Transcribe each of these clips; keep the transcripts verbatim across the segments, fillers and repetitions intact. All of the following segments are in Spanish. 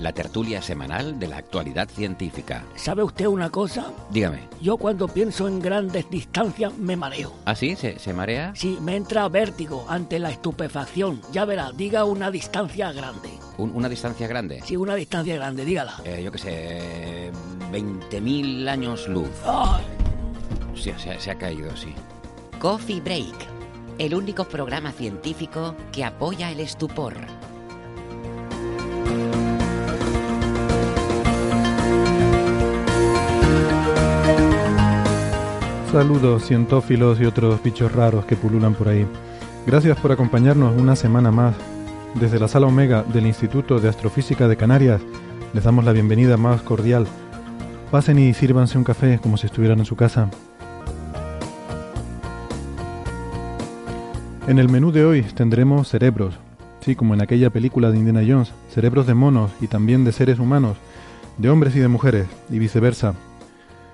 la tertulia semanal de la actualidad científica. ¿Sabe usted una cosa? Dígame. Yo cuando pienso en grandes distancias me mareo. ¿Ah, sí? ¿Se, se marea? Sí, me entra vértigo ante la estupefacción. Ya verá, diga una distancia grande. ¿Un, ¿Una distancia grande? Sí, una distancia grande, dígala. Eh, yo qué sé, veinte mil años luz. ¡Ay! Sí, se, se ha caído, sí. Coffee Break, el único programa científico que apoya el estupor. Saludos, cientófilos y otros bichos raros que pululan por ahí. Gracias por acompañarnos una semana más. Desde la Sala Omega del Instituto de Astrofísica de Canarias, les damos la bienvenida más cordial. Pasen y sírvanse un café como si estuvieran en su casa. En el menú de hoy tendremos cerebros. Sí, como en aquella película de Indiana Jones, cerebros de monos y también de seres humanos, de hombres y de mujeres, y viceversa.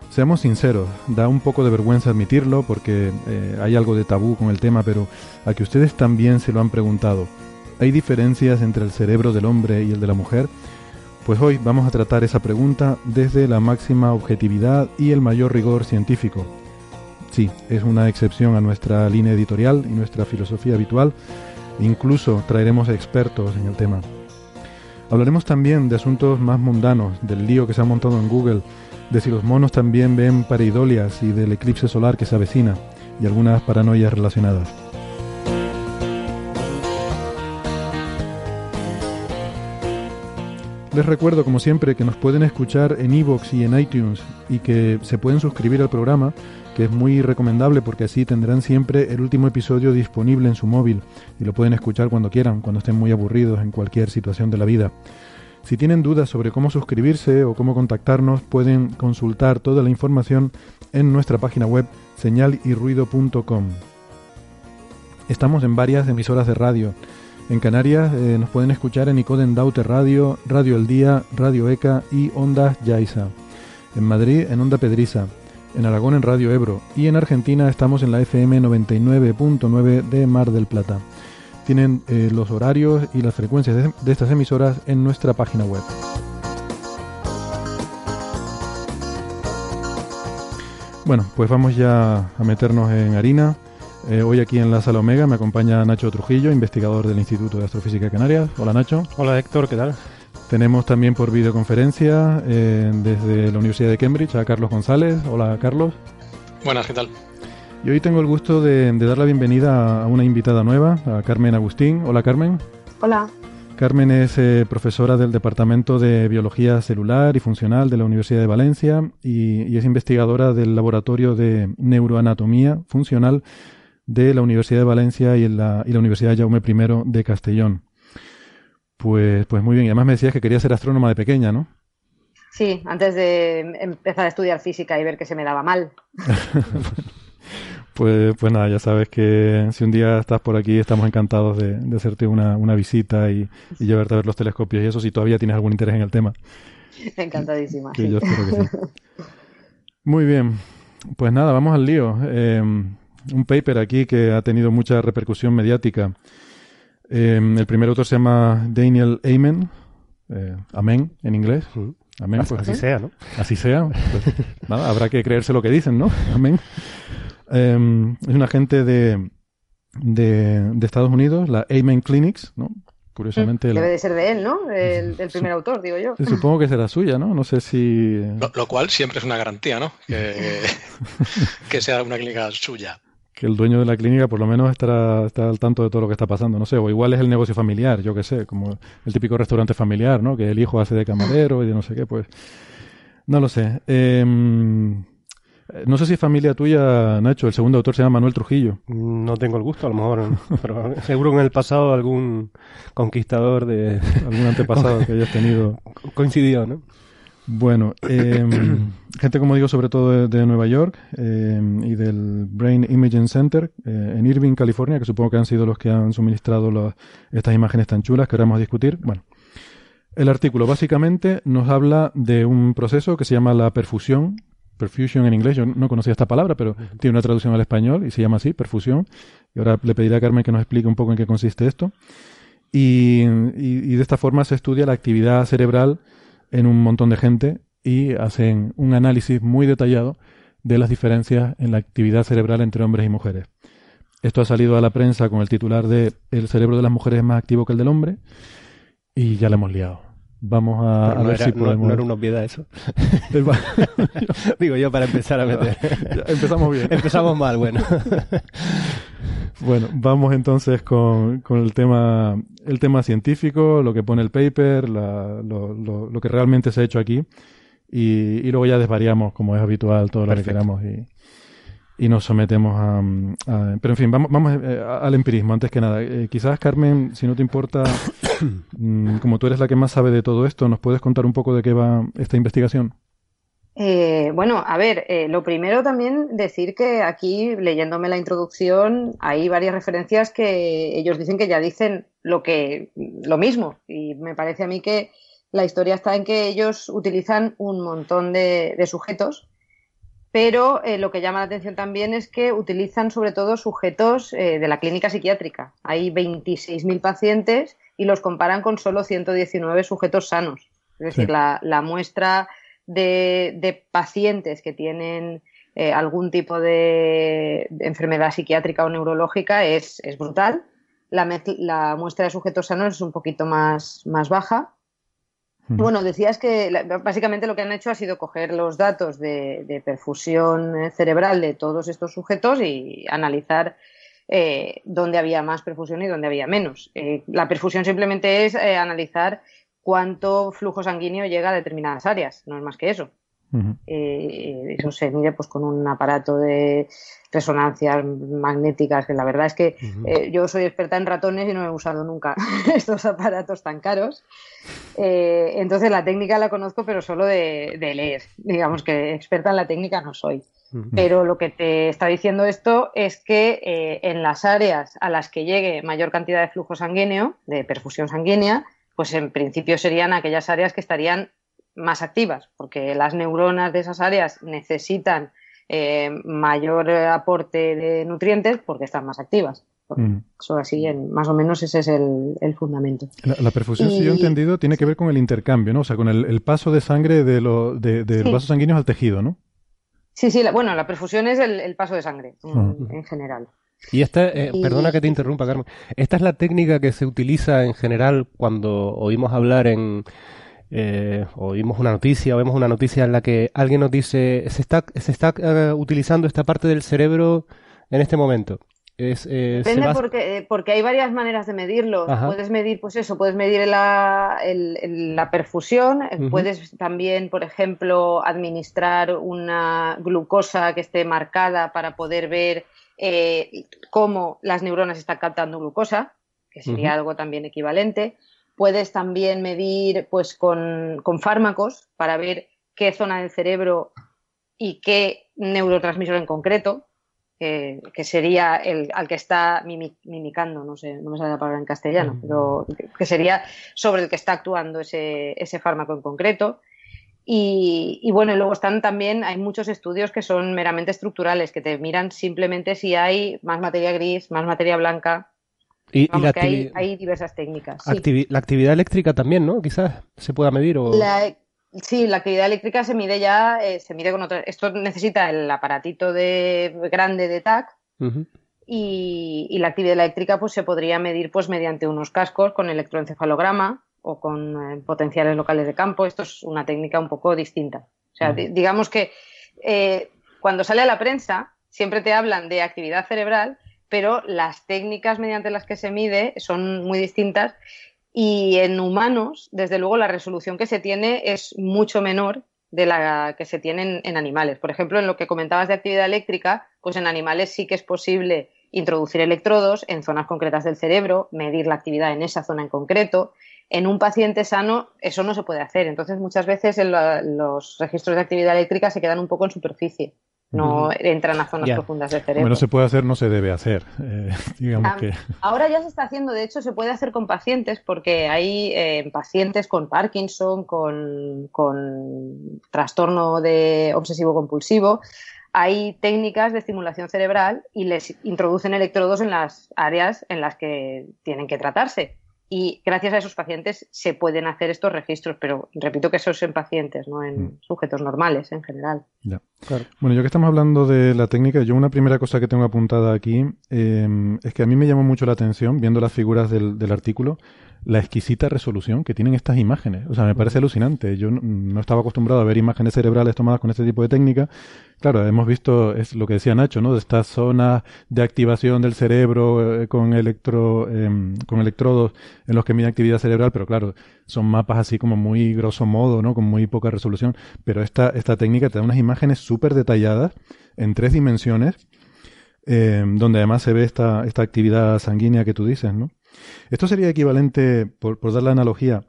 Seamos sinceros, da un poco de vergüenza admitirlo porque eh, hay algo de tabú con el tema, pero a que ustedes también se lo han preguntado. ¿Hay diferencias entre el cerebro del hombre y el de la mujer? Pues hoy vamos a tratar esa pregunta desde la máxima objetividad y el mayor rigor científico. Sí, es una excepción a nuestra línea editorial y nuestra filosofía habitual. Incluso traeremos expertos en el tema. Hablaremos también de asuntos más mundanos, del lío que se ha montado en Google, de si los monos también ven pareidolias y del eclipse solar que se avecina, y algunas paranoias relacionadas. Les recuerdo, como siempre, que nos pueden escuchar en iVoox y en iTunes, y que se pueden suscribir al programa, que es muy recomendable porque así tendrán siempre el último episodio disponible en su móvil, y lo pueden escuchar cuando quieran, cuando estén muy aburridos en cualquier situación de la vida. Si tienen dudas sobre cómo suscribirse o cómo contactarnos, pueden consultar toda la información en nuestra página web señal y ruido punto com. Estamos en varias emisoras de radio. En Canarias eh, nos pueden escuchar en Icoden Daute Radio, Radio El Día, Radio E C A y Onda Yaiza. En Madrid en Onda Pedriza, en Aragón en Radio Ebro y en Argentina estamos en la F M noventa y nueve punto nueve de Mar del Plata. Tienen eh, los horarios y las frecuencias de, de estas emisoras en nuestra página web. Bueno, pues vamos ya a meternos en harina. Eh, hoy aquí en la Sala Omega me acompaña Nacho Trujillo, investigador del Instituto de Astrofísica de Canarias. Hola, Nacho. Hola, Héctor, ¿qué tal? Tenemos también por videoconferencia eh, desde la Universidad de Cambridge a Carlos González. Hola, Carlos. Buenas, ¿qué tal? Y hoy tengo el gusto de, de dar la bienvenida a una invitada nueva, a Carmen Agustín. Hola, Carmen. Hola. Carmen es eh, profesora del Departamento de Biología Celular y Funcional de la Universidad de Valencia y, y es investigadora del Laboratorio de Neuroanatomía Funcional de la Universidad de Valencia y la, y la Universidad Jaume primero de Castellón. Pues, pues muy bien. Y además me decías que querías ser astrónoma de pequeña, ¿no? Sí, antes de empezar a estudiar física y ver que se me daba mal. Pues, pues nada, ya sabes que si un día estás por aquí estamos encantados de, de hacerte una, una visita y, y llevarte a ver los telescopios y eso, si todavía tienes algún interés en el tema. Encantadísima. Que sí. Yo espero que sí. Muy bien, pues nada, vamos al lío. Eh, un paper aquí que ha tenido mucha repercusión mediática. Eh, el primer autor se llama Daniel Amen, eh, Amen en inglés. Amén, pues así, así sea, ¿no? Así sea. Pues, nada, habrá que creerse lo que dicen, ¿no? Amén. Um, es una gente de, de, de Estados Unidos, la Amen Clinics, ¿no? Curiosamente. Debe la... de ser de él, ¿no? El, el primer Sup- autor, digo yo. Supongo que será suya, ¿no? No sé si... Lo, lo cual siempre es una garantía, ¿no? Que, que sea una clínica suya. que el dueño de la clínica por lo menos estará, estará al tanto de todo lo que está pasando, no sé, o igual es el negocio familiar, yo qué sé, como el típico restaurante familiar, ¿no? Que el hijo hace de camarero y de no sé qué, pues no lo sé. Eh, no sé si es familia tuya, Nacho, el segundo autor se llama Manuel Trujillo. No tengo el gusto, a lo mejor, no, pero seguro en el pasado algún conquistador de... algún antepasado que hayas tenido. Coincidió, ¿no? Bueno, eh, gente, como digo, sobre todo de, de Nueva York eh, y del Brain Imaging Center eh, en Irvine, California, que supongo que han sido los que han suministrado los, estas imágenes tan chulas que ahora vamos a discutir. Bueno, el artículo básicamente nos habla de un proceso que se llama la perfusión, perfusion en inglés, yo no conocía esta palabra, pero tiene una traducción al español y se llama así, perfusión. Y ahora le pediré a Carmen que nos explique un poco en qué consiste esto. Y, y, y de esta forma se estudia la actividad cerebral en un montón de gente y hacen un análisis muy detallado de las diferencias en la actividad cerebral entre hombres y mujeres. Esto ha salido a la prensa con el titular de El cerebro de las mujeres es más activo que el del hombre y ya lo hemos liado. Vamos a, no a ver era, si podemos... No, no era una obviedad eso. Digo yo para empezar a meter. Empezamos bien. Empezamos mal, bueno. Bueno, vamos entonces con, con el tema el tema científico, lo que pone el paper, la, lo, lo, lo que realmente se ha hecho aquí y, y luego ya desvariamos como es habitual todo lo Perfecto. Que queramos y, y nos sometemos a, a... Pero en fin, vamos, vamos al empirismo antes que nada. Eh, quizás, Carmen, si no te importa, como tú eres la que más sabe de todo esto, ¿nos puedes contar un poco de qué va esta investigación? Eh, bueno, a ver, eh, lo primero también decir que aquí, leyéndome la introducción, hay varias referencias que ellos dicen que ya dicen lo que lo mismo y me parece a mí que la historia está en que ellos utilizan un montón de, de sujetos, pero eh, lo que llama la atención también es que utilizan sobre todo sujetos eh, de la clínica psiquiátrica. Hay veintiséis mil pacientes y los comparan con solo ciento diecinueve sujetos sanos, es decir, sí. la, la muestra... De, de pacientes que tienen eh, algún tipo de, de enfermedad psiquiátrica o neurológica es, es brutal. La, mezcla, la muestra de sujetos sanos es un poquito más, más baja. Mm. Bueno, decías que la, básicamente lo que han hecho ha sido coger los datos de, de perfusión cerebral de todos estos sujetos y analizar eh, dónde había más perfusión y dónde había menos. Eh, la perfusión simplemente es eh, analizar cuánto flujo sanguíneo llega a determinadas áreas, no es más que eso. Uh-huh. Eh, eso se mide pues con un aparato de resonancias magnéticas, que la verdad es que uh-huh. eh, yo soy experta en ratones y no he usado nunca estos aparatos tan caros. Eh, entonces la técnica la conozco, pero solo de, de leer. Digamos que experta en la técnica no soy. Uh-huh. Pero lo que te está diciendo esto es que eh, en las áreas a las que llegue mayor cantidad de flujo sanguíneo, de perfusión sanguínea, pues en principio serían aquellas áreas que estarían más activas, porque las neuronas de esas áreas necesitan eh, mayor aporte de nutrientes porque están más activas. Mm. Eso así, en, más o menos ese es el, el fundamento. La, la perfusión, y... si yo he entendido, tiene que ver con el intercambio, ¿no? O sea, con el, el paso de sangre de los de, de sí. vasos sanguíneos al tejido, ¿no? Sí, sí. La, bueno, la perfusión es el, el paso de sangre mm. en, en general. Y esta, eh, y... perdona que te interrumpa, Carmen, esta es la técnica que se utiliza en general cuando oímos hablar en, eh, oímos una noticia, o vemos una noticia en la que alguien nos dice, se está, se está eh, utilizando esta parte del cerebro en este momento. Es, eh, Depende se va... porque, eh, porque hay varias maneras de medirlo. Ajá. Puedes medir, pues eso, puedes medir la, el, el, la perfusión, uh-huh. puedes también, por ejemplo, administrar una glucosa que esté marcada para poder ver Eh, cómo las neuronas están captando glucosa, que sería uh-huh. algo también equivalente. Puedes también medir pues con, con fármacos para ver qué zona del cerebro y qué neurotransmisor en concreto, eh, que sería el al que está mimi, mimicando, no sé, no me sale la palabra en castellano, uh-huh. pero que sería sobre el que está actuando ese, ese fármaco en concreto. Y, y bueno, y luego están también, hay muchos estudios que son meramente estructurales, que te miran simplemente si hay más materia gris, más materia blanca. Y, Vamos, y que hay, hay diversas técnicas. Activi sí. La actividad eléctrica también, ¿no? Quizás se pueda medir o... La, sí, la actividad eléctrica se mide ya, eh, se mide con otra... Esto necesita el aparatito de grande de T A C. Uh-huh. y, y la actividad eléctrica pues se podría medir pues mediante unos cascos con electroencefalograma o con eh, potenciales locales de campo. Esto es una técnica un poco distinta. O sea, uh-huh. digamos que eh, cuando sale a la prensa, siempre te hablan de actividad cerebral, pero las técnicas mediante las que se mide son muy distintas y en humanos, desde luego, la resolución que se tiene es mucho menor de la que se tiene en, en animales. Por ejemplo, en lo que comentabas de actividad eléctrica, pues en animales sí que es posible introducir electrodos en zonas concretas del cerebro, medir la actividad en esa zona en concreto. En un paciente sano eso no se puede hacer, entonces muchas veces en la, los registros de actividad eléctrica se quedan un poco en superficie, no uh-huh. entran a zonas yeah. profundas del cerebro. Bueno, se puede hacer, no se debe hacer, eh, digamos ah, que... Ahora ya se está haciendo, de hecho se puede hacer con pacientes porque hay eh, pacientes con Parkinson, con, con trastorno de obsesivo-compulsivo, hay técnicas de estimulación cerebral y les introducen electrodos en las áreas en las que tienen que tratarse. Y gracias a esos pacientes se pueden hacer estos registros, pero repito que eso es en pacientes, no en mm. sujetos normales en general. Ya. Claro. Bueno, ya que estamos hablando de la técnica, yo una primera cosa que tengo apuntada aquí eh, es que a mí me llamó mucho la atención, viendo las figuras del, del artículo, la exquisita resolución que tienen estas imágenes. O sea, me parece alucinante. Yo no, no estaba acostumbrado a ver imágenes cerebrales tomadas con este tipo de técnica. Claro, hemos visto, es lo que decía Nacho, ¿no? De estas zonas de activación del cerebro eh, con electro, eh, con electrodos en los que mide actividad cerebral, pero claro, son mapas así como muy grosso modo, ¿no? Con muy poca resolución. Pero esta, esta técnica te da unas imágenes súper detalladas en tres dimensiones, eh, donde además se ve esta, esta actividad sanguínea que tú dices, ¿no? Esto sería equivalente, por, por dar la analogía,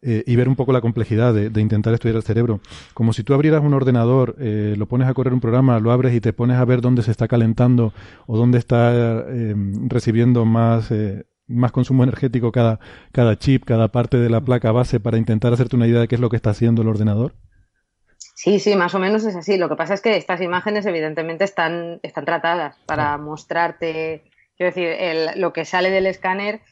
eh, y ver un poco la complejidad de, de intentar estudiar el cerebro. Como si tú abrieras un ordenador, eh, lo pones a correr un programa, lo abres y te pones a ver dónde se está calentando o dónde está eh, recibiendo más, eh, más consumo energético cada, cada chip, cada parte de la placa base para intentar hacerte una idea de qué es lo que está haciendo el ordenador. Sí, sí, más o menos es así. Lo que pasa es que estas imágenes evidentemente están, están tratadas para ah. mostrarte... Quiero decir, el, lo que sale del escáner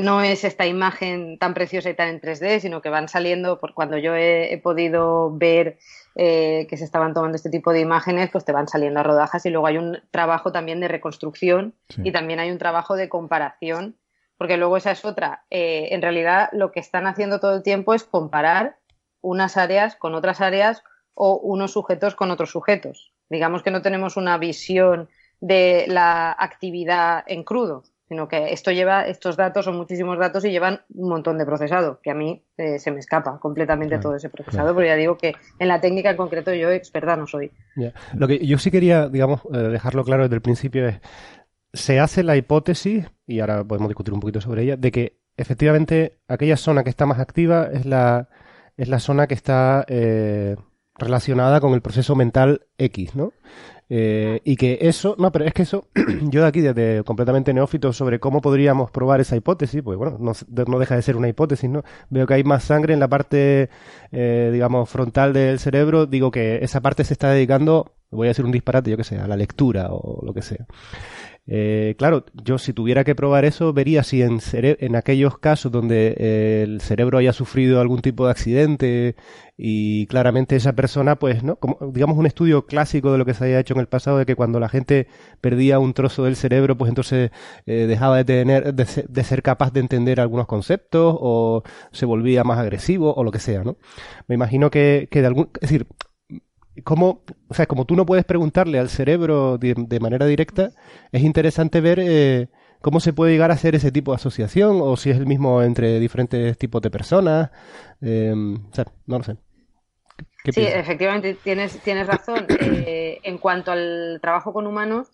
no es esta imagen tan preciosa y tan en tres D, sino que van saliendo, por cuando yo he, he podido ver eh, que se estaban tomando este tipo de imágenes, pues te van saliendo a rodajas y luego hay un trabajo también de reconstrucción sí. y también hay un trabajo de comparación, porque luego esa es otra. Eh, en realidad lo que están haciendo todo el tiempo es comparar unas áreas con otras áreas o unos sujetos con otros sujetos. Digamos que no tenemos una visión de la actividad en crudo, sino que esto lleva, estos datos son muchísimos datos y llevan un montón de procesado, que a mí eh, se me escapa completamente claro, todo ese procesado, claro. Porque ya digo que en la técnica en concreto yo experta no soy. Yeah. Lo que yo sí quería, digamos, eh, dejarlo claro desde el principio es, se hace la hipótesis, y ahora podemos discutir un poquito sobre ella, de que efectivamente aquella zona que está más activa es la, es la zona que está eh, relacionada con el proceso mental X, ¿no? Eh, y que eso, no, pero es que eso, yo de aquí, desde completamente neófito sobre cómo podríamos probar esa hipótesis, pues bueno, no, no deja de ser una hipótesis, ¿no? Veo que hay más sangre en la parte, eh, digamos, frontal del cerebro, digo que esa parte se está dedicando, voy a decir un disparate, yo que sé, a la lectura o lo que sea. Eh, claro, yo si tuviera que probar eso, vería si en, cere- en aquellos casos donde eh, el cerebro haya sufrido algún tipo de accidente y claramente esa persona, pues, ¿no? Como, digamos, un estudio clásico de lo que se haya hecho en el pasado, de que cuando la gente perdía un trozo del cerebro, pues entonces eh, dejaba de, tener, de, ser, de ser capaz de entender algunos conceptos o se volvía más agresivo o lo que sea, ¿no? Me imagino que, que de algún... Es decir, Como, o sea, como tú no puedes preguntarle al cerebro de, de manera directa, es interesante ver eh, cómo se puede llegar a hacer ese tipo de asociación o si es el mismo entre diferentes tipos de personas. Eh, o sea, no lo sé. ¿Qué piensas? Sí, efectivamente, tienes, tienes razón. Eh, en cuanto al trabajo con humanos,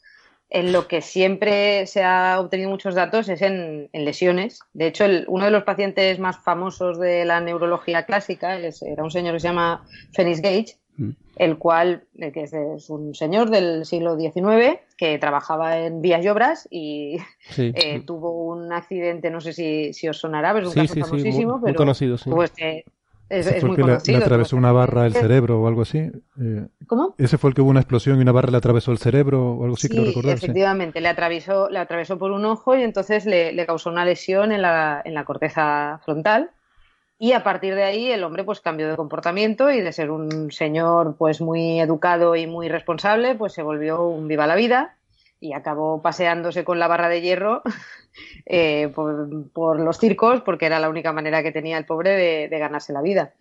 en lo que siempre se ha obtenido muchos datos es en, en lesiones. De hecho, el, uno de los pacientes más famosos de la neurología clásica es, era un señor que se llama Phoenix Gage, el cual que es un señor del siglo diecinueve que trabajaba en vías y obras y sí. eh, tuvo un accidente, no sé si, si os sonará, pero es un sí, caso sí, famosísimo, sí, muy, pero muy conocido, sí. pues, eh, es, es muy conocido. Le, le atravesó una barra el cerebro o algo así. Eh, ¿Cómo? Ese fue el que hubo una explosión y una barra le atravesó el cerebro o algo así, sí, creo recordar. Efectivamente, sí. le atravesó, le atravesó por un ojo y entonces le, le causó una lesión en la, en la corteza frontal. Y a partir de ahí el hombre pues cambió de comportamiento y de ser un señor pues muy educado y muy responsable pues se volvió un viva la vida y acabó paseándose con la barra de hierro eh, por, por los circos porque era la única manera que tenía el pobre de, de ganarse la vida.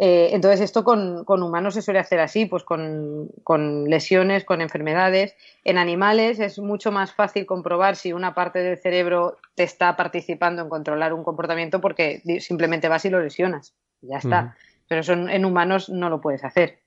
Eh, entonces esto con, con humanos se suele hacer así, pues con, con lesiones, con enfermedades. En animales es mucho más fácil comprobar si una parte del cerebro te está participando en controlar un comportamiento, porque simplemente vas y lo lesionas y ya está. Uh-huh. Pero eso en, en humanos no lo puedes hacer.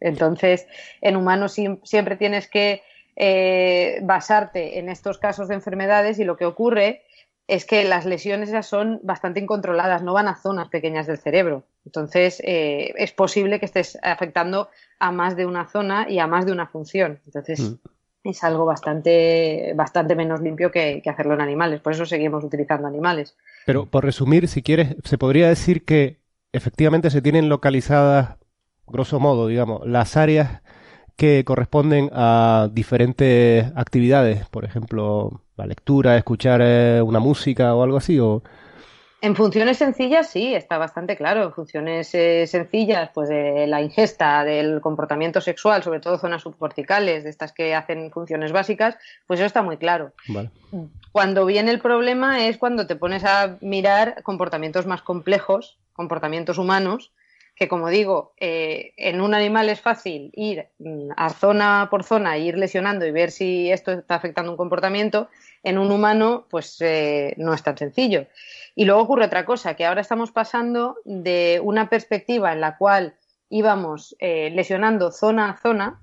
Entonces en humanos siempre tienes que eh, basarte en estos casos de enfermedades, y lo que ocurre es que las lesiones esas son bastante incontroladas, no van a zonas pequeñas del cerebro. Entonces, eh, es posible que estés afectando a más de una zona y a más de una función. Entonces, mm. es algo bastante, bastante menos limpio que, que hacerlo en animales. Por eso seguimos utilizando animales. Pero, por resumir, si quieres, se podría decir que efectivamente se tienen localizadas, grosso modo, digamos, las áreas que corresponden a diferentes actividades, por ejemplo, la lectura, escuchar eh, una música o algo así, o... En funciones sencillas sí, está bastante claro. En funciones eh, sencillas, pues de la ingesta, del comportamiento sexual, sobre todo zonas subcorticales, de estas que hacen funciones básicas, pues eso está muy claro. Vale. Cuando viene el problema es cuando te pones a mirar comportamientos más complejos, comportamientos humanos, que, como digo, eh, en un animal es fácil ir a zona por zona, ir lesionando y ver si esto está afectando un comportamiento. En un humano, pues eh, no es tan sencillo. Y luego ocurre otra cosa, que ahora estamos pasando de una perspectiva en la cual íbamos eh, lesionando zona a zona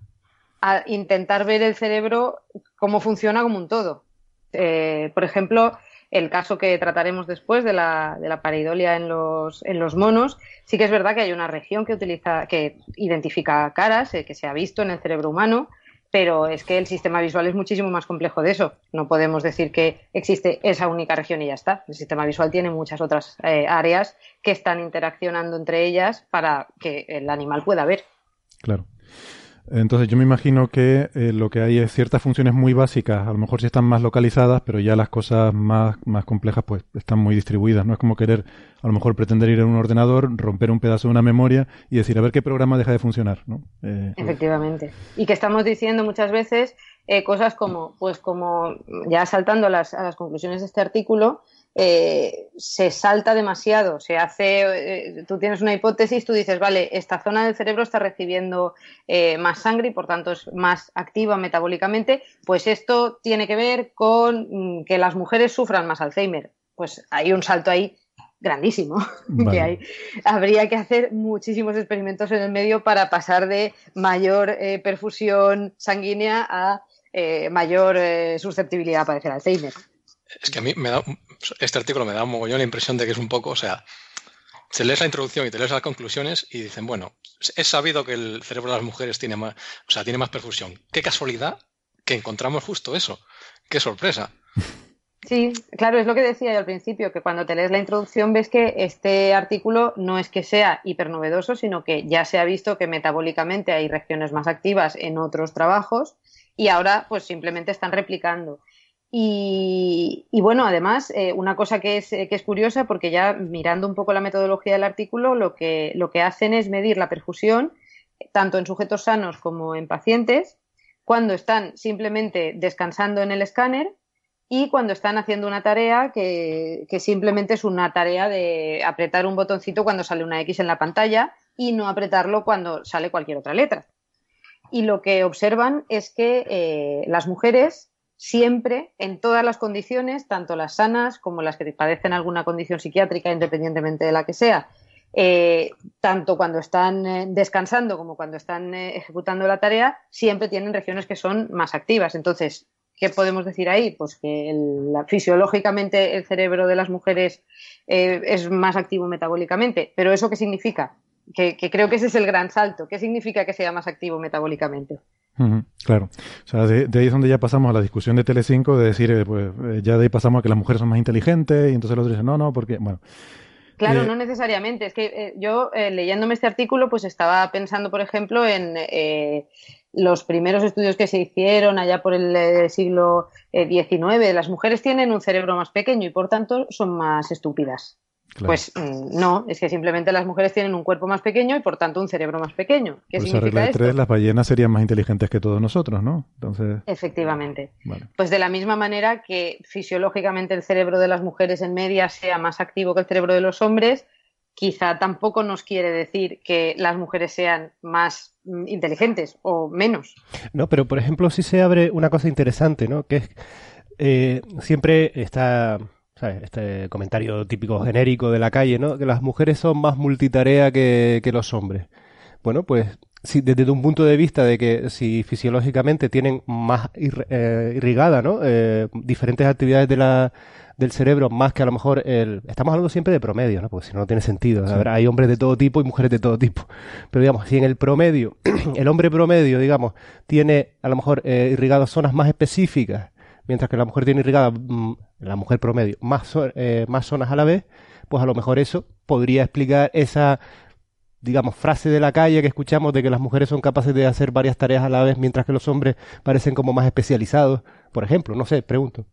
a intentar ver el cerebro cómo funciona como un todo. Eh, por ejemplo, el caso que trataremos después de la, de la pareidolia en los, en los monos, sí que es verdad que hay una región que utiliza, que identifica caras, eh, que se ha visto en el cerebro humano, pero es que el sistema visual es muchísimo más complejo de eso. No podemos decir que existe esa única región y ya está. El sistema visual tiene muchas otras eh, áreas que están interaccionando entre ellas para que el animal pueda ver. Claro. Entonces yo me imagino que eh, lo que hay es ciertas funciones muy básicas, a lo mejor sí están más localizadas, pero ya las cosas más, más complejas pues están muy distribuidas, ¿no? Es como querer, a lo mejor, pretender ir a un ordenador, romper un pedazo de una memoria y decir, a ver qué programa deja de funcionar, ¿no? Eh, Efectivamente. Y que estamos diciendo muchas veces eh, cosas como, pues como, ya saltando las, a las conclusiones de este artículo, Eh, se salta demasiado, se hace, eh, tú tienes una hipótesis, tú dices, vale, esta zona del cerebro está recibiendo eh, más sangre y por tanto es más activa metabólicamente, pues esto tiene que ver con mm, que las mujeres sufran más Alzheimer. Pues hay un salto ahí grandísimo, vale, que hay. Habría que hacer muchísimos experimentos en el medio para pasar de mayor eh, perfusión sanguínea a eh, mayor eh, susceptibilidad a padecer Alzheimer. Es que a mí me da, este artículo me da un mogollón la impresión de que es un poco, o sea, te lees la introducción y te lees las conclusiones y dicen, bueno, es sabido que el cerebro de las mujeres tiene más, o sea, tiene más perfusión. Qué casualidad que encontramos justo eso. Qué sorpresa. Sí, claro, es lo que decía yo al principio, que cuando te lees la introducción ves que este artículo no es que sea hipernovedoso, sino que ya se ha visto que metabólicamente hay regiones más activas en otros trabajos y ahora pues simplemente están replicando. Y, y bueno, además, eh, una cosa que es, que es curiosa, porque ya mirando un poco la metodología del artículo, lo que, lo que hacen es medir la perfusión, tanto en sujetos sanos como en pacientes, cuando están simplemente descansando en el escáner y cuando están haciendo una tarea que, que simplemente es una tarea de apretar un botoncito cuando sale una X en la pantalla y no apretarlo cuando sale cualquier otra letra. Y lo que observan es que eh, las mujeres siempre, en todas las condiciones, tanto las sanas como las que padecen alguna condición psiquiátrica, independientemente de la que sea, eh, tanto cuando están eh, descansando como cuando están eh, ejecutando la tarea, siempre tienen regiones que son más activas. Entonces, ¿qué podemos decir ahí? Pues que el, la, fisiológicamente el cerebro de las mujeres eh, es más activo metabólicamente. ¿Pero eso qué significa? Que, que creo que ese es el gran salto. ¿Qué significa que sea más activo metabólicamente? Uh-huh, claro, o sea, de, de ahí es donde ya pasamos a la discusión de Telecinco, de decir, eh, pues eh, ya de ahí pasamos a que las mujeres son más inteligentes y entonces los otros dicen, no, no, porque, bueno. Claro, eh, no necesariamente, es que eh, yo eh, leyéndome este artículo pues estaba pensando, por ejemplo, en eh, los primeros estudios que se hicieron allá por el eh, siglo diecinueve, eh, las mujeres tienen un cerebro más pequeño y por tanto son más estúpidas. Claro. Pues no, es que simplemente las mujeres tienen un cuerpo más pequeño y por tanto un cerebro más pequeño. ¿Qué pues significa regla de tres, esto? Las ballenas serían más inteligentes que todos nosotros, ¿no? Entonces... Efectivamente. Vale. Pues de la misma manera que fisiológicamente el cerebro de las mujeres en media sea más activo que el cerebro de los hombres, quizá tampoco nos quiere decir que las mujeres sean más inteligentes o menos. No, pero por ejemplo sí se abre una cosa interesante, ¿no? Que es, eh, siempre está, ¿sabes?, este comentario típico genérico de la calle, ¿no? Que las mujeres son más multitarea que, que los hombres. Bueno, pues si, desde un punto de vista de que si fisiológicamente tienen más ir, eh, irrigada, ¿no?, eh, diferentes actividades de la... del cerebro más que a lo mejor el... Estamos hablando siempre de promedio, ¿no? Porque si no, no tiene sentido. Sí. Habrá, hay hombres de todo tipo y mujeres de todo tipo. Pero digamos, si en el promedio, el hombre promedio, digamos, tiene a lo mejor eh, irrigadas zonas más específicas, mientras que la mujer tiene irrigadas, mmm, la mujer promedio, más, eh, más zonas a la vez, pues a lo mejor eso podría explicar esa, digamos, frase de la calle que escuchamos de que las mujeres son capaces de hacer varias tareas a la vez, mientras que los hombres parecen como más especializados, por ejemplo. No sé, pregunto.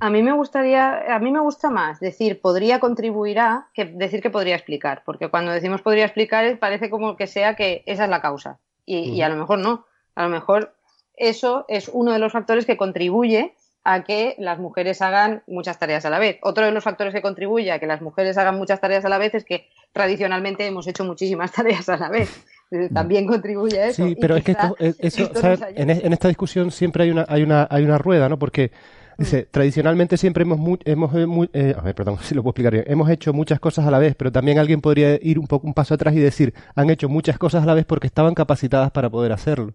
A mí me gustaría, a mí me gusta más decir podría contribuir a que decir que podría explicar, porque cuando decimos podría explicar parece como que sea que esa es la causa y, mm. y a lo mejor no, a lo mejor eso es uno de los factores que contribuye a que las mujeres hagan muchas tareas a la vez. Otro de los factores que contribuye a que las mujeres hagan muchas tareas a la vez es que tradicionalmente hemos hecho muchísimas tareas a la vez. También contribuye a eso. Sí, pero es que esto, eso, esto ¿sabes? En, en esta discusión siempre hay una, hay una, hay una rueda, ¿no? Porque dice, tradicionalmente siempre hemos mu- hemos mu- eh, a ver, perdón, si lo puedo explicar bien. Hemos hecho muchas cosas a la vez, pero también alguien podría ir un poco un paso atrás y decir, han hecho muchas cosas a la vez porque estaban capacitadas para poder hacerlo.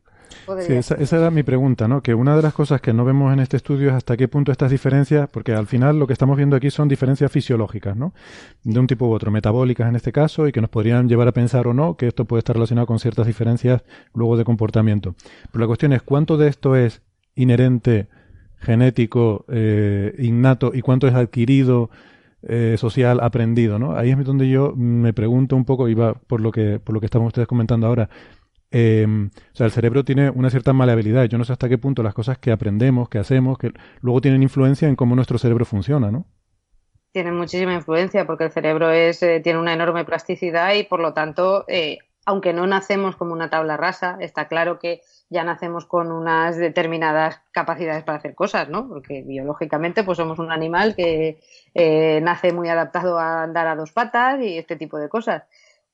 Sí, esa, esa era mi pregunta, ¿no? Que una de las cosas que no vemos en este estudio es hasta qué punto estas diferencias, porque al final lo que estamos viendo aquí son diferencias fisiológicas, ¿no? De un tipo u otro, metabólicas en este caso, y que nos podrían llevar a pensar o no que esto puede estar relacionado con ciertas diferencias luego de comportamiento. Pero la cuestión es, ¿cuánto de esto es inherente, genético, eh, innato, y cuánto es adquirido, eh, social, aprendido, ¿no? Ahí es donde yo me pregunto un poco, y va por lo que, por lo que estaban ustedes comentando ahora. Eh, o sea, el cerebro tiene una cierta maleabilidad. Yo no sé hasta qué punto las cosas que aprendemos, que hacemos, que luego tienen influencia en cómo nuestro cerebro funciona, ¿no? Tiene muchísima influencia porque el cerebro es, eh, tiene una enorme plasticidad y, por lo tanto, eh, aunque no nacemos como una tabla rasa, está claro que ya nacemos con unas determinadas capacidades para hacer cosas, ¿no? Porque biológicamente pues somos un animal que eh, nace muy adaptado a andar a dos patas y este tipo de cosas.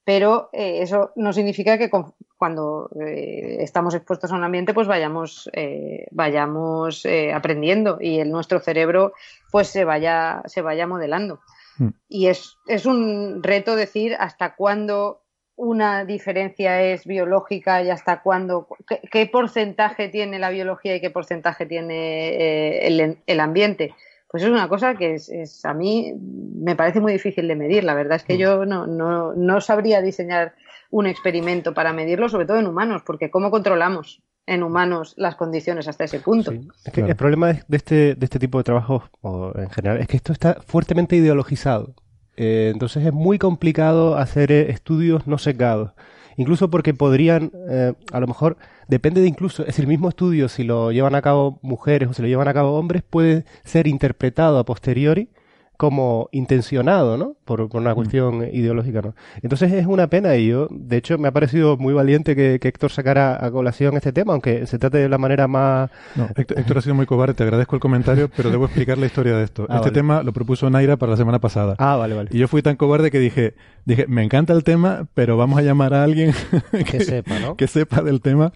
Pero eh, eso no significa que con, cuando eh, estamos expuestos a un ambiente pues vayamos eh, vayamos eh, aprendiendo y el nuestro cerebro pues se vaya se vaya modelando. Mm. Y es es un reto decir hasta cuándo una diferencia es biológica y hasta cuándo, qué, qué porcentaje tiene la biología y qué porcentaje tiene eh, el, el ambiente. Pues es una cosa que es, es a mí me parece muy difícil de medir. La verdad es que yo no, no, no sabría diseñar un experimento para medirlo, sobre todo en humanos, porque ¿cómo controlamos en humanos las condiciones hasta ese punto? Sí, es que claro. El problema de este, de este tipo de trabajos, o en general, es que esto está fuertemente ideologizado. Entonces es muy complicado hacer estudios no sesgados, incluso porque podrían, eh, a lo mejor, depende de incluso, es decir, el mismo estudio, si lo llevan a cabo mujeres o si lo llevan a cabo hombres, puede ser interpretado a posteriori como intencionado, ¿no? Por, por una cuestión mm. ideológica, ¿no? Entonces es una pena y yo, de hecho, me ha parecido muy valiente que, que Héctor sacara a colación este tema, aunque se trate de la manera más... No, Héctor, Héctor ha sido muy cobarde, te agradezco el comentario, pero debo explicar la historia de esto. Ah, este vale. tema lo propuso Naira para la semana pasada. Ah, vale, vale. Y yo fui tan cobarde que dije, dije, me encanta el tema, pero vamos a llamar a alguien que, que sepa, ¿no? Que sepa del tema.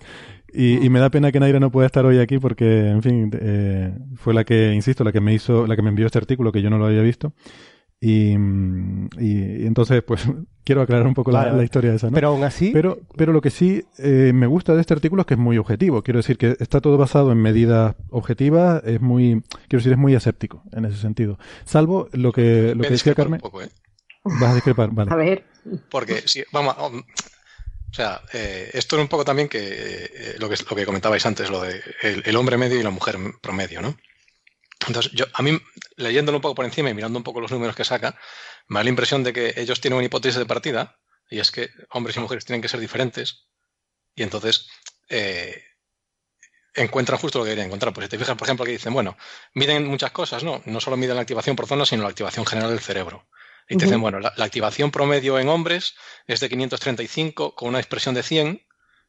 Y, y me da pena que Naira no pueda estar hoy aquí porque, en fin, eh, fue la que, insisto, la que me hizo, la que me envió este artículo que yo no lo había visto. Y, y, y entonces, pues, quiero aclarar un poco la, la historia esa, ¿no? Pero aún así... Pero, pero lo que sí eh, me gusta de este artículo es que es muy objetivo. Quiero decir que está todo basado en medidas objetivas. Es muy... Quiero decir, es muy aséptico en ese sentido. Salvo lo que, lo que decía Carmen... Poco, ¿eh? Vas a discrepar, vale. A ver... Porque, sí, vamos... A... O sea, eh, esto es un poco también que, eh, lo que lo que comentabais antes, lo de el, el hombre medio y la mujer promedio, ¿no? Entonces, yo a mí, leyéndolo un poco por encima y mirando un poco los números que saca, me da la impresión de que ellos tienen una hipótesis de partida, y es que hombres y mujeres tienen que ser diferentes, y entonces eh, encuentran justo lo que deberían encontrar. Pues si te fijas, por ejemplo, que dicen, bueno, miden muchas cosas, ¿no? No solo miden la activación por zona, sino la activación general del cerebro. Y te dicen, bueno, la, la activación promedio en hombres es de quinientos treinta y cinco con una expresión de cien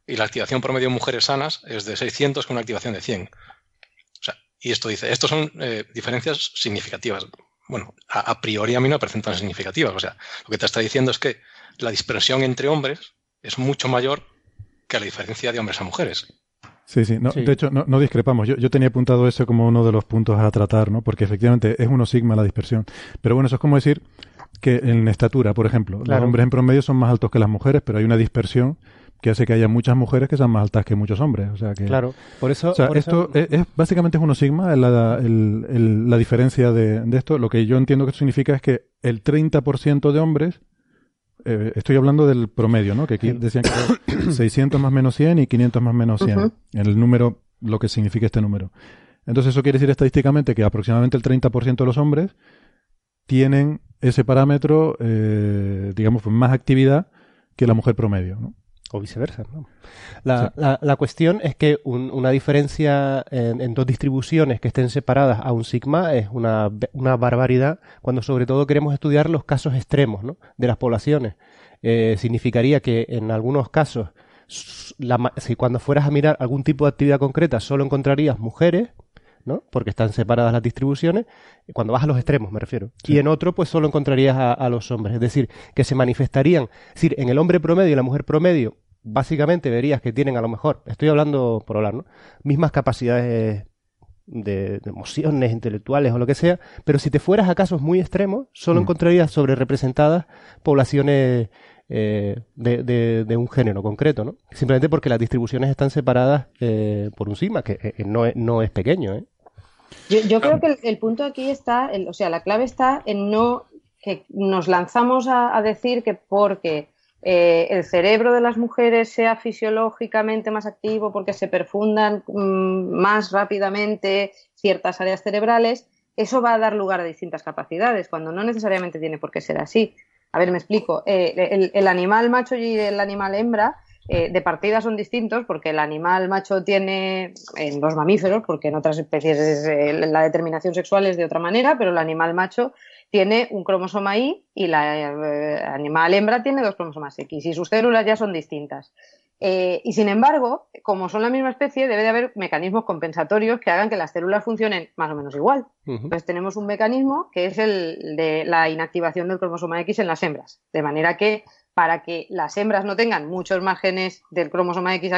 y la activación promedio en mujeres sanas es de seiscientos con una activación de cien. O sea, y esto dice, estos son eh, diferencias significativas, bueno, a, a priori a mí no me parecen tan significativas. O sea, lo que te está diciendo es que la dispersión entre hombres es mucho mayor que la diferencia de hombres a mujeres. Sí, sí. No, sí. De hecho, no, no discrepamos. Yo, yo tenía apuntado eso como uno de los puntos a tratar, ¿no? Porque efectivamente es uno sigma la dispersión. Pero bueno, eso es como decir que en estatura, por ejemplo, claro, los hombres en promedio son más altos que las mujeres, pero hay una dispersión que hace que haya muchas mujeres que sean más altas que muchos hombres. O sea que, claro, por eso, o sea, por esto eso... es, es, básicamente es uno sigma la, el, el, la diferencia de, de esto. Lo que yo entiendo que esto significa es que el treinta por ciento de hombres... Eh, estoy hablando del promedio, ¿no? Que aquí decían que seiscientos más menos cien y quinientos más menos cien. Uh-huh. En el número, lo que significa este número. Entonces, eso quiere decir estadísticamente que aproximadamente el treinta por ciento de los hombres tienen ese parámetro, eh, digamos, pues más actividad que la mujer promedio, ¿no? O viceversa, ¿no? La, sí. la, la cuestión es que un, una diferencia en, en dos distribuciones que estén separadas a un sigma es una, una barbaridad cuando sobre todo queremos estudiar los casos extremos, ¿no?, de las poblaciones. Eh, significaría que en algunos casos, la, si cuando fueras a mirar algún tipo de actividad concreta solo encontrarías mujeres, ¿no?, porque están separadas las distribuciones, cuando vas a los extremos, me refiero. Sí. Y en otro, pues solo encontrarías a, a los hombres. Es decir, que se manifestarían, es decir, en el hombre promedio y la mujer promedio, básicamente verías que tienen a lo mejor, estoy hablando por hablar, ¿no?, mismas capacidades de, de emociones intelectuales o lo que sea, pero si te fueras a casos muy extremos, solo mm. encontrarías sobre representadas poblaciones eh, de, de, de un género concreto, ¿no? Simplemente porque las distribuciones están separadas eh, por un sigma, que eh, no, es, no es pequeño, ¿eh? Yo, yo creo que el, el punto aquí está, el, o sea, la clave está en no que nos lanzamos a, a decir que porque eh, el cerebro de las mujeres sea fisiológicamente más activo, porque se perfundan mmm, más rápidamente ciertas áreas cerebrales, eso va a dar lugar a distintas capacidades, cuando no necesariamente tiene por qué ser así. A ver, me explico. Eh, el, el animal macho y el animal hembra... Eh, de partida son distintos porque el animal macho tiene en eh, los mamíferos, porque en otras especies es, eh, la determinación sexual es de otra manera, pero el animal macho tiene un cromosoma Y y la eh, animal hembra tiene dos cromosomas X y sus células ya son distintas. Eh, y sin embargo, como son la misma especie, debe de haber mecanismos compensatorios que hagan que las células funcionen más o menos igual. Uh-huh. Entonces tenemos un mecanismo que es el de la inactivación del cromosoma X en las hembras, de manera que para que las hembras no tengan muchos más genes del cromosoma X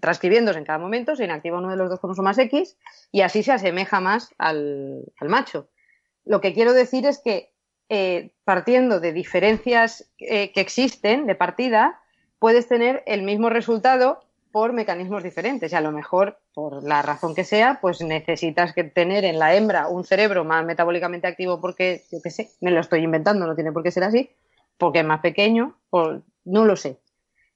transcribiéndose en cada momento, se inactiva uno de los dos cromosomas X y así se asemeja más al, al macho. Lo que quiero decir es que eh, partiendo de diferencias eh, que existen de partida, puedes tener el mismo resultado por mecanismos diferentes y a lo mejor, por la razón que sea, pues necesitas que tener en la hembra un cerebro más metabólicamente activo porque, yo qué sé, me lo estoy inventando, no tiene por qué ser así, porque es más pequeño, o no lo sé.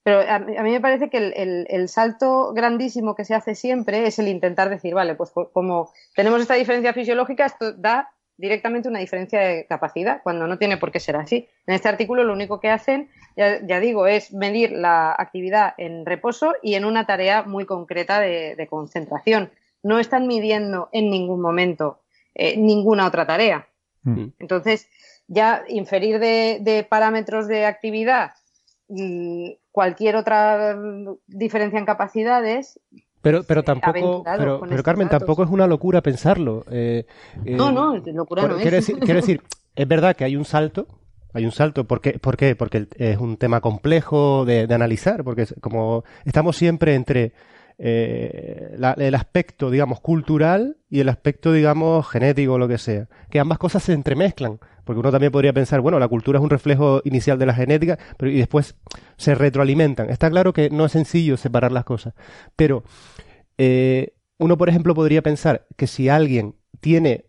Pero a, a mí me parece que el, el, el salto grandísimo que se hace siempre es el intentar decir, vale, pues como tenemos esta diferencia fisiológica, esto da directamente una diferencia de capacidad, cuando no tiene por qué ser así. En este artículo lo único que hacen, ya, ya digo, es medir la actividad en reposo y en una tarea muy concreta de, de concentración. No están midiendo en ningún momento eh, ninguna otra tarea. Mm. Entonces... ya inferir de, de parámetros de actividad cualquier otra diferencia en capacidades. Pero, pero tampoco, pero, pero Carmen, datos. tampoco es una locura pensarlo. Eh, eh, no, no, locura por, no es. Quiero decir, quiero decir, es verdad que hay un salto. Hay un salto, ¿por qué? ¿Por qué? Porque es un tema complejo de, de analizar, porque como estamos siempre entre Eh, la, el aspecto, digamos, cultural y el aspecto, digamos, genético o lo que sea. Que ambas cosas se entremezclan, porque uno también podría pensar, bueno, la cultura es un reflejo inicial de la genética, pero y después se retroalimentan. Está claro que no es sencillo separar las cosas, pero eh, uno, por ejemplo, podría pensar que si alguien tiene,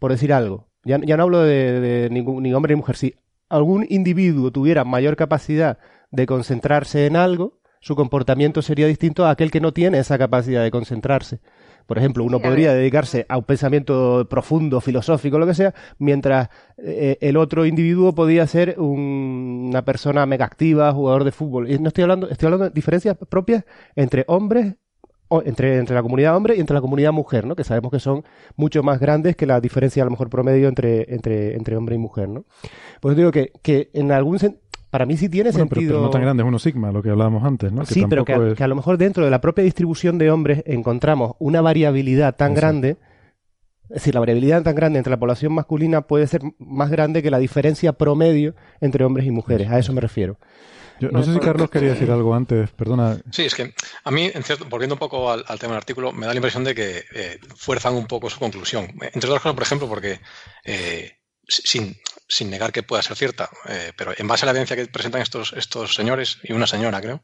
por decir algo, ya, ya no hablo de, de ningún, ni hombre ni mujer, si algún individuo tuviera mayor capacidad de concentrarse en algo, su comportamiento sería distinto a aquel que no tiene esa capacidad de concentrarse. Por ejemplo, uno podría dedicarse a un pensamiento profundo, filosófico, lo que sea, mientras eh, el otro individuo podía ser un, una persona mega activa, jugador de fútbol. Y no estoy hablando, estoy hablando de diferencias propias entre hombres, o entre, entre la comunidad hombre y entre la comunidad mujer, ¿no? Que sabemos que son mucho más grandes que la diferencia, a lo mejor, promedio entre, entre, entre hombre y mujer, ¿no? Pues digo que, que en algún sentido, para mí sí tiene bueno, sentido... Pero, pero no tan grande, es uno sigma, lo que hablábamos antes, ¿no? Sí, que pero que a, es... que a lo mejor dentro de la propia distribución de hombres encontramos una variabilidad tan Eso. grande Es decir, la variabilidad tan grande entre la población masculina puede ser más grande que la diferencia promedio entre hombres y mujeres. A eso me refiero. Yo, no, no sé si Carlos quería decir algo antes, perdona. Sí, es que a mí, en cierto, volviendo un poco al, al tema del artículo, me da la impresión de que eh, fuerzan un poco su conclusión. Entre otras cosas, por ejemplo, porque eh, sin, sin negar que pueda ser cierta, eh, pero en base a la evidencia que presentan estos, estos señores, y una señora creo,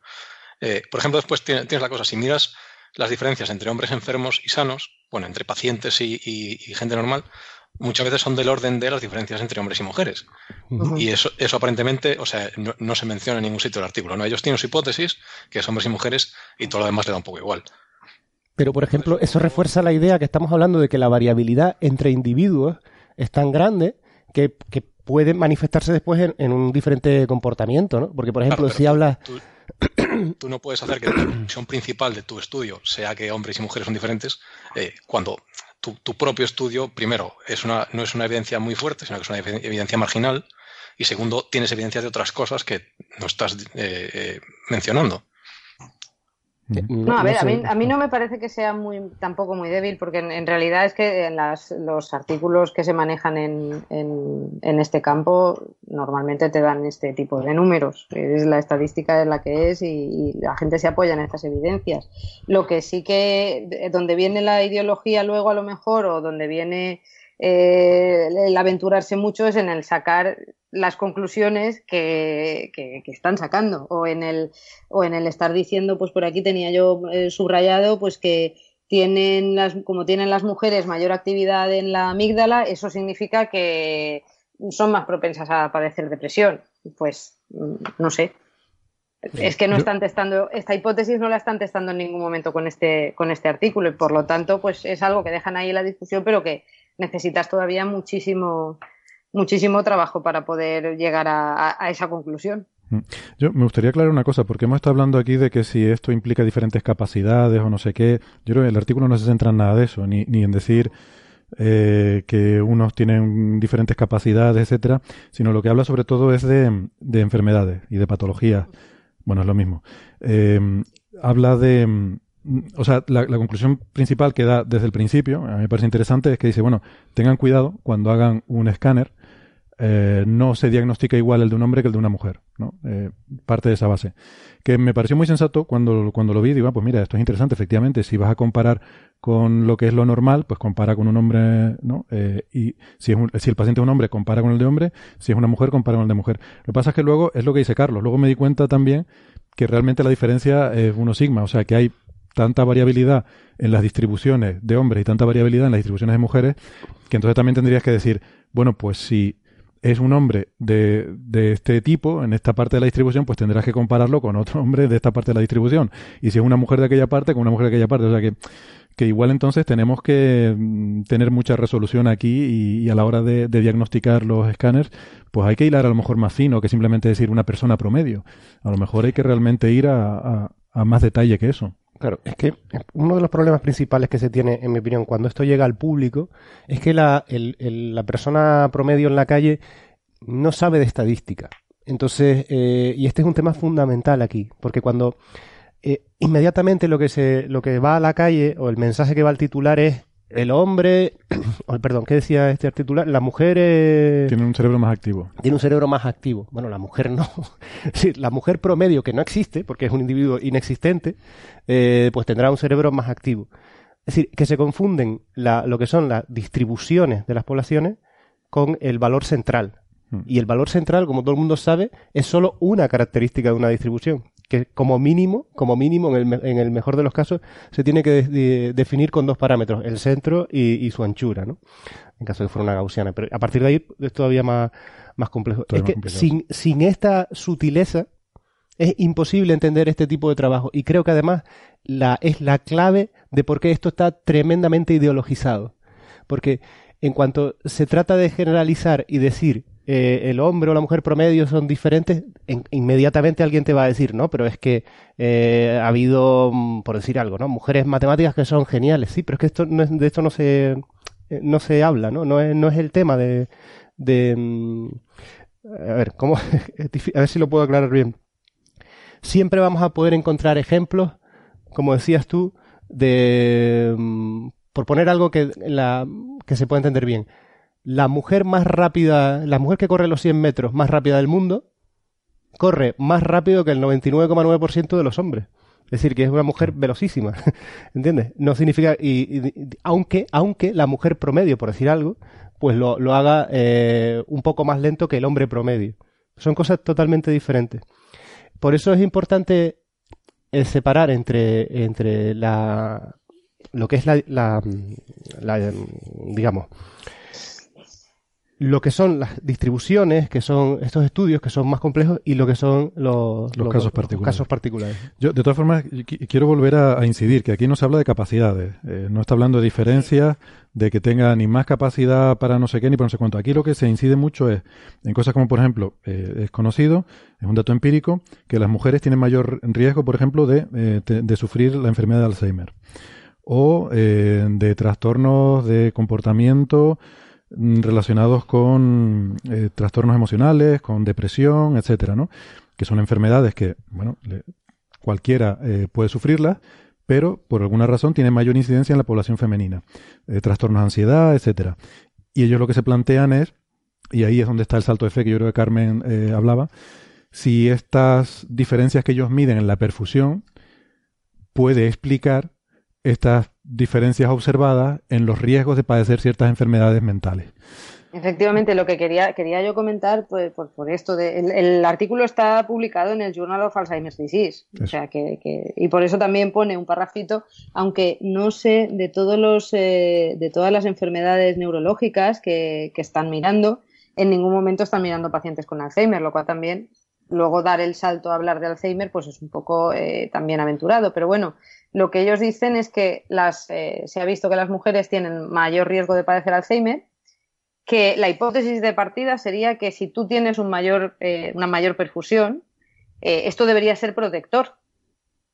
eh, por ejemplo, después tienes, tienes la cosa, si miras las diferencias entre hombres enfermos y sanos, bueno, entre pacientes y, y, y gente normal, muchas veces son del orden de las diferencias entre hombres y mujeres. Uh-huh. Y eso, eso aparentemente, o sea, no, no se menciona en ningún sitio del artículo, ¿no? Ellos tienen su hipótesis, que es hombres y mujeres, y todo lo demás le da un poco igual. Pero, por ejemplo, eso refuerza la idea que estamos hablando de que la variabilidad entre individuos es tan grande que, que puede manifestarse después en, en un diferente comportamiento, ¿no? Porque, por ejemplo, claro, si hablas... Tú, tú no puedes hacer que la conclusión principal de tu estudio sea que hombres y mujeres son diferentes eh, cuando... Tu, tu propio estudio, primero, es una, no es una evidencia muy fuerte, sino que es una evidencia marginal, y segundo, tienes evidencia de otras cosas que no estás eh, eh, mencionando. No, a ver, a mí, a mí no me parece que sea muy tampoco muy débil, porque en, en realidad es que en las, los artículos que se manejan en, en, en este campo normalmente te dan este tipo de números. Es la estadística es la que es y, y la gente se apoya en estas evidencias. Lo que sí que, donde viene la ideología luego a lo mejor, o donde viene eh, el aventurarse mucho, es en el sacar las conclusiones que, que, que están sacando, o en el o en el estar diciendo, pues por aquí tenía yo eh, subrayado, pues que tienen las como tienen las mujeres mayor actividad en la amígdala, eso significa que son más propensas a padecer depresión. Pues no sé, es que no están testando, esta hipótesis no la están testando en ningún momento con este con este artículo, y por lo tanto pues es algo que dejan ahí en la discusión, pero que necesitas todavía muchísimo Muchísimo trabajo para poder llegar a, a, a esa conclusión. Yo me gustaría aclarar una cosa, porque hemos estado hablando aquí de que si esto implica diferentes capacidades o no sé qué. Yo creo que el artículo no se centra en nada de eso, ni, ni en decir eh, que unos tienen diferentes capacidades, etcétera, sino lo que habla sobre todo es de, de enfermedades y de patologías. Bueno, es lo mismo. Eh, habla de... O sea, la, la conclusión principal que da desde el principio, a mí me parece interesante, es que dice, bueno, tengan cuidado cuando hagan un escáner. Eh, no se diagnostica igual el de un hombre que el de una mujer, ¿no? Eh, parte de esa base. Que me pareció muy sensato cuando, cuando lo vi. Digo, ah, pues mira, esto es interesante, efectivamente. Si vas a comparar con lo que es lo normal, pues compara con un hombre, ¿no? Eh, y si, es un, si el paciente es un hombre, compara con el de hombre. Si es una mujer, compara con el de mujer. Lo que pasa es que luego, es lo que dice Carlos, luego me di cuenta también que realmente la diferencia es uno sigma. O sea, que hay tanta variabilidad en las distribuciones de hombres y tanta variabilidad en las distribuciones de mujeres, que entonces también tendrías que decir, bueno, pues si es un hombre de, de este tipo, en esta parte de la distribución, pues tendrás que compararlo con otro hombre de esta parte de la distribución. Y si es una mujer de aquella parte, con una mujer de aquella parte. O sea que, que igual entonces tenemos que tener mucha resolución aquí y, y a la hora de, de diagnosticar los escáneres, pues hay que hilar a lo mejor más fino que simplemente decir una persona promedio. A lo mejor hay que realmente ir a, a, a más detalle que eso. Claro, es que uno de los problemas principales que se tiene, en mi opinión, cuando esto llega al público, es que la, el, el, la persona promedio en la calle no sabe de estadística. Entonces, eh, y este es un tema fundamental aquí, porque cuando eh, inmediatamente lo que se, lo que va a la calle, o el mensaje que va al titular es el hombre, o, perdón, ¿qué decía este titular? Las mujeres... Tienen un cerebro más activo. Tiene un cerebro más activo. Bueno, la mujer no. Sí, la mujer promedio, que no existe, porque es un individuo inexistente, eh, pues tendrá un cerebro más activo. Es decir, que se confunden la, lo que son las distribuciones de las poblaciones con el valor central. Hmm. Y el valor central, como todo el mundo sabe, es solo una característica de una distribución, que como mínimo, como mínimo en el, en el mejor de los casos, se tiene que de, de, definir con dos parámetros, el centro y, y su anchura, ¿no? En caso de que fuera una gaussiana. Pero a partir de ahí es todavía más, más complejo. Todavía es que complicado. sin, sin esta sutileza es imposible entender este tipo de trabajo. Y creo que además la, es la clave de por qué esto está tremendamente ideologizado. Porque en cuanto se trata de generalizar y decir... Eh, el hombre o la mujer promedio son diferentes, en, inmediatamente alguien te va a decir, no, pero es que eh, ha habido, por decir algo, ¿no?, mujeres matemáticas que son geniales. Sí, pero es que esto no es, de esto no se eh, no se habla, ¿no? No es, no es el tema de, de um, a ver, ¿cómo? A ver si lo puedo aclarar bien. Siempre vamos a poder encontrar ejemplos, como decías tú, de um, por poner algo que, la, que se pueda entender bien, la mujer más rápida, la mujer que corre los cien metros más rápida del mundo, corre más rápido que el noventa y nueve coma nueve por ciento de los hombres. Es decir, que es una mujer velocísima, ¿entiendes? No significa... Y, y, aunque, aunque la mujer promedio, por decir algo, pues lo, lo haga eh, un poco más lento que el hombre promedio. Son cosas totalmente diferentes. Por eso es importante eh, separar entre, entre la lo que es la, la, la... digamos... lo que son las distribuciones, que son estos estudios que son más complejos, y lo que son los, los, los, casos, particulares. los casos particulares. Yo, de todas formas, qu- quiero volver a, a incidir que aquí no se habla de capacidades, eh, no está hablando de diferencias, de que tenga ni más capacidad para no sé qué ni para no sé cuánto. Aquí lo que se incide mucho es en cosas como, por ejemplo, eh, es conocido, es un dato empírico, que las mujeres tienen mayor riesgo, por ejemplo, de, eh, te, de sufrir la enfermedad de Alzheimer o eh, de trastornos de comportamiento relacionados con eh, trastornos emocionales, con depresión, etcétera, ¿no? Que son enfermedades que, bueno, le, cualquiera eh, puede sufrirlas, pero por alguna razón tienen mayor incidencia en la población femenina. Eh, trastornos de ansiedad, etcétera. Y ellos lo que se plantean es, y ahí es donde está el salto de fe que yo creo que Carmen eh, hablaba, si estas diferencias que ellos miden en la perfusión puede explicar estas diferencias observadas en los riesgos de padecer ciertas enfermedades mentales. Efectivamente, lo que quería quería yo comentar, pues por, por esto, de, el, el artículo está publicado en el Journal of Alzheimer's Disease, eso. O sea que, que y por eso también pone un parrafito, aunque no sé de todos los eh, de todas las enfermedades neurológicas que, que están mirando, en ningún momento están mirando pacientes con Alzheimer, lo cual también luego dar el salto a hablar de Alzheimer, pues es un poco eh, también aventurado, pero bueno. Lo que ellos dicen es que las, eh, se ha visto que las mujeres tienen mayor riesgo de padecer Alzheimer, que la hipótesis de partida sería que si tú tienes un mayor, eh, una mayor perfusión, eh, esto debería ser protector.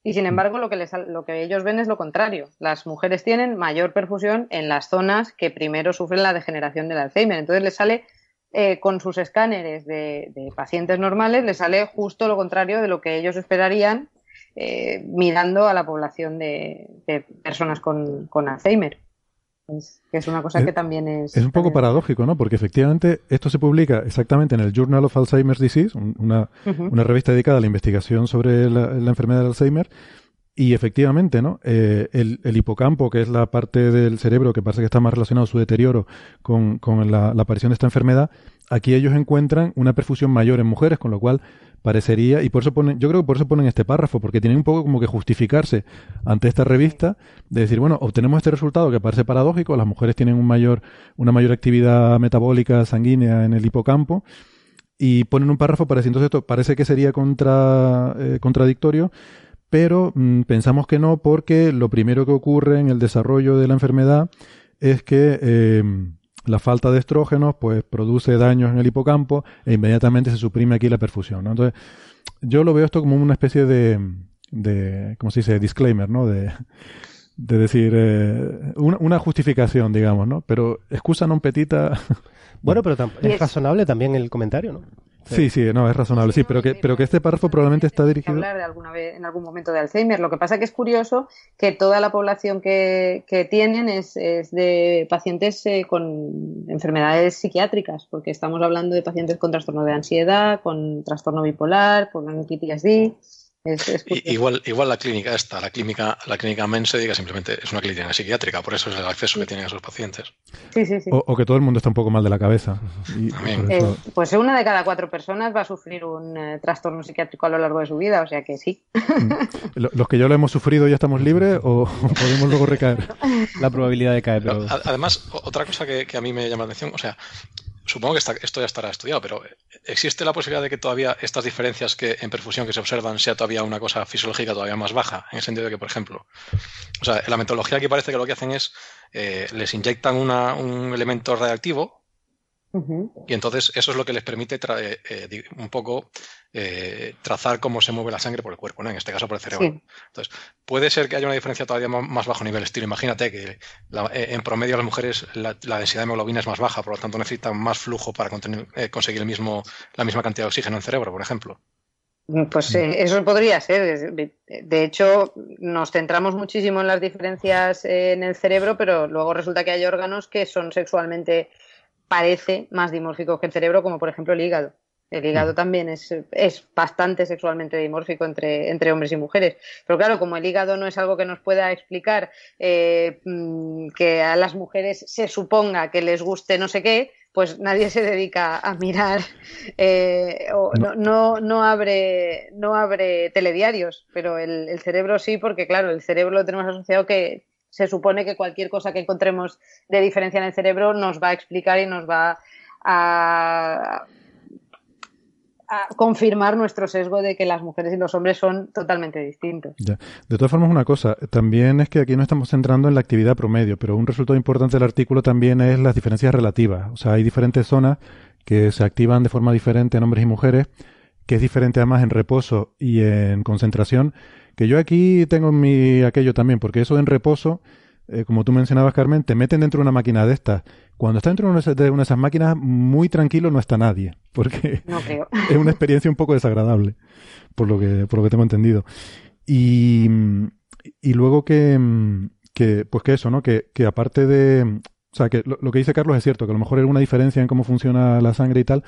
Y sin embargo, lo que, les, lo que ellos ven es lo contrario. Las mujeres tienen mayor perfusión en las zonas que primero sufren la degeneración del Alzheimer. Entonces les sale, eh, con sus escáneres de, de pacientes normales, les sale justo lo contrario de lo que ellos esperarían. Eh, mirando a la población de, de personas con, con Alzheimer, es, que es una cosa es, que también es... Es un poco paradójico, ¿no? Porque efectivamente esto se publica exactamente en el Journal of Alzheimer's Disease, una, uh-huh. una revista dedicada a la investigación sobre la, la enfermedad de Alzheimer, y efectivamente, ¿no? Eh, el, el hipocampo, que es la parte del cerebro que parece que está más relacionado a su deterioro con, con la, la aparición de esta enfermedad, aquí ellos encuentran una perfusión mayor en mujeres, con lo cual parecería, y por eso ponen, yo creo que por eso ponen este párrafo, porque tienen un poco como que justificarse ante esta revista, de decir, bueno, obtenemos este resultado que parece paradójico, las mujeres tienen un mayor, una mayor actividad metabólica sanguínea en el hipocampo, y ponen un párrafo para decir, entonces esto parece que sería contra, eh, contradictorio, pero mm, pensamos que no, porque lo primero que ocurre en el desarrollo de la enfermedad es que eh, la falta de estrógenos pues produce daños en el hipocampo e inmediatamente se suprime aquí la perfusión, ¿no? Entonces, yo lo veo esto como una especie de, de ¿cómo se dice? Disclaimer, ¿no? De, de decir, eh, una, una justificación, digamos, ¿no? Pero excusa non petita... Bueno, pero tam- es razonable también el comentario, ¿no? Sí, sí, no, es razonable, sí, pero que, pero que este párrafo probablemente está dirigido... Hablar de alguna vez, en algún momento de Alzheimer, lo que pasa que es curioso que toda la población que, que tienen es, es de pacientes eh, con enfermedades psiquiátricas, porque estamos hablando de pacientes con trastorno de ansiedad, con trastorno bipolar, con P T S D... Es, es igual, igual la clínica esta, la clínica, la clínica Mense, diga simplemente es una clínica psiquiátrica, por eso es el acceso sí. que tienen a sus pacientes. Sí, sí, sí. O, o que todo el mundo está un poco mal de la cabeza. Y, eh, pues una de cada cuatro personas va a sufrir un eh, trastorno psiquiátrico a lo largo de su vida, o sea que sí. Los que ya lo hemos sufrido ya estamos libres o podemos luego recaer. La probabilidad de caer. Pero... Además, otra cosa que, que a mí me llama la atención, o sea, supongo que está, esto ya estará estudiado, pero ¿existe la posibilidad de que todavía estas diferencias que en perfusión que se observan sea todavía una cosa fisiológica todavía más baja? En el sentido de que, por ejemplo, o sea, la metodología aquí parece que lo que hacen es eh, les inyectan una, un elemento radiactivo uh-huh. y entonces eso es lo que les permite tra- eh, eh, un poco eh, trazar cómo se mueve la sangre por el cuerpo, ¿no? En este caso por el cerebro. Sí. Entonces, puede ser que haya una diferencia todavía más bajo nivel, estilo, imagínate que la, eh, en promedio las mujeres la, la densidad de hemoglobina es más baja, por lo tanto necesitan más flujo para contener, eh, conseguir el mismo, la misma cantidad de oxígeno en el cerebro, por ejemplo. Pues eh, eso podría ser. De hecho, nos centramos muchísimo en las diferencias eh, en el cerebro, pero luego resulta que hay órganos que son sexualmente, parece, más dimórficos que el cerebro, como por ejemplo el hígado. El hígado también es, es bastante sexualmente dimórfico entre, entre hombres y mujeres. Pero claro, como el hígado no es algo que nos pueda explicar eh, que a las mujeres se suponga que les guste no sé qué, pues nadie se dedica a mirar, eh, o no, no, no, abre, no abre telediarios, pero el, el cerebro sí, porque claro, el cerebro lo tenemos asociado que se supone que cualquier cosa que encontremos de diferencia en el cerebro nos va a explicar y nos va a, a confirmar nuestro sesgo de que las mujeres y los hombres son totalmente distintos. Ya. De todas formas, una cosa, también es que aquí no estamos centrando en la actividad promedio, pero un resultado importante del artículo también es las diferencias relativas. O sea, hay diferentes zonas que se activan de forma diferente en hombres y mujeres, que es diferente además en reposo y en concentración, que yo aquí tengo mi aquello también, porque eso en reposo, eh, como tú mencionabas, Carmen, te meten dentro de una máquina de estas. Cuando está dentro de una de esas máquinas, muy tranquilo no está nadie, porque no creo. Es una experiencia un poco desagradable, por lo que, por lo que tengo entendido. Y, y luego que, que, pues que eso, ¿no? Que, que aparte de, o sea, que lo, lo que dice Carlos es cierto, que a lo mejor era una diferencia en cómo funciona la sangre y tal,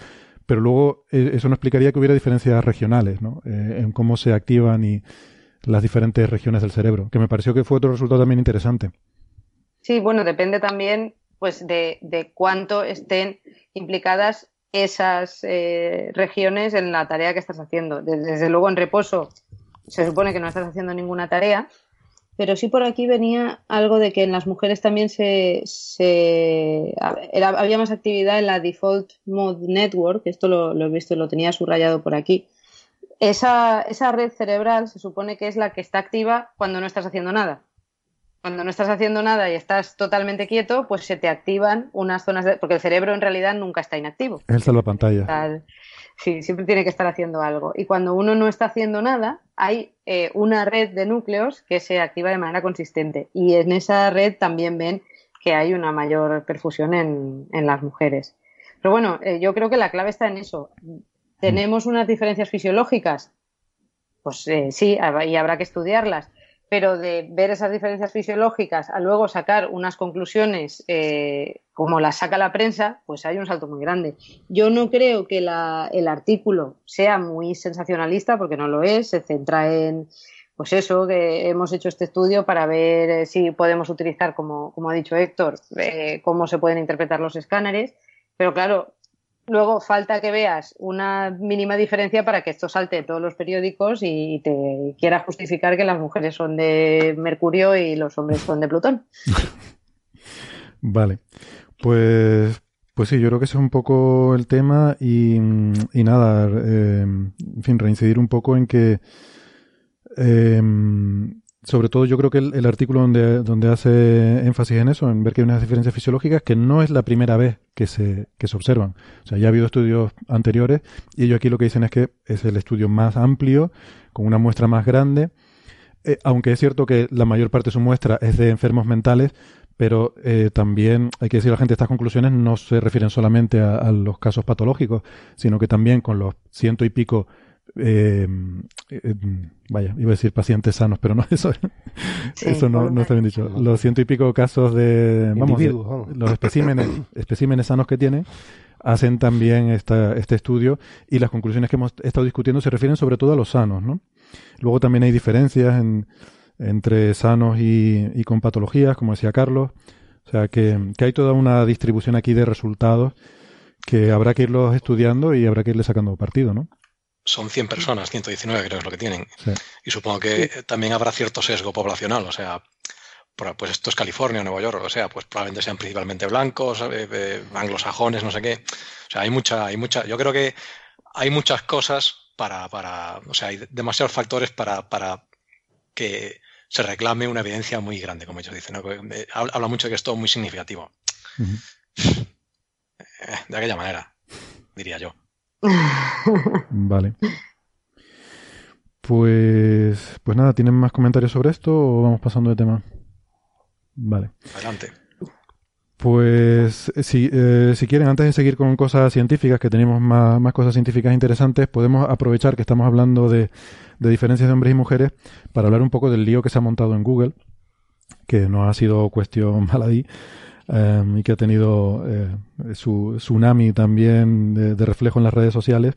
pero luego eso no explicaría que hubiera diferencias regionales, ¿no? Eh, en cómo se activan y las diferentes regiones del cerebro, que me pareció que fue otro resultado también interesante. Sí, bueno, depende también, pues de, de cuánto estén implicadas esas eh, regiones en la tarea que estás haciendo. Desde, desde luego en reposo se supone que no estás haciendo ninguna tarea, pero sí por aquí venía algo de que en las mujeres también se, se era, había más actividad en la Default Mode Network, esto lo, lo he visto, lo tenía subrayado por aquí. Esa, esa red cerebral se supone que es la que está activa cuando no estás haciendo nada. Cuando no estás haciendo nada y estás totalmente quieto, pues se te activan unas zonas... de... porque el cerebro en realidad nunca está inactivo. Es el salvapantalla. Sí, siempre tiene que estar haciendo algo. Y cuando uno no está haciendo nada, hay eh, una red de núcleos que se activa de manera consistente. Y en esa red también ven que hay una mayor perfusión en, en las mujeres. Pero bueno, eh, yo creo que la clave está en eso. ¿Tenemos unas diferencias fisiológicas? Pues eh, sí, y habrá que estudiarlas. Pero de ver esas diferencias fisiológicas a luego sacar unas conclusiones eh, como las saca la prensa, pues hay un salto muy grande. Yo no creo que la, el artículo sea muy sensacionalista, porque no lo es, se centra en, pues eso, que hemos hecho este estudio para ver si podemos utilizar, como, como ha dicho Héctor, eh, cómo se pueden interpretar los escáneres, pero claro... luego falta que veas una mínima diferencia para que esto salte de todos los periódicos y te quieras justificar que las mujeres son de Mercurio y los hombres son de Plutón. Vale, pues, pues sí, yo creo que ese es un poco el tema y, y nada, eh, en fin, reincidir un poco en que... Eh, sobre todo yo creo que el, el artículo donde, donde hace énfasis en eso, en ver que hay unas diferencias fisiológicas, que no es la primera vez que se, que se observan. O sea, ya ha habido estudios anteriores y ellos aquí lo que dicen es que es el estudio más amplio, con una muestra más grande, eh, aunque es cierto que la mayor parte de su muestra es de enfermos mentales, pero eh, también hay que decir a la gente, estas conclusiones no se refieren solamente a, a los casos patológicos, sino que también con los ciento y pico Eh, eh, vaya, iba a decir pacientes sanos, pero no, eso, sí, eso no, no está bien dicho. Los ciento y pico casos de, vamos, de, los especímenes, especímenes sanos que tienen, hacen también esta, este estudio y las conclusiones que hemos estado discutiendo se refieren sobre todo a los sanos, ¿no? Luego también hay diferencias en, entre sanos y, y con patologías, como decía Carlos. O sea, que, que hay toda una distribución aquí de resultados que habrá que irlos estudiando y habrá que irle sacando partido, ¿no? Son cien personas, ciento diecinueve creo es lo que tienen. Sí. Y supongo que sí. También habrá cierto sesgo poblacional, o sea, pues esto es California, Nueva York, o sea, pues probablemente sean principalmente blancos, eh, eh, anglosajones, no sé qué. O sea, hay mucha, hay mucha, yo creo que hay muchas cosas para, para o sea, hay demasiados factores para, para que se reclame una evidencia muy grande, como ellos dicen, ¿no? Habla mucho de que esto es muy significativo. Uh-huh. De aquella manera, diría yo. Vale. Pues pues nada, ¿tienen más comentarios sobre esto o vamos pasando de tema? Vale. Adelante. Pues si, eh, si quieren, antes de seguir con cosas científicas, que tenemos más, más cosas científicas interesantes, podemos aprovechar que estamos hablando de, de diferencias de hombres y mujeres para hablar un poco del lío que se ha montado en Google, que no ha sido cuestión baladí eh, y que ha tenido eh, su tsunami también de, de reflejo en las redes sociales,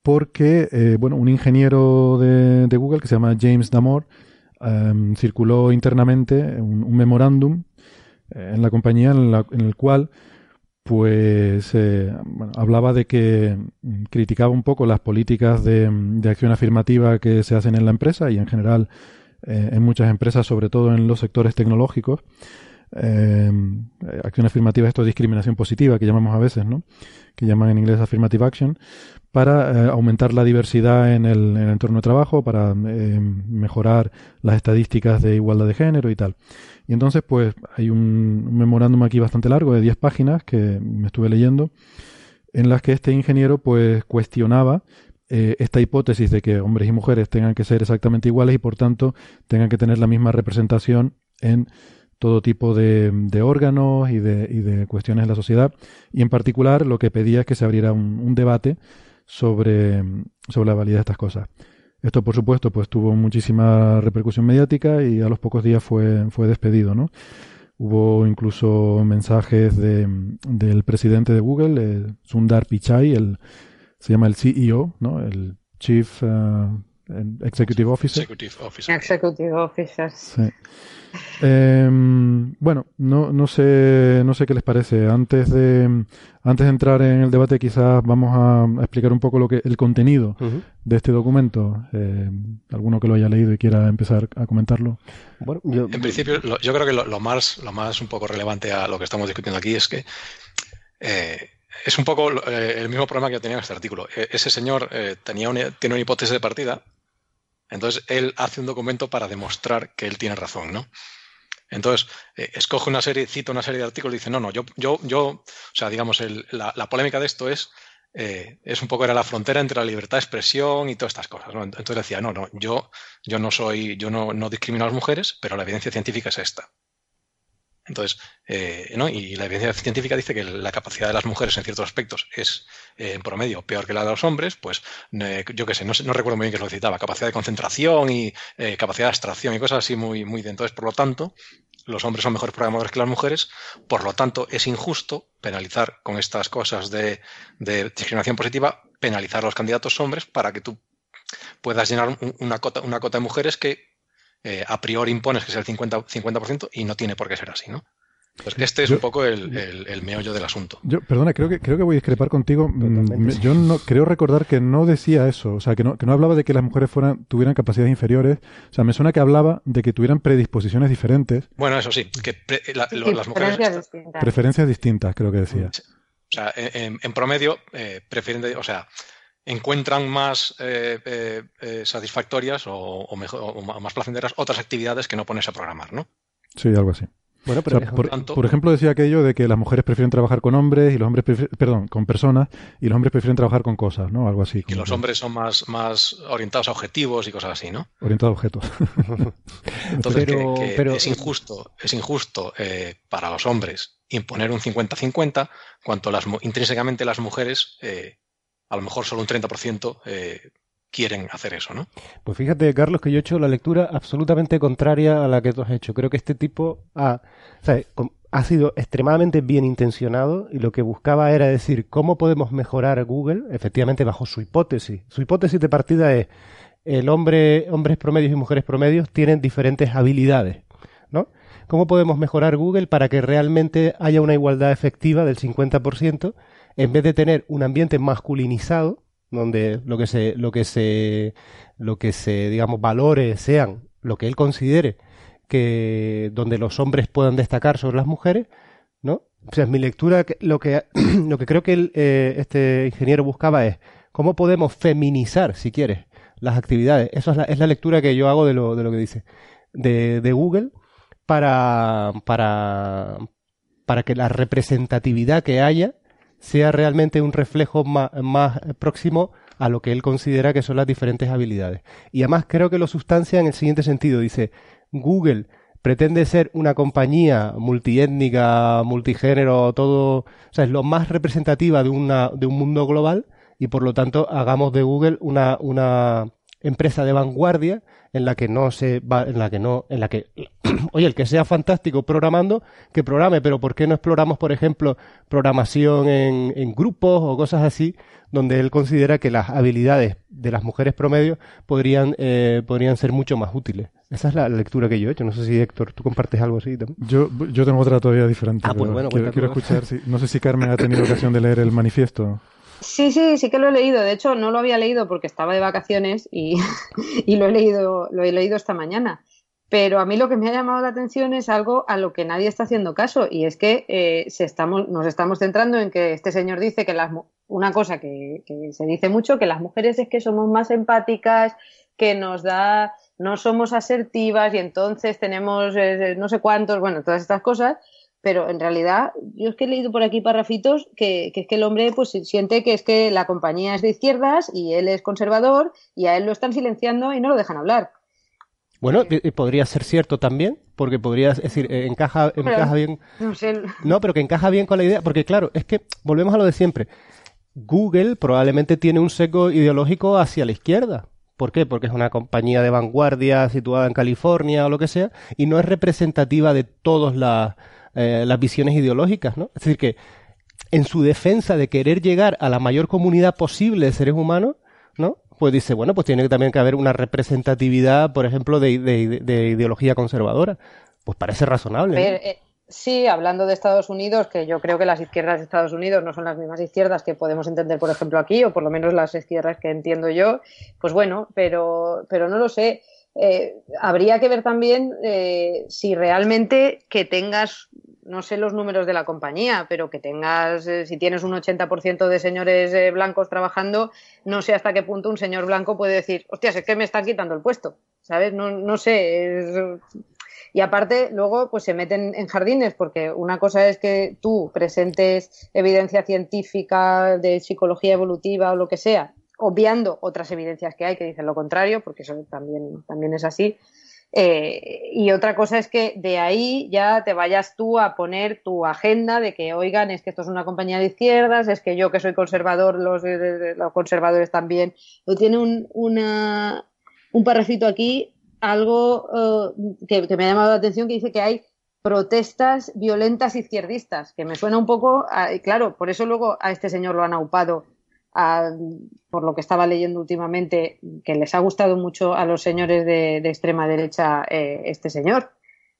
porque eh, bueno, un ingeniero de, de Google que se llama James Damore eh, circuló internamente un, un memorándum en la compañía en, la, en el cual pues eh, bueno, hablaba de que criticaba un poco las políticas de, de acción afirmativa que se hacen en la empresa y en general eh, en muchas empresas, sobre todo en los sectores tecnológicos. Eh, acción afirmativa, esto es discriminación positiva, que llamamos a veces, ¿no? Que llaman en inglés affirmative action, para eh, aumentar la diversidad en el, en el entorno de trabajo, para eh, mejorar las estadísticas de igualdad de género y tal. Y entonces, pues, hay un, un memorándum aquí bastante largo, de diez páginas, que me estuve leyendo, en las que este ingeniero, pues, cuestionaba eh, esta hipótesis de que hombres y mujeres tengan que ser exactamente iguales y, por tanto, tengan que tener la misma representación en todo tipo de, de órganos y de, y de cuestiones de la sociedad. Y, en particular, lo que pedía es que se abriera un, un debate sobre, sobre la validez de estas cosas. Esto, por supuesto, pues tuvo muchísima repercusión mediática y a los pocos días fue, fue despedido, ¿no? Hubo incluso mensajes de, del presidente de Google, eh, Sundar Pichai, el, se llama el C E O, ¿no? El Chief uh, Executive Officer. Executive Officer. Executive Officer. Sí. Eh, bueno, no, no sé, no sé qué les parece. Antes de, antes de entrar en el debate, quizás vamos a, a explicar un poco lo que, el contenido uh-huh. de este documento. Eh, alguno que lo haya leído y quiera empezar a comentarlo. Bueno, yo, en principio, lo, yo creo que lo, lo más, lo más un poco relevante a lo que estamos discutiendo aquí es que eh, es un poco eh, el mismo problema que tenía en este artículo. E- ese señor eh, tenía una, tiene una hipótesis de partida. Entonces, él hace un documento para demostrar que él tiene razón, ¿no? Entonces, eh, escoge una serie, cita una serie de artículos y dice, no, no, yo, yo, yo, o sea, digamos, el, la, la polémica de esto es, eh, es un poco era la frontera entre la libertad de expresión y todas estas cosas, ¿no? Entonces decía, no, no, yo, yo no soy, yo no, no discrimino a las mujeres, pero la evidencia científica es esta. Entonces, eh, ¿no? Y la evidencia científica dice que la capacidad de las mujeres en ciertos aspectos es, eh, en promedio, peor que la de los hombres, pues, eh, yo qué sé, no, no recuerdo muy bien qué es lo que citaba, capacidad de concentración y eh, capacidad de abstracción y cosas así muy, muy de. Entonces, por lo tanto, los hombres son mejores programadores que las mujeres, por lo tanto, es injusto penalizar con estas cosas de, de discriminación positiva, penalizar a los candidatos hombres para que tú puedas llenar una cota, una cota de mujeres que Eh, a priori impones que sea el cincuenta por ciento y no tiene por qué ser así, ¿no? Pues este es yo, un poco el, el, el meollo del asunto. Yo, perdona, creo que creo que voy a discrepar contigo. Totalmente. Yo no creo recordar que no decía eso, o sea, que no, que no hablaba de que las mujeres fueran tuvieran capacidades inferiores, o sea, me suena que hablaba de que tuvieran predisposiciones diferentes. Bueno, eso sí, que pre, la, lo, sí, las mujeres preferencias distintas. preferencias distintas, creo que decía. O sea, en, en promedio eh, prefieren, o sea, encuentran más eh, eh, eh, satisfactorias o, o, mejor, o más placenteras otras actividades que no pones a programar, ¿no? Sí, algo así. Bueno, pero o sea, por, tanto... por ejemplo, decía aquello de que las mujeres prefieren trabajar con hombres y los hombres prefieren, perdón, con personas y los hombres prefieren trabajar con cosas, ¿no? Algo así. Que los hombres son más, más orientados a objetivos y cosas así, ¿no? Orientados a objetos. Entonces, pero, que, que pero... es injusto, es injusto eh, para los hombres imponer un cincuenta cincuenta, cuanto las, intrínsecamente las mujeres... Eh, a lo mejor solo un treinta por ciento eh, quieren hacer eso, ¿no? Pues fíjate, Carlos, que yo he hecho la lectura absolutamente contraria a la que tú has hecho. Creo que este tipo ha, ¿sabes? ha sido extremadamente bien intencionado y lo que buscaba era decir cómo podemos mejorar Google, efectivamente bajo su hipótesis. Su hipótesis de partida es el hombre, hombres promedios y mujeres promedios tienen diferentes habilidades, ¿no? ¿Cómo podemos mejorar Google para que realmente haya una igualdad efectiva del cincuenta por ciento en vez de tener un ambiente masculinizado donde lo que se lo que se lo que se digamos valores sean lo que él considere que donde los hombres puedan destacar sobre las mujeres, ¿no? O sea, es mi lectura, lo que lo que creo que él, eh, este ingeniero buscaba es cómo podemos feminizar, si quieres, las actividades. Eso es la, es la lectura que yo hago de lo de lo que dice de, de Google para para para que la representatividad que haya sea realmente un reflejo más, más próximo a lo que él considera que son las diferentes habilidades. Y además creo que lo sustancia en el siguiente sentido. Dice, Google pretende ser una compañía multiétnica, multigénero, todo, o sea, es lo más representativa de una de un mundo global, y por lo tanto hagamos de Google una una empresa de vanguardia en la que no se va, en la que no, en la que oye, el que sea fantástico programando, que programe, pero ¿por qué no exploramos, por ejemplo, programación en, en grupos o cosas así, donde él considera que las habilidades de las mujeres promedio podrían, eh, podrían ser mucho más útiles? Esa es la lectura que yo he hecho. No sé si, Héctor, tú compartes algo así también. Yo, yo tengo otra todavía diferente. Ah, pues bueno, quiero, quiero escuchar, si, no sé si Carmen ha tenido ocasión de leer el manifiesto. Sí, sí, sí que lo he leído. De hecho, no lo había leído porque estaba de vacaciones y, y lo he leído, lo he leído esta mañana. Pero a mí lo que me ha llamado la atención es algo a lo que nadie está haciendo caso, y es que eh, se estamos, nos estamos centrando en que este señor dice que las, una cosa que, que se dice mucho, que las mujeres es que somos más empáticas, que nos da, no somos asertivas y entonces tenemos eh, no sé cuántos, bueno, todas estas cosas. Pero en realidad, yo es que he leído por aquí parrafitos que, que es que el hombre pues siente que es que la compañía es de izquierdas y él es conservador y a él lo están silenciando y no lo dejan hablar. Bueno, eh, podría ser cierto también, porque podría, es decir, eh, encaja, pero, encaja bien. No sé. No, pero que encaja bien con la idea, porque claro, es que volvemos a lo de siempre. Google probablemente tiene un sesgo ideológico hacia la izquierda. ¿Por qué? Porque es una compañía de vanguardia situada en California o lo que sea, y no es representativa de todas las Eh, las visiones ideológicas, ¿no? Es decir, que en su defensa de querer llegar a la mayor comunidad posible de seres humanos, ¿no? Pues dice, bueno, pues tiene también que haber una representatividad, por ejemplo, de, de, de ideología conservadora. Pues parece razonable. A ver, ¿no? eh, sí, hablando de Estados Unidos, que yo creo que las izquierdas de Estados Unidos no son las mismas izquierdas que podemos entender, por ejemplo, aquí, o por lo menos las izquierdas que entiendo yo, pues bueno, pero, pero no lo sé. Eh, habría que ver también eh, si realmente que tengas, no sé los números de la compañía, pero que tengas, eh, si tienes un ochenta por ciento de señores eh, blancos trabajando, no sé hasta qué punto un señor blanco puede decir, hostias, es que me están quitando el puesto, ¿sabes? No, no sé. Es... Y aparte, luego pues se meten en jardines, porque una cosa es que tú presentes evidencia científica de psicología evolutiva o lo que sea, obviando otras evidencias que hay que dicen lo contrario, porque eso también, también es así. Eh, y otra cosa es que de ahí ya te vayas tú a poner tu agenda de que, oigan, es que esto es una compañía de izquierdas, es que yo que soy conservador, los, los conservadores también. Tiene un, una, un parrafito aquí, algo uh, que, que me ha llamado la atención, que dice que hay protestas violentas izquierdistas, que me suena un poco, a, y claro, por eso luego a este señor lo han aupado. A, por lo que estaba leyendo últimamente, que les ha gustado mucho a los señores de, de extrema derecha eh, este señor,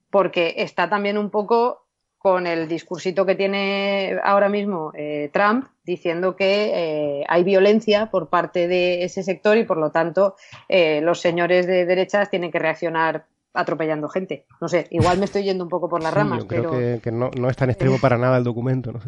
porque está también un poco con el discursito que tiene ahora mismo eh, Trump, diciendo que eh, hay violencia por parte de ese sector y por lo tanto eh, los señores de derechas tienen que reaccionar atropellando gente. No sé, igual me estoy yendo un poco por las ramas. Sí, yo creo pero... que, que no, no es tan extremo para nada el documento, ¿no?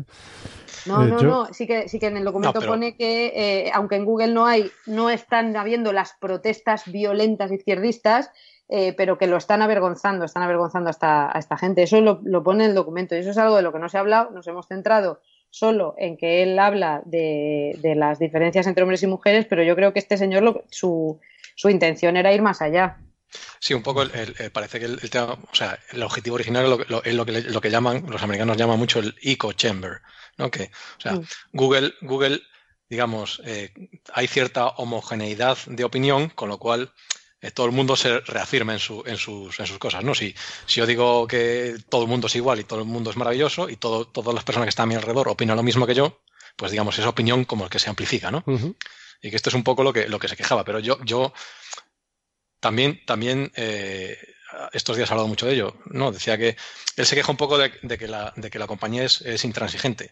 No, no, yo... no, sí que, sí que en el documento no, pero... pone que, eh, aunque en Google no hay, no están habiendo las protestas violentas izquierdistas, eh, pero que lo están avergonzando, están avergonzando hasta, a esta gente. Eso lo, lo pone en el documento, y eso es algo de lo que no se ha hablado. Nos hemos centrado solo en que él habla de, de las diferencias entre hombres y mujeres, pero yo creo que este señor, lo, su, su intención era ir más allá. Sí, un poco el, el, el, parece que el, el tema, o sea, el objetivo original es lo, lo, es lo que, lo que llaman, los americanos llaman mucho el echo chamber, ¿no? Que, o sea, sí. Google, Google, digamos, eh, hay cierta homogeneidad de opinión, con lo cual eh, todo el mundo se reafirma en, su, en, sus, en sus cosas, ¿no? Si, si yo digo que todo el mundo es igual y todo el mundo es maravilloso y todo, todas las personas que están a mi alrededor opinan lo mismo que yo, pues digamos, esa opinión como que se amplifica, ¿no? Uh-huh. Y que esto es un poco lo que, lo que se quejaba, pero yo... yo También, también eh, estos días he hablado mucho de ello, ¿no? Decía que él se queja un poco de, de, que, la, de que la compañía es, es intransigente.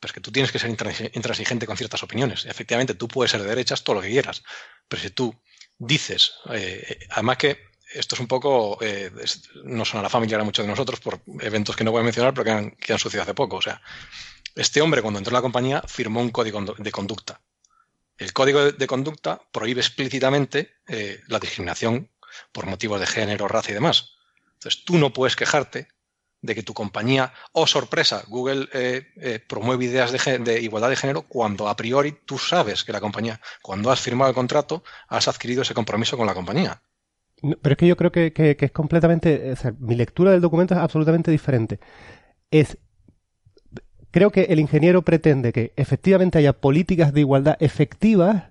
Pero es que tú tienes que ser intransigente con ciertas opiniones. Efectivamente, tú puedes ser de derechas todo lo que quieras, pero si tú dices, eh, además que esto es un poco, eh, es, no sonará familiar a muchos de nosotros por eventos que no voy a mencionar, pero que han, que han sucedido hace poco. O sea, este hombre cuando entró en la compañía firmó un código de conducta. El código de conducta prohíbe explícitamente eh, la discriminación por motivos de género, raza y demás. Entonces, tú no puedes quejarte de que tu compañía, oh sorpresa, Google eh, eh, promueve ideas de, de igualdad de género cuando a priori tú sabes que la compañía, cuando has firmado el contrato, has adquirido ese compromiso con la compañía. Pero es que yo creo que, que, que es completamente... O sea, mi lectura del documento es absolutamente diferente. Es... Creo que el ingeniero pretende que efectivamente haya políticas de igualdad efectivas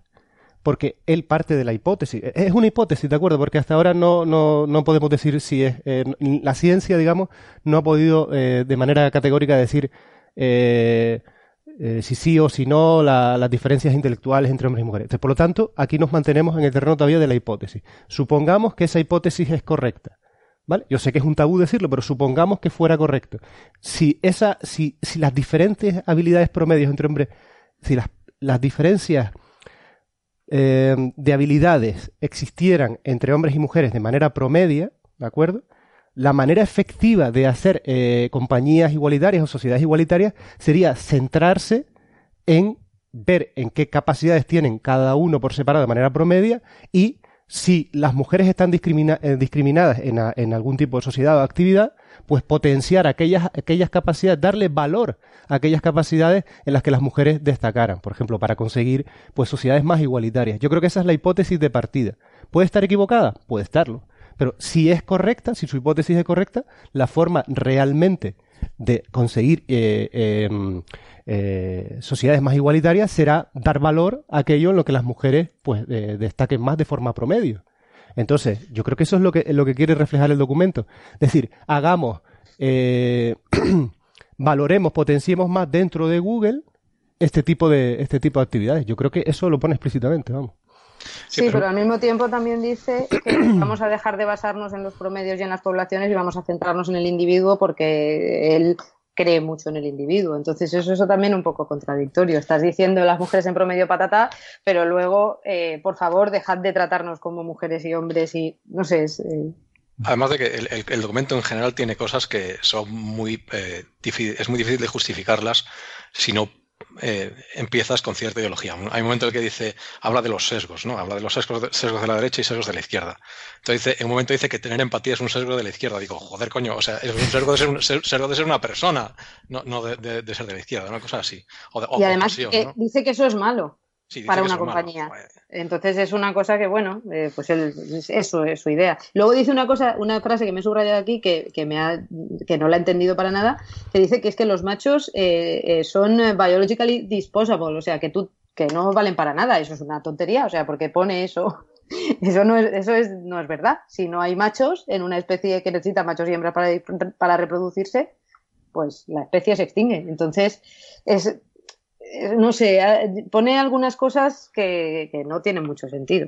porque él parte de la hipótesis. Es una hipótesis, ¿de acuerdo? Porque hasta ahora no, no, no podemos decir si es... Eh, la ciencia, digamos, no ha podido eh, de manera categórica decir eh, eh, si sí o si no la, las diferencias intelectuales entre hombres y mujeres. Entonces, por lo tanto, aquí nos mantenemos en el terreno todavía de la hipótesis. Supongamos que esa hipótesis es correcta. ¿Vale? Yo sé que es un tabú decirlo, pero supongamos que fuera correcto. Si esa, si, si las diferentes habilidades promedios entre hombres, si las, las diferencias eh, de habilidades existieran entre hombres y mujeres de manera promedia, ¿de acuerdo? La manera efectiva de hacer eh, compañías igualitarias o sociedades igualitarias sería centrarse en ver en qué capacidades tienen cada uno por separado de manera promedia y si las mujeres están discrimina- eh, discriminadas en, a, en algún tipo de sociedad o actividad, pues potenciar aquellas, aquellas capacidades, darle valor a aquellas capacidades en las que las mujeres destacaran, por ejemplo, para conseguir pues sociedades más igualitarias. Yo creo que esa es la hipótesis de partida. ¿Puede estar equivocada? Puede estarlo. Pero si es correcta, si su hipótesis es correcta, la forma realmente de conseguir eh, eh, eh, sociedades más igualitarias será dar valor a aquello en lo que las mujeres pues eh, destaquen más de forma promedio. Entonces, yo creo que eso es lo que, lo que quiere reflejar el documento. Es decir, hagamos, eh, valoremos, potenciemos más dentro de Google este tipo de, este tipo de actividades. Yo creo que eso lo pone explícitamente, vamos. Sí, sí pero... pero al mismo tiempo también dice que vamos a dejar de basarnos en los promedios y en las poblaciones y vamos a centrarnos en el individuo porque él cree mucho en el individuo. Entonces eso, eso también es un poco contradictorio. Estás diciendo las mujeres en promedio patata, pero luego, eh, por favor, dejad de tratarnos como mujeres y hombres y no sé... Es, eh... Además de que el, el, el documento en general tiene cosas que son muy... Eh, difícil, es muy difícil de justificarlas si no... Eh, empiezas con cierta ideología. Hay un momento en el que dice, habla de los sesgos, ¿no? Habla de los sesgos de, sesgos de la derecha y sesgos de la izquierda. Entonces, dice, en un momento dice que tener empatía es un sesgo de la izquierda. Digo, joder, coño, o sea, es un sesgo de ser, un, sesgo de ser una persona, no, no de, de, de ser de la izquierda, una cosa así. O de, o y además pasión, que, ¿no? Dice que eso es malo. Sí, para una compañía. Malo. Entonces es una cosa que, bueno, eh, pues él, eso es su idea. Luego dice una cosa, una frase que me he subrayado aquí que, que, me ha, que no la he entendido para nada, que dice que es que los machos eh, eh, son biologically disposable, o sea, que tú que no valen para nada. Eso es una tontería, o sea, porque pone eso. Eso no es, eso es, no es verdad. Si no hay machos en una especie que necesita machos y hembras para, para reproducirse, pues la especie se extingue. Entonces es... No sé, pone algunas cosas que, que no tienen mucho sentido.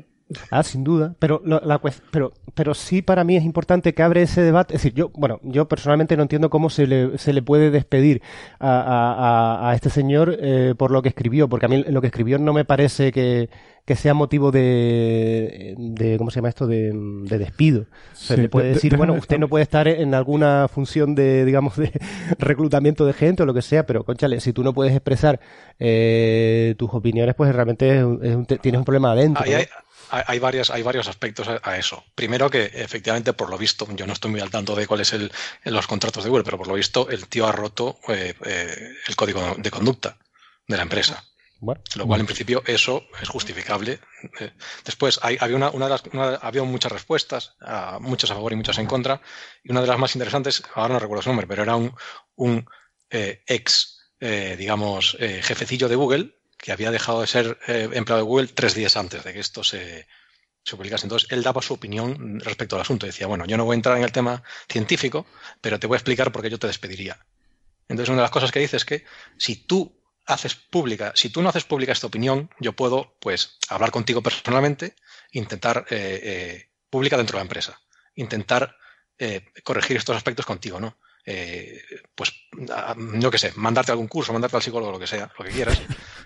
Ah, sin duda, pero, lo, la, pero, pero sí para mí es importante que abre ese debate. Es decir, yo, bueno, yo personalmente no entiendo cómo se le, se le puede despedir a, a, a este señor eh, por lo que escribió, porque a mí lo que escribió no me parece que, que sea motivo de, de, ¿cómo se llama esto? De, de despido. Se sí, le puede decir, de, de, bueno, usted no puede estar en alguna función de, digamos, de reclutamiento de gente o lo que sea, pero, conchale, si tú no puedes expresar eh, tus opiniones, pues realmente es un, es un, tienes un problema adentro. Ay, ¿no? ay, Hay, varias, hay varios aspectos a, a eso. Primero que, efectivamente, por lo visto, yo no estoy muy al tanto de cuáles son los contratos de Google, pero por lo visto el tío ha roto eh, eh, el código de conducta de la empresa. Bueno, lo cual, en principio, eso es justificable. Eh, después, hay, había, una, una de las, una, había muchas respuestas, a, muchas a favor y muchas en contra, y una de las más interesantes, ahora no recuerdo su nombre, pero era un, un eh, ex, eh, digamos, eh, jefecillo de Google, que había dejado de ser eh, empleado de Google tres días antes de que esto se, se publicase. Entonces, él daba su opinión respecto al asunto. Decía, bueno, yo no voy a entrar en el tema científico, pero te voy a explicar por qué yo te despediría. Entonces, una de las cosas que dice es que si tú haces pública, si tú no haces pública esta opinión, yo puedo, pues, hablar contigo personalmente, intentar eh, eh, pública dentro de la empresa, intentar eh, corregir estos aspectos contigo, ¿no? Eh, pues no que sé, mandarte a algún curso, mandarte al psicólogo, lo que sea, lo que quieras.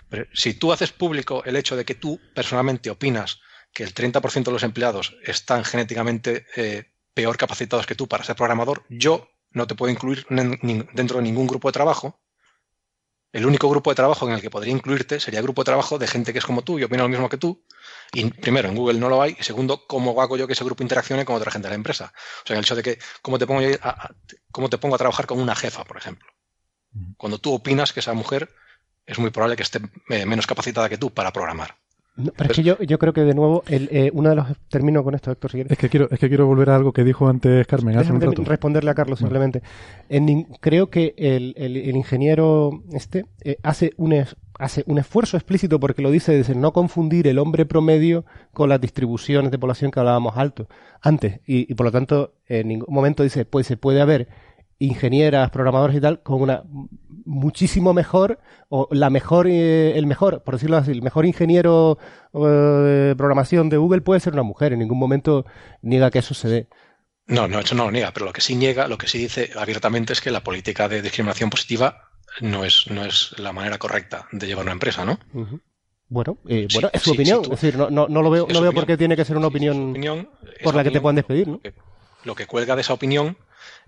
Pero si tú haces público el hecho de que tú personalmente opinas que el treinta por ciento de los empleados están genéticamente eh, peor capacitados que tú para ser programador, yo no te puedo incluir dentro de ningún grupo de trabajo. El único grupo de trabajo en el que podría incluirte sería el grupo de trabajo de gente que es como tú y opina lo mismo que tú. Y primero, en Google no lo hay. Y segundo, ¿cómo hago yo que ese grupo interaccione con otra gente de la empresa? O sea, en el hecho de que, ¿cómo te pongo yo a, a, cómo te pongo a trabajar con una jefa, por ejemplo? Cuando tú opinas que esa mujer es muy probable que esté eh, menos capacitada que tú para programar. No, pero es que yo, yo creo que, de nuevo, el, eh, uno de los... Termino con esto, Héctor, si quieres. Es que quiero, es que quiero volver a algo que dijo antes Carmen hace un rato. Responderle a Carlos, bueno. simplemente. En, creo que el, el, el ingeniero este eh, hace un... Es, hace un esfuerzo explícito porque lo dice, dice no confundir el hombre promedio con las distribuciones de población que hablábamos alto antes, y, y por lo tanto en ningún momento dice, pues se puede haber ingenieras, programadores y tal con una muchísimo mejor o la mejor, eh, el mejor, por decirlo así, el mejor ingeniero eh, de programación de Google puede ser una mujer, en ningún momento niega que eso se dé. No, no, eso no lo niega, pero lo que sí niega, lo que sí dice abiertamente es que la política de discriminación positiva no es, no es la manera correcta de llevar una empresa, ¿no? Uh-huh. Bueno, eh, sí, bueno, es su sí, opinión. Sí, tú, es decir, no, no, no lo veo, no veo por qué tiene que ser una sí, opinión, opinión por la opinión, que te puedan despedir, ¿no? Lo que, lo que cuelga de esa opinión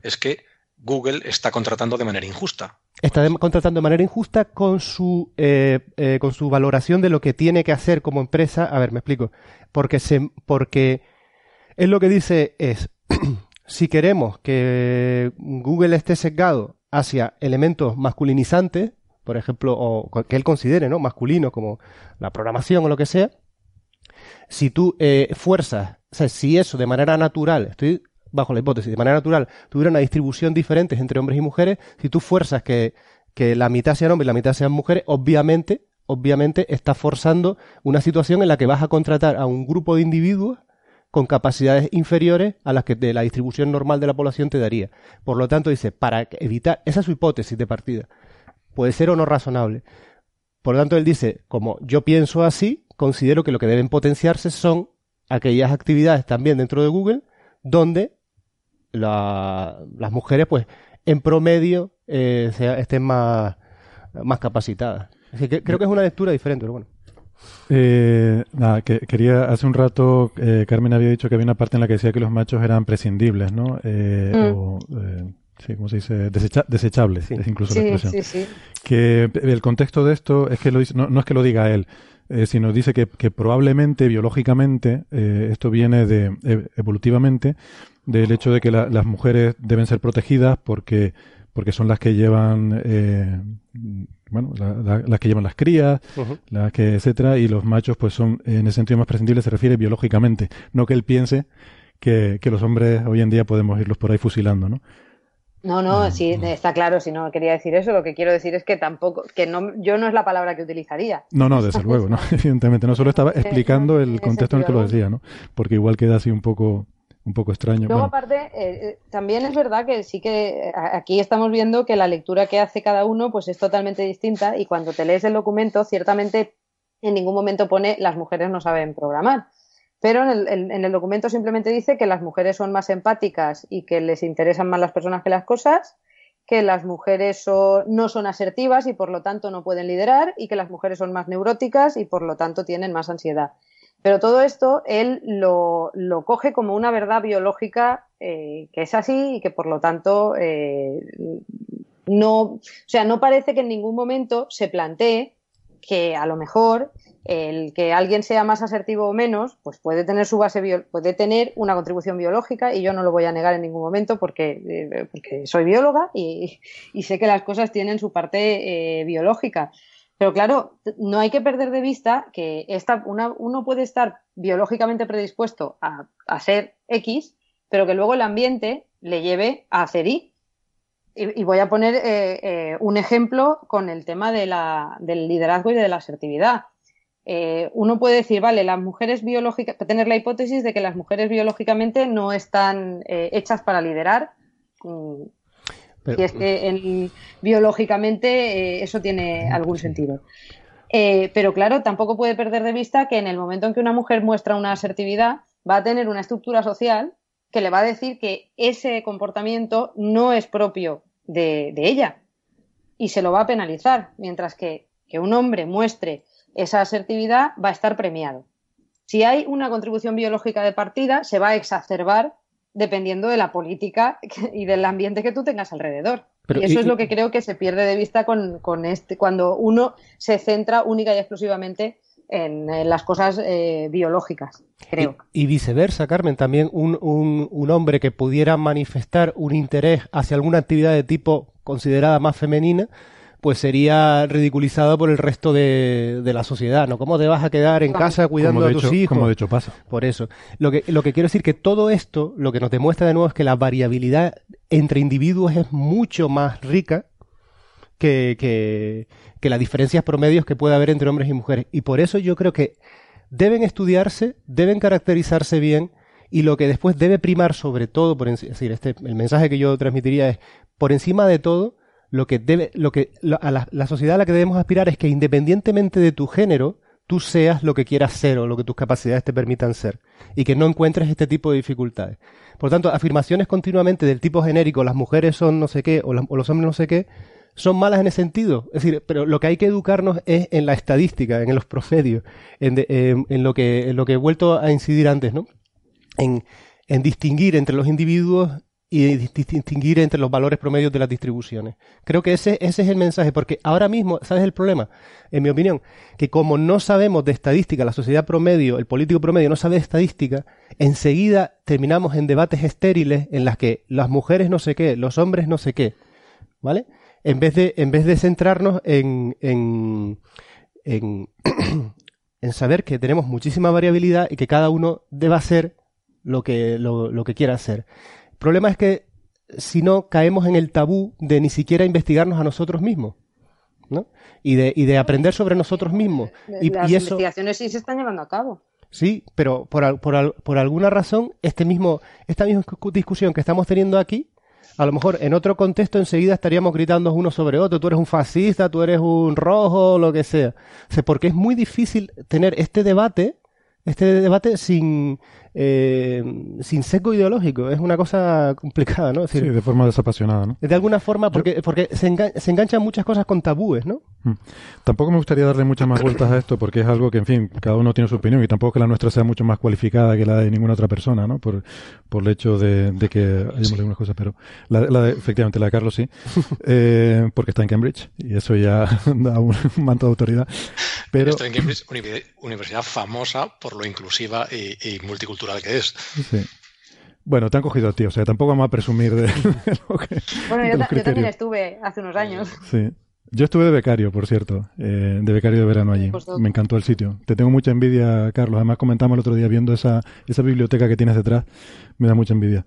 es que Google está contratando de manera injusta. Está de, contratando de manera injusta con su eh, eh, con su valoración de lo que tiene que hacer como empresa. A ver, me explico. Porque se, porque es lo que dice es si queremos que Google esté sesgado hacia elementos masculinizantes, por ejemplo, o que él considere, ¿no?, masculino, como la programación o lo que sea, si tú eh, fuerzas, o sea, si eso de manera natural, estoy bajo la hipótesis, de manera natural tuviera una distribución diferente entre hombres y mujeres, si tú fuerzas que, que la mitad sean hombres y la mitad sean mujeres, obviamente, obviamente estás forzando una situación en la que vas a contratar a un grupo de individuos con capacidades inferiores a las que de la distribución normal de la población te daría. Por lo tanto, dice, para evitar... Esa es su hipótesis de partida. Puede ser o no razonable. Por lo tanto, él dice, como yo pienso así, considero que lo que deben potenciarse son aquellas actividades también dentro de Google donde la, las mujeres, pues, en promedio eh, sea, estén más, más capacitadas. Así que creo que es una lectura diferente, pero bueno. Eh, nada, que, quería hace un rato eh, Carmen había dicho que había una parte en la que decía que los machos eran prescindibles, ¿no? Eh, mm. O, eh, sí, ¿cómo se dice? Desecha, desechables, sí. Es incluso sí, la expresión. Sí, sí. Que el contexto de esto es que lo dice, no, no es que lo diga él, eh, sino dice que, que probablemente biológicamente eh, esto viene de evolutivamente del hecho de que la, las mujeres deben ser protegidas porque porque son las que llevan eh, bueno, la, la, las que llevan las crías, uh-huh. las que, etcétera, y los machos pues son, en el sentido más prescindible se refiere biológicamente, no que él piense que, que los hombres hoy en día podemos irlos por ahí fusilando, ¿no? No, no, uh, sí, uh, está claro, si no quería decir eso, lo que quiero decir es que tampoco, que no, yo no es la palabra que utilizaría. No, no, desde luego, no, evidentemente, no solo estaba explicando el contexto en el que lo decía, ¿no? Porque igual queda así un poco... un poco extraño. Luego, bueno. aparte, eh, también es verdad que sí que aquí estamos viendo que la lectura que hace cada uno pues es totalmente distinta, y cuando te lees el documento, ciertamente en ningún momento pone las mujeres no saben programar, pero en el, en el documento simplemente dice que las mujeres son más empáticas y que les interesan más las personas que las cosas, que las mujeres son, no son asertivas y por lo tanto no pueden liderar, y que las mujeres son más neuróticas y por lo tanto tienen más ansiedad. Pero todo esto él lo, lo coge como una verdad biológica eh, que es así y que por lo tanto eh, no, o sea, no parece que en ningún momento se plantee que a lo mejor el que alguien sea más asertivo o menos, pues puede tener su base bio, puede tener una contribución biológica, y yo no lo voy a negar en ningún momento porque, eh, porque soy bióloga y, y sé que las cosas tienen su parte eh, biológica. Pero claro, no hay que perder de vista que esta, una, uno puede estar biológicamente predispuesto a, a ser X, pero que luego el ambiente le lleve a hacer Y. Y, y voy a poner eh, eh, un ejemplo con el tema de la, del liderazgo y de la asertividad. Eh, uno puede decir, vale, las mujeres biológicas, tener la hipótesis de que las mujeres biológicamente no están eh, hechas para liderar. Mm, Pero, y es que el, biológicamente eh, eso tiene algún sentido. Eh, pero claro, tampoco puede perder de vista que en el momento en que una mujer muestra una asertividad, va a tener una estructura social que le va a decir que ese comportamiento no es propio de, de ella y se lo va a penalizar, mientras que que un hombre muestre esa asertividad va a estar premiado. Si hay una contribución biológica de partida, se va a exacerbar dependiendo de la política y del ambiente que tú tengas alrededor. Pero, y eso y, es lo que creo que se pierde de vista con, con este, cuando uno se centra única y exclusivamente en, en las cosas eh, biológicas, creo. Y, y viceversa, Carmen, también un, un, un hombre que pudiera manifestar un interés hacia alguna actividad de tipo considerada más femenina pues sería ridiculizado por el resto de, de la sociedad, ¿no? ¿Cómo te vas a quedar en casa cuidando a tus hijos? Como de hecho pasa. Por eso. Lo que, lo que quiero decir que todo esto, lo que nos demuestra de nuevo es que la variabilidad entre individuos es mucho más rica que, que, que las diferencias promedios que puede haber entre hombres y mujeres. Y por eso yo creo que deben estudiarse, deben caracterizarse bien, y lo que después debe primar sobre todo, por es decir, este, el mensaje que yo transmitiría es, por encima de todo, lo que debe, lo que lo, a la, la sociedad a la que debemos aspirar es que independientemente de tu género, tú seas lo que quieras ser o lo que tus capacidades te permitan ser, y que no encuentres este tipo de dificultades. Por tanto, afirmaciones continuamente del tipo genérico, las mujeres son no sé qué o, la, o los hombres no sé qué, son malas en ese sentido. Es decir, pero lo que hay que educarnos es en la estadística, en los promedios, en, de, en, en, lo que, en lo que he vuelto a incidir antes, ¿no? En, en distinguir entre los individuos y distinguir entre los valores promedios de las distribuciones. Creo que ese, ese es el mensaje, porque ahora mismo, ¿sabes el problema? En mi opinión, que como no sabemos de estadística, la sociedad promedio, el político promedio no sabe de estadística, enseguida terminamos en debates estériles en las que las mujeres no sé qué, los hombres no sé qué, ¿vale? En vez de, en vez de centrarnos en, en, en, en saber que tenemos muchísima variabilidad y que cada uno deba hacer lo que, lo, lo que quiera hacer. El problema es que si no caemos en el tabú de ni siquiera investigarnos a nosotros mismos, ¿no? Y de, y de aprender sobre nosotros mismos. Y, Las y eso, investigaciones sí se están llevando a cabo. Sí, pero por, por, por alguna razón este mismo, esta misma discusión que estamos teniendo aquí, a lo mejor en otro contexto enseguida estaríamos gritando uno sobre otro, tú eres un fascista, tú eres un rojo, lo que sea. O sea, porque es muy difícil tener este debate Este debate sin eh, sin seco ideológico, es una cosa complicada, ¿no? Es decir, sí, de forma desapasionada, ¿no? De alguna forma, porque porque se, engan- se enganchan muchas cosas con tabúes, ¿no? Mm. Tampoco me gustaría darle muchas más vueltas a esto, porque es algo que, en fin, cada uno tiene su opinión y tampoco que la nuestra sea mucho más cualificada que la de ninguna otra persona, ¿no? Por, por el hecho de, de que hayamos sí. algunas cosas, pero la, la de, efectivamente, la de Carlos sí, eh, porque está en Cambridge y eso ya da un manto de autoridad. Pero... Está en Cambridge, universidad famosa por lo inclusiva y, y multicultural que es. Sí. Bueno, te han cogido a ti, o sea, tampoco vamos a presumir de, de lo que... Bueno, yo, ta- yo también estuve hace unos años. Sí. Yo estuve de becario, por cierto, eh, de becario de verano allí. Me encantó el sitio. Te tengo mucha envidia, Carlos. Además, comentamos el otro día viendo esa, esa biblioteca que tienes detrás. Me da mucha envidia.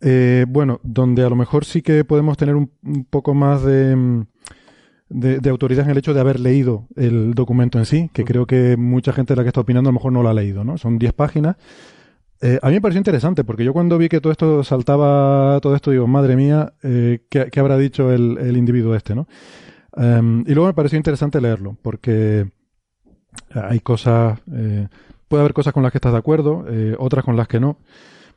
Eh, bueno, donde a lo mejor sí que podemos tener un, un poco más de... De, de autoridad en el hecho de haber leído el documento en sí, que uh-huh. creo que mucha gente de la que está opinando a lo mejor no lo ha leído, ¿no? Son diez páginas. Eh, a mí me pareció interesante, porque yo cuando vi que todo esto saltaba, todo esto, digo, madre mía, eh, ¿qué, qué habrá dicho el, el individuo este, ¿no? Um, y luego me pareció interesante leerlo, porque hay cosas, eh, puede haber cosas con las que estás de acuerdo, eh, otras con las que no.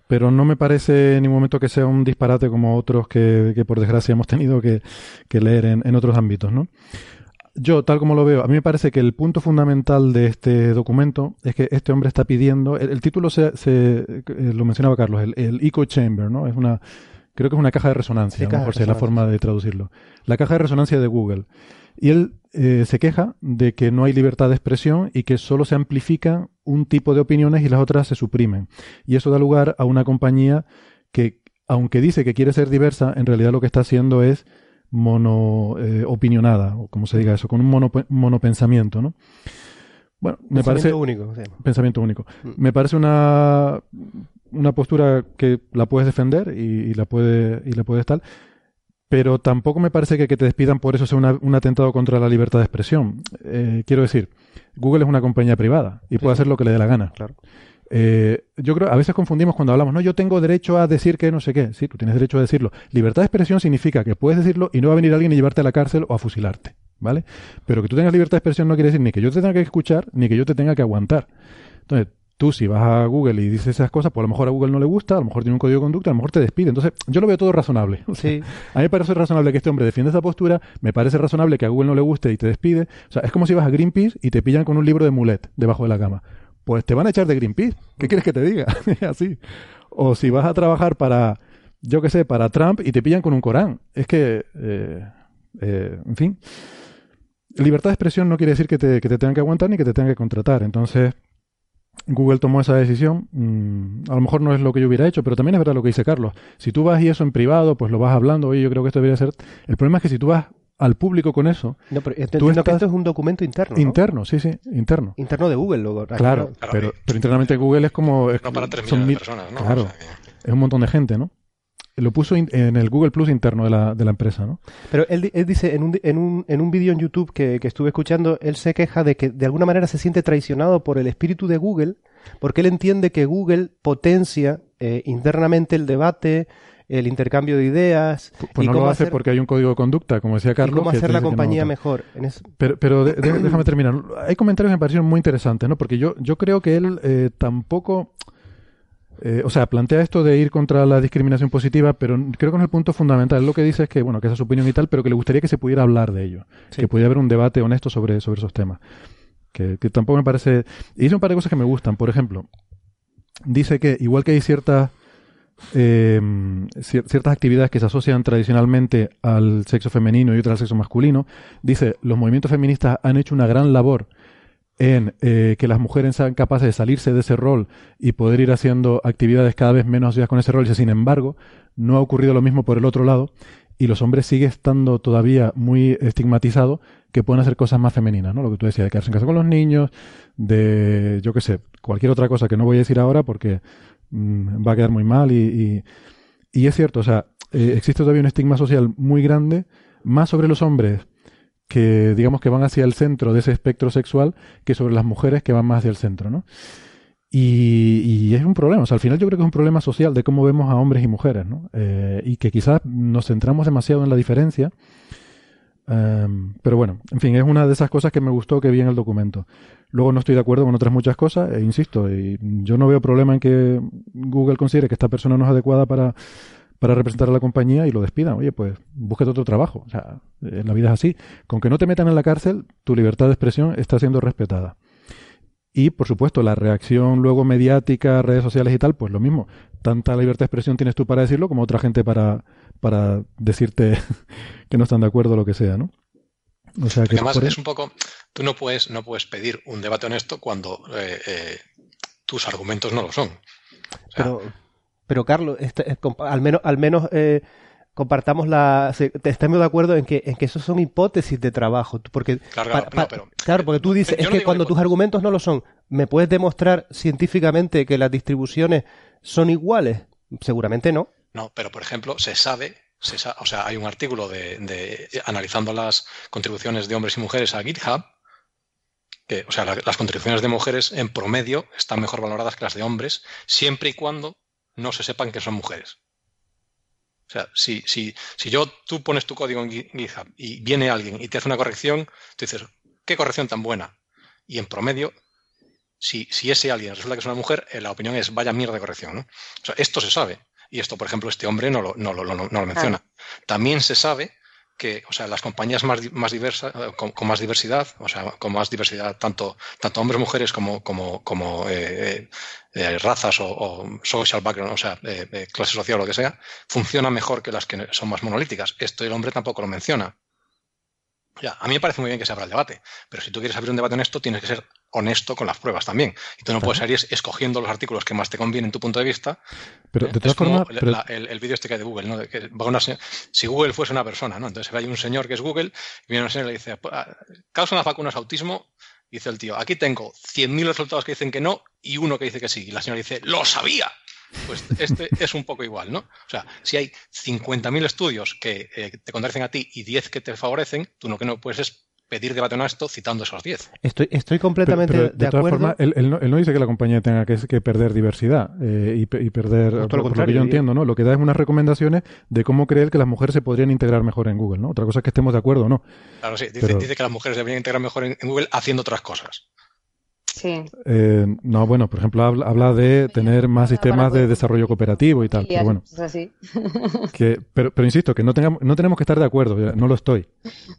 Pero no me parece en ningún momento que sea un disparate como otros que, que por desgracia hemos tenido que, que leer en, en otros ámbitos, ¿no? Yo, tal como lo veo, a mí me parece que el punto fundamental de este documento es que este hombre está pidiendo... El, el título se, se eh, lo mencionaba Carlos, el, el echo chamber, ¿no? Es una, creo que es una caja de resonancia, sí, a lo mejor es la forma de traducirlo. La caja de resonancia de Google. Y él eh, se queja de que no hay libertad de expresión y que solo se amplifica un tipo de opiniones y las otras se suprimen. Y eso da lugar a una compañía que, aunque dice que quiere ser diversa, en realidad lo que está haciendo es mono eh, opinionada, o como se diga eso, con un mono, monopensamiento, ¿no? Bueno, me parece... Único, sí. Pensamiento único. Mm. Me parece una, una postura que la puedes defender y, y la puede y la puedes tal... Pero tampoco me parece que, que te despidan por eso sea una, un atentado contra la libertad de expresión. Eh, quiero decir, Google es una compañía privada y sí, puede hacer lo que le dé la gana. Claro. Eh, yo creo, a veces confundimos cuando hablamos, no, yo tengo derecho a decir que no sé qué. Sí, tú tienes derecho a decirlo. Libertad de expresión significa que puedes decirlo y no va a venir alguien a llevarte a la cárcel o a fusilarte, ¿vale? Pero que tú tengas libertad de expresión no quiere decir ni que yo te tenga que escuchar ni que yo te tenga que aguantar. Entonces, tú si vas a Google y dices esas cosas, pues a lo mejor a Google no le gusta, a lo mejor tiene un código de conducta, a lo mejor te despide. Entonces, yo lo veo todo razonable. O sea, sí. A mí me parece razonable que este hombre defienda esa postura, me parece razonable que a Google no le guste y te despide. O sea, es como si vas a Greenpeace y te pillan con un libro de Mulet debajo de la cama. Pues te van a echar de Greenpeace. ¿Qué quieres que te diga? Así. O si vas a trabajar para, yo qué sé, para Trump y te pillan con un Corán. Es que, eh, eh, en fin, libertad de expresión no quiere decir que te, que te tengan que aguantar ni que te tengan que contratar. Entonces... Google tomó esa decisión, mm, a lo mejor no es lo que yo hubiera hecho, pero también es verdad lo que dice Carlos. Si tú vas y eso en privado, pues lo vas hablando, oye, yo creo que esto debería ser... El problema es que si tú vas al público con eso. No, pero entiendo estás... que esto es un documento interno, ¿no? Interno, sí, sí, interno. Interno de Google, luego. Claro, claro, pero, pero internamente Google es como... Es, no para tres millones mil... de personas, ¿no? Claro, o sea, que... es un montón de gente, ¿no? Lo puso in, en el Google Plus interno de la, de la empresa, ¿no? Pero él, él dice, en un, en un, en un vídeo en YouTube que, que estuve escuchando, él se queja de que de alguna manera se siente traicionado por el espíritu de Google, porque él entiende que Google potencia eh, internamente el debate, el intercambio de ideas... Pues y no cómo lo hace hacer, porque hay un código de conducta, como decía Carlos... Y cómo hacer la compañía no, mejor. En es... Pero, pero de, de, déjame terminar. Hay comentarios que me parecieron muy interesantes, ¿no? Porque yo, yo creo que él eh, tampoco... Eh, o sea, plantea esto de ir contra la discriminación positiva, pero creo que no es el punto fundamental. Lo que dice es que, bueno, que esa es su opinión y tal, pero que le gustaría que se pudiera hablar de ello. Sí. Que pudiera haber un debate honesto sobre, sobre esos temas. Que, que tampoco me parece... Y dice un par de cosas que me gustan. Por ejemplo, dice que igual que hay ciertas... Eh, ciertas actividades que se asocian tradicionalmente al sexo femenino y otras al sexo masculino, dice, los movimientos feministas han hecho una gran labor en eh, que las mujeres sean capaces de salirse de ese rol y poder ir haciendo actividades cada vez menos asociadas con ese rol, y sin embargo no ha ocurrido lo mismo por el otro lado y los hombres siguen estando todavía muy estigmatizados, que pueden hacer cosas más femeninas, ¿no? Lo que tú decías, de quedarse en casa con los niños, de, yo qué sé, cualquier otra cosa que no voy a decir ahora porque va a quedar muy mal y, y, y es cierto, o sea, eh, existe todavía un estigma social muy grande, más sobre los hombres que digamos que van hacia el centro de ese espectro sexual que sobre las mujeres que van más hacia el centro, ¿no? Y, y es un problema, o sea, al final yo creo que es un problema social de cómo vemos a hombres y mujeres, ¿no? Eh, y que quizás nos centramos demasiado en la diferencia, um, pero bueno, en fin, es una de esas cosas que me gustó que vi en el documento. Luego no estoy de acuerdo con otras muchas cosas, e insisto, y yo no veo problema en que Google considere que esta persona no es adecuada para, para representar a la compañía y lo despidan. Oye, pues búsquete otro trabajo. O sea, en la vida es así. Con que no te metan en la cárcel, tu libertad de expresión está siendo respetada. Y, por supuesto, la reacción luego mediática, redes sociales y tal, pues lo mismo. Tanta libertad de expresión tienes tú para decirlo como otra gente para, para decirte que no están de acuerdo o lo que sea, ¿no? O sea, que además es un poco, tú no puedes, no puedes pedir un debate honesto cuando eh, eh, tus argumentos no lo son. O sea, pero, pero Carlos, este, es, al menos, al menos eh, compartamos la, se, te estamos de acuerdo en que, en que eso son hipótesis de trabajo, porque claro, para, para, no, pero, claro porque tú dices es no que cuando hipótesis. Tus argumentos no lo son, ¿me puedes demostrar científicamente que las distribuciones son iguales? Seguramente no. No, pero por ejemplo se sabe. O sea, hay un artículo de, de, de analizando las contribuciones de hombres y mujeres a GitHub, que, o sea, la, las contribuciones de mujeres en promedio están mejor valoradas que las de hombres, siempre y cuando no se sepan que son mujeres. O sea, si, si, si yo, tú pones tu código en GitHub y viene alguien y te hace una corrección, tú dices, ¿qué corrección tan buena? Y en promedio, si, si ese alguien resulta que es una mujer, eh, la opinión es, vaya mierda de corrección, ¿no? O sea, esto se sabe. Y esto, por ejemplo, este hombre no lo, no lo, no, no lo menciona. Ah. También se sabe que, o sea, las compañías más, más diversas, con, con más diversidad, o sea, con más diversidad tanto, tanto hombres, mujeres como, como, como eh, eh, razas o, o social background, o sea, eh, eh, clase social o lo que sea, funcionan mejor que las que son más monolíticas. Esto el hombre tampoco lo menciona. Ya, a mí me parece muy bien que se abra el debate, pero si tú quieres abrir un debate honesto, tienes que ser honesto con las pruebas también. Y tú no puedes salir escogiendo los artículos que más te convienen en tu punto de vista. Pero de todas formas, pero... la, el, el vídeo este que hay de Google, ¿no? De que va una, si Google fuese una persona, ¿no? Entonces hay un señor que es Google, y viene una señora y le dice, ¿causan las vacunas autismo? Y dice el tío, aquí tengo cien mil resultados que dicen que no y uno que dice que sí. Y la señora dice, ¡lo sabía! Pues este es un poco igual, ¿no? O sea, si hay cincuenta mil estudios que eh, te contradicen a ti y diez que te favorecen, tú lo que no puedes es pedir debate honesto citando esos diez. Estoy, estoy completamente pero, pero de, de acuerdo. De todas formas, él, él, no, él no dice que la compañía tenga que, que perder diversidad eh, y, y perder, no, por, por lo que yo entiendo, ¿no? Lo que da es unas recomendaciones de cómo creer que las mujeres se podrían integrar mejor en Google, ¿no? Otra cosa es que estemos de acuerdo o no. Claro, sí. Dice, pero... dice que las mujeres deberían integrar mejor en, en Google haciendo otras cosas. Sí. Eh, no, bueno, por ejemplo, habla, habla de tener más sistemas de desarrollo cooperativo y tal, pero bueno. Que, pero, pero insisto, que no, tengamos, no tenemos que estar de acuerdo, no lo estoy.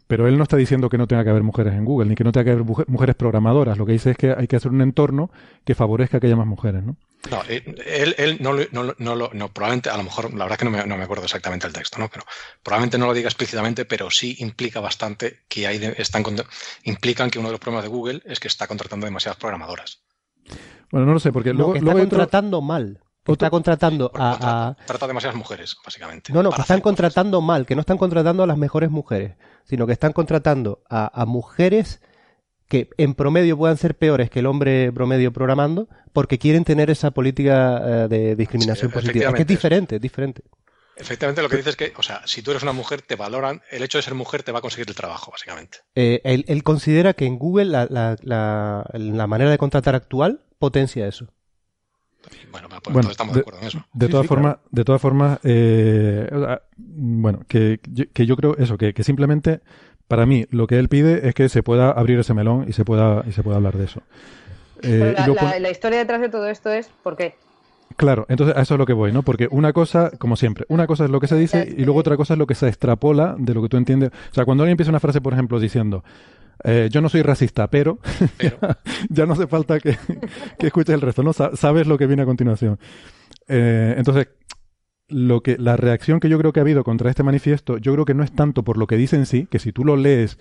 Pero él no está diciendo que no tenga que haber mujeres en Google, ni que no tenga que haber mujer, mujeres programadoras. Lo que dice es que hay que hacer un entorno que favorezca que haya más mujeres, ¿no? No, él, él no lo, no, no, no, no, probablemente, a lo mejor, la verdad es que no me, no me acuerdo exactamente el texto, ¿no? Pero probablemente no lo diga explícitamente, pero sí implica bastante que hay de, están implican que uno de los problemas de Google es que está contratando demasiadas programadoras. Bueno, no lo sé, porque no, luego, que está luego contratando otro... mal. Otro, está contratando sí, a, contrata, a... Trata demasiadas mujeres, básicamente. No, no, que están contratando mal, que no están contratando a las mejores mujeres, sino que están contratando a, a mujeres que en promedio puedan ser peores que el hombre promedio programando, porque quieren tener esa política de discriminación sí, positiva. Es que es diferente, es diferente. Efectivamente, lo que dices es que, o sea, si tú eres una mujer, te valoran, el hecho de ser mujer te va a conseguir el trabajo, básicamente. Eh, él, él considera que en Google la, la, la, la manera de contratar actual potencia eso. Bueno, pues bueno, todos estamos de, de acuerdo en eso. De sí, todas sí, formas, claro. de todas formas, eh, bueno, que, que yo creo eso, que, que simplemente para mí lo que él pide es que se pueda abrir ese melón y se pueda y se pueda hablar de eso. Eh, la, yo, la, pues, la historia detrás de todo esto es ¿por qué? Claro, entonces a eso es lo que voy, ¿no? Porque una cosa, como siempre, una cosa es lo que se dice y luego otra cosa es lo que se extrapola de lo que tú entiendes. O sea, cuando alguien empieza una frase, por ejemplo, diciendo eh, yo no soy racista, pero, pero. ya, ya no hace falta que, que escuches el resto, ¿no? Sa- sabes lo que viene a continuación. Eh, entonces, lo que la reacción que yo creo que ha habido contra este manifiesto, yo creo que no es tanto por lo que dice en sí, que si tú lo lees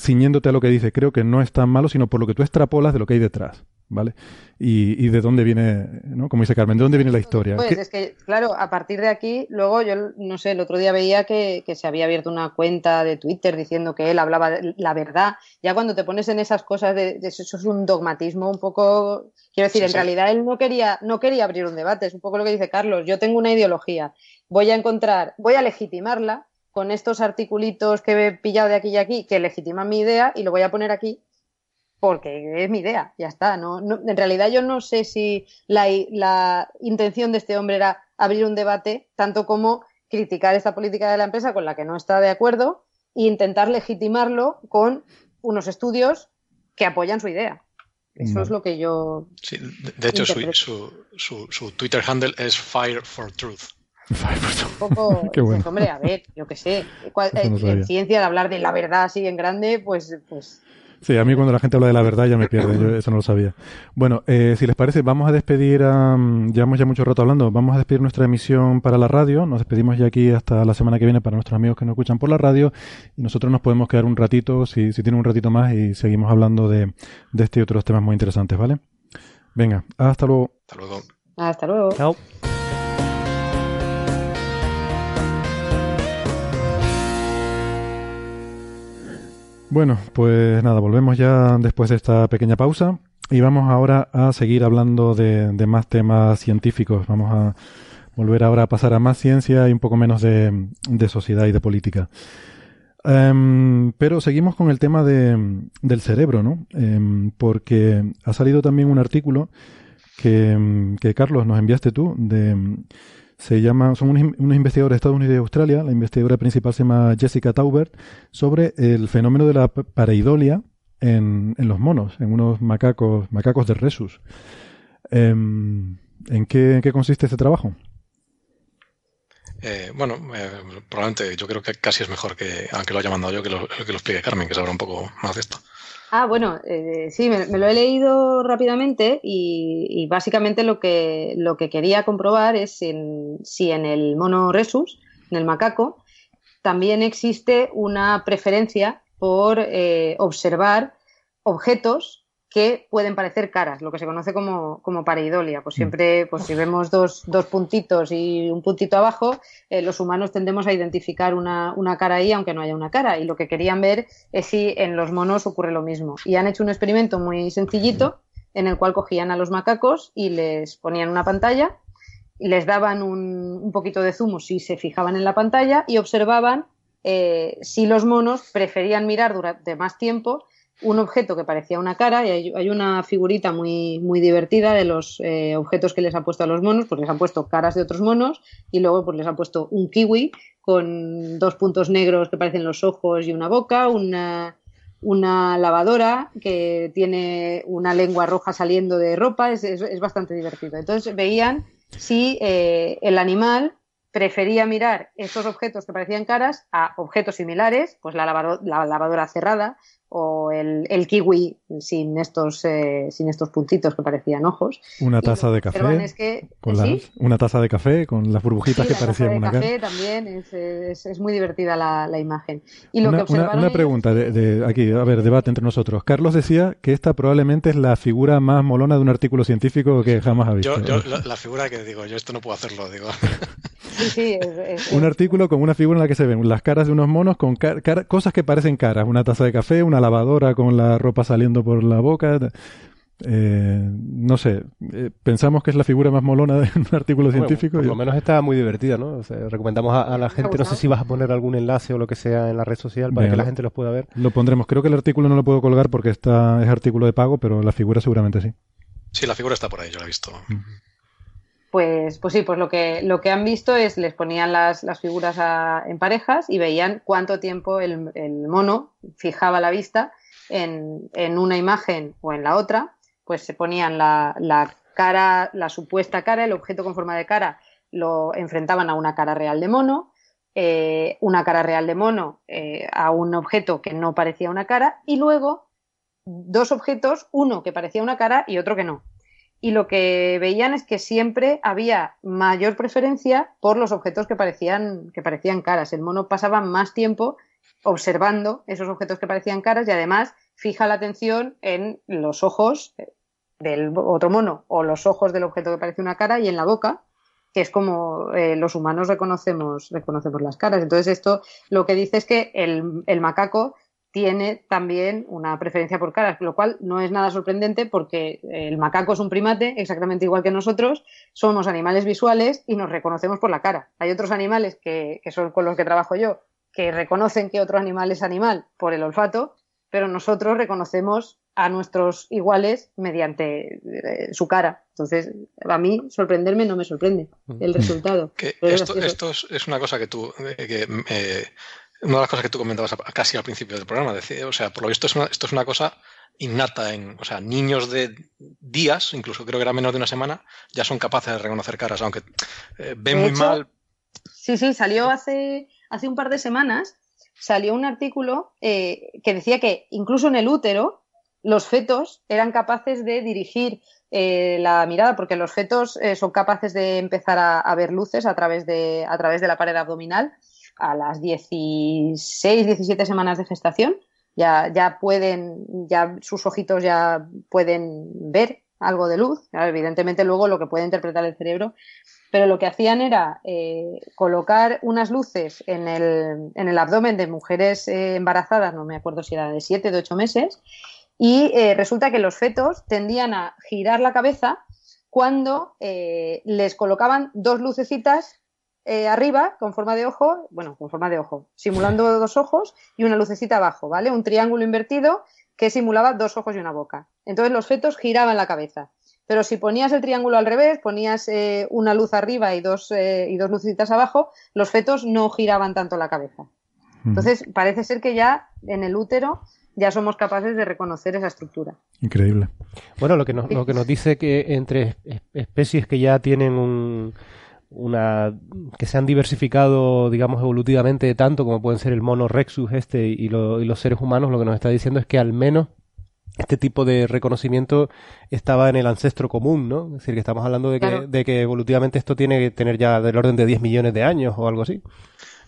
ciñéndote a lo que dice, creo que no es tan malo, sino por lo que tú extrapolas de lo que hay detrás. ¿Vale? Y, y de dónde viene, ¿no? Como dice Carmen, ¿de dónde viene la historia? Pues ¿Qué? es que, claro, a partir de aquí, luego yo, no sé, el otro día veía que, que se había abierto una cuenta de Twitter diciendo que él hablaba de la verdad. Ya cuando te pones en esas cosas, de, de eso es un dogmatismo un poco... Quiero decir, sí, en sí. realidad él no quería, no quería abrir un debate, es un poco lo que dice Carlos. Yo tengo una ideología, voy a encontrar, voy a legitimarla con estos articulitos que he pillado de aquí y aquí, que legitiman mi idea y lo voy a poner aquí. Porque es mi idea, ya está. No, no, en realidad yo no sé si la, la intención de este hombre era abrir un debate, tanto como criticar esta política de la empresa con la que no está de acuerdo e intentar legitimarlo con unos estudios que apoyan su idea. Eso no. es lo que yo... Sí, de, de hecho su, su, su, su Twitter handle es Fire for Truth. Un poco, Qué bueno. pues, hombre, a ver, yo qué sé. Cual, eh, no en ciencia, de hablar de la verdad así en grande, pues... pues sí, a mí cuando la gente habla de la verdad ya me pierde, yo eso no lo sabía. Bueno, eh, si les parece, vamos a despedir, a, llevamos ya mucho rato hablando, vamos a despedir nuestra emisión para la radio, nos despedimos ya aquí hasta la semana que viene para nuestros amigos que nos escuchan por la radio y nosotros nos podemos quedar un ratito, si, si tienen un ratito más y seguimos hablando de, de este y otros temas muy interesantes, ¿vale? Venga, hasta luego. Hasta luego. Hasta luego. Chao. Bueno, pues nada, volvemos ya después de esta pequeña pausa y vamos ahora a seguir hablando de, de más temas científicos. Vamos a volver ahora a pasar a más ciencia y un poco menos de, de sociedad y de política. Um, pero seguimos con el tema de, del cerebro, ¿no? Um, porque ha salido también un artículo que, que Carlos nos enviaste tú de... Se llama, son unos, unos investigadores de Estados Unidos y Australia, la investigadora principal se llama Jessica Taubert, sobre el fenómeno de la pareidolia en, en los monos, en unos macacos, macacos de rhesus. Eh, ¿En qué, en qué consiste este trabajo? Eh, bueno, eh, probablemente yo creo que casi es mejor que, aunque lo haya mandado yo, que lo, que lo explique Carmen, que sabrá un poco más de esto. Ah, bueno, eh, sí, me, me lo he leído rápidamente y, y básicamente lo que, lo que quería comprobar es en, si en el mono rhesus, en el macaco, también existe una preferencia por eh, observar objetos que pueden parecer caras, lo que se conoce como, como pareidolia. Pues siempre, pues si vemos dos, dos puntitos y un puntito abajo, eh, los humanos tendemos a identificar una, una cara ahí, aunque no haya una cara. Y lo que querían ver es si en los monos ocurre lo mismo. Y han hecho un experimento muy sencillito en el cual cogían a los macacos y les ponían una pantalla, y les daban un, un poquito de zumo si se fijaban en la pantalla y observaban eh, si los monos preferían mirar durante más tiempo un objeto que parecía una cara, y hay, hay una figurita muy, muy divertida de los eh, objetos que les han puesto a los monos, pues les han puesto caras de otros monos y luego pues les han puesto un kiwi con dos puntos negros que parecen los ojos y una boca, una, una lavadora que tiene una lengua roja saliendo de ropa, es, es, es bastante divertido. Entonces veían si eh, el animal prefería mirar esos objetos que parecían caras a objetos similares, pues la, lavado, la lavadora cerrada o el, el kiwi sin estos eh, sin estos puntitos que parecían ojos. Una taza de café. Es que, con ¿sí? las, una taza de café con las burbujitas sí, que la parecían una cara. Café también es, es, es muy divertida la, la imagen. Y lo una, que observaron una, una pregunta de, de aquí, a ver, debate entre nosotros. Carlos decía que esta probablemente es la figura más molona de un artículo científico que jamás ha visto. Yo, yo la, la figura que digo, yo esto no puedo hacerlo, digo. Sí, sí, es, es, un artículo con una figura en la que se ven las caras de unos monos con car- car- cosas que parecen caras, una taza de café, una lavadora con la ropa saliendo por la boca, eh, no sé, eh, pensamos que es la figura más molona de un artículo bueno, científico. Por lo menos está muy divertida, ¿no? O sea, recomendamos a, a la gente, no sé si vas a poner algún enlace o lo que sea en la red social para Venga, que la gente los pueda ver. Lo pondremos, creo que el artículo no lo puedo colgar porque está es artículo de pago, pero la figura seguramente sí. Sí, la figura está por ahí, yo la he visto. Uh-huh. Pues, pues sí, pues lo que lo que han visto es les ponían las, las figuras a, en parejas y veían cuánto tiempo el, el mono fijaba la vista en, en una imagen o en la otra, pues se ponían la, la cara, la supuesta cara, el objeto con forma de cara, lo enfrentaban a una cara real de mono, eh, una cara real de mono eh, a un objeto que no parecía una cara y luego dos objetos, uno que parecía una cara y otro que no. Y lo que veían es que siempre había mayor preferencia por los objetos que parecían que parecían caras. El mono pasaba más tiempo observando esos objetos que parecían caras y además fija la atención en los ojos del otro mono o los ojos del objeto que parece una cara y en la boca, que es como eh, los humanos reconocemos, reconocemos las caras. Entonces esto lo que dice es que el, el macaco tiene también una preferencia por caras, lo cual no es nada sorprendente porque el macaco es un primate exactamente igual que nosotros, somos animales visuales y nos reconocemos por la cara. Hay otros animales que, que son con los que trabajo yo, que reconocen que otro animal es animal por el olfato, pero nosotros reconocemos a nuestros iguales mediante eh, su cara. Entonces, a mí sorprenderme no me sorprende el resultado. Que esto, esto es una cosa que tú... Eh, que, eh, Una de las cosas que tú comentabas casi al principio del programa, decir, o sea, por lo visto es una, esto es una cosa innata, en, o sea, niños de días, incluso creo que era menos de una semana, ya son capaces de reconocer caras, aunque eh, ven muy mal. Sí, sí, salió hace, hace un par de semanas, salió un artículo eh, que decía que incluso en el útero los fetos eran capaces de dirigir eh, la mirada, porque los fetos eh, son capaces de empezar a, a ver luces a través de, a través de la pared abdominal. A las dieciséis, diecisiete semanas de gestación, ya, ya pueden, ya sus ojitos ya pueden ver algo de luz, claro, evidentemente luego lo que puede interpretar el cerebro, pero lo que hacían era eh, colocar unas luces en el, en el abdomen de mujeres eh, embarazadas, no me acuerdo si era de siete, de ocho meses, y eh, resulta que los fetos tendían a girar la cabeza cuando eh, les colocaban dos lucecitas Eh, arriba, con forma de ojo, bueno, con forma de ojo, simulando dos ojos y una lucecita abajo, ¿vale? Un triángulo invertido que simulaba dos ojos y una boca. Entonces los fetos giraban la cabeza. Pero si ponías el triángulo al revés, ponías eh, una luz arriba y dos, eh, y dos lucecitas abajo, los fetos no giraban tanto la cabeza. Entonces parece ser que ya en el útero ya somos capaces de reconocer esa estructura. Increíble. Bueno, lo que nos, lo que nos dice que entre especies que ya tienen un... una que se han diversificado, digamos, evolutivamente tanto como pueden ser el mono rexus este y, lo, y los seres humanos, lo que nos está diciendo es que al menos este tipo de reconocimiento estaba en el ancestro común, ¿no? Es decir, que estamos hablando de que, claro. de que evolutivamente esto tiene que tener ya del orden de diez millones de años o algo así.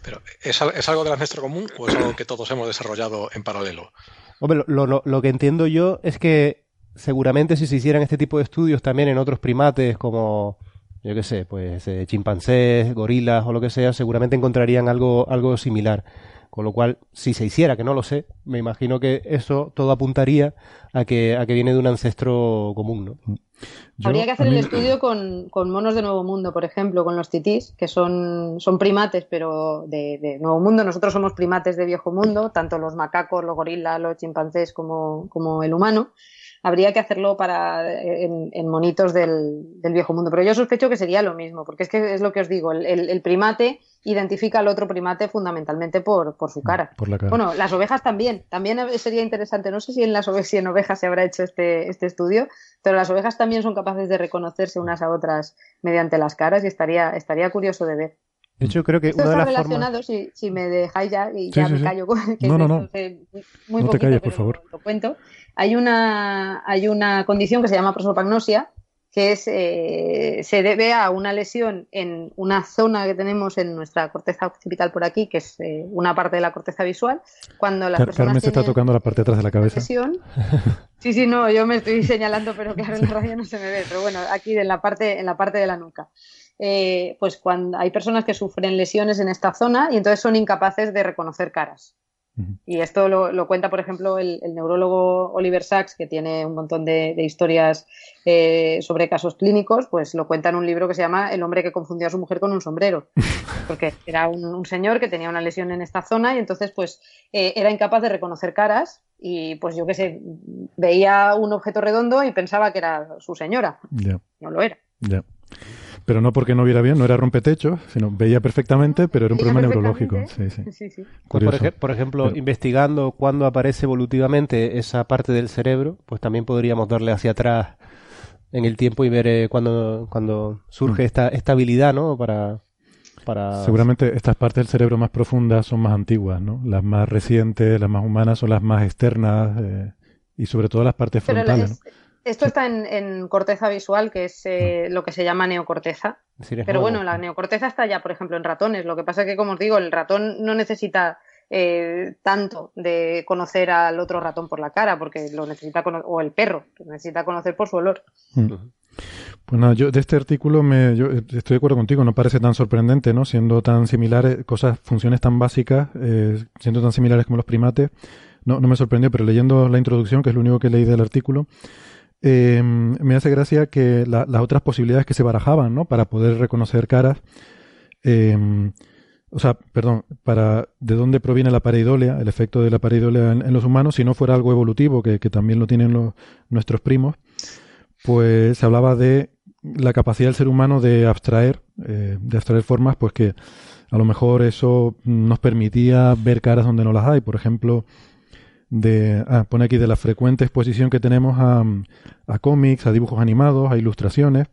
Pero ¿es, es algo del ancestro común o es algo que todos hemos desarrollado en paralelo? Hombre, lo, lo, lo que entiendo yo es que seguramente si se hicieran este tipo de estudios también en otros primates como... yo qué sé, pues eh, chimpancés, gorilas o lo que sea, seguramente encontrarían algo, algo similar. Con lo cual, si se hiciera, que no lo sé, me imagino que eso todo apuntaría a que, a que viene de un ancestro común, ¿no? Yo, Habría que hacer mí... el estudio con, con monos de Nuevo Mundo, por ejemplo, con los titís, que son, son primates, pero de, de Nuevo Mundo. Nosotros somos primates de Viejo Mundo, tanto los macacos, los gorilas, los chimpancés como, como el humano. Habría que hacerlo para en, en monitos del, del Viejo Mundo, pero yo sospecho que sería lo mismo, porque es que es lo que os digo, el, el, el primate identifica al otro primate fundamentalmente por, por su cara. Por la cara. Bueno, las ovejas también, también sería interesante, no sé si en las ove- si en ovejas se habrá hecho este, este estudio, pero las ovejas también son capaces de reconocerse unas a otras mediante las caras y estaría, estaría curioso de ver. De hecho, creo que esto una está de las relacionado, formas... si, si me dejáis ya, y sí, ya sí, me sí. callo. Que no, no, no. Muy no poquito, te calles, por favor. Lo cuento. Hay una, hay una condición que se llama prosopagnosia, que es eh, se debe a una lesión en una zona que tenemos en nuestra corteza occipital por aquí, que es eh, una parte de la corteza visual. Cuando las Car personas Carmen se está tocando la parte de atrás de la cabeza. Lesión, sí, sí, no, yo me estoy señalando, pero claro, en la radio no se me ve. Pero bueno, aquí en la parte, en la parte de la nuca. Eh, pues cuando hay personas que sufren lesiones en esta zona y entonces son incapaces de reconocer caras. Uh-huh. Y esto lo, lo cuenta, por ejemplo, el, el neurólogo Oliver Sacks, que tiene un montón de, de historias eh, sobre casos clínicos, pues lo cuenta en un libro que se llama El hombre que confundió a su mujer con un sombrero, porque era un, un señor que tenía una lesión en esta zona y entonces pues eh, era incapaz de reconocer caras. Y pues yo qué sé, veía un objeto redondo y pensaba que era su señora. Yeah. No lo era. Yeah. Pero no porque no viera bien, no era rompetecho, sino veía perfectamente, pero era un problema neurológico. Sí, sí. Sí, sí. Pues por, ej- por ejemplo, pero... investigando cuándo aparece evolutivamente esa parte del cerebro, pues también podríamos darle hacia atrás en el tiempo y ver eh, cuándo cuando surge mm. esta, esta habilidad, ¿no? Para, para... Seguramente estas partes del cerebro más profundas son más antiguas, ¿no? Las más recientes, las más humanas son las más externas eh, y sobre todo las partes pero frontales, es... ¿no? Esto está en, en corteza visual, que es eh, lo que se llama neocorteza. Sí, pero bueno, la neocorteza está ya, por ejemplo, en ratones. Lo que pasa es que, como os digo, el ratón no necesita eh, tanto de conocer al otro ratón por la cara, porque lo necesita cono- o el perro, que necesita conocer por su olor. Uh-huh. Pues nada, yo de este artículo me, yo estoy de acuerdo contigo, no parece tan sorprendente, ¿no? Siendo tan similares, cosas, funciones tan básicas, eh, siendo tan similares como los primates, no, no me sorprendió, pero leyendo la introducción, que es lo único que leí del artículo, Eh, me hace gracia que la, las otras posibilidades que se barajaban, ¿no? Para poder reconocer caras, eh, o sea, perdón, para de dónde proviene la pareidolia, el efecto de la pareidolia en, en los humanos, si no fuera algo evolutivo, que, que también lo tienen los, nuestros primos, pues se hablaba de la capacidad del ser humano de abstraer, eh, de abstraer formas, pues que a lo mejor eso nos permitía ver caras donde no las hay, por ejemplo... de ah, pone aquí de la frecuente exposición que tenemos a, a cómics, a dibujos animados, a ilustraciones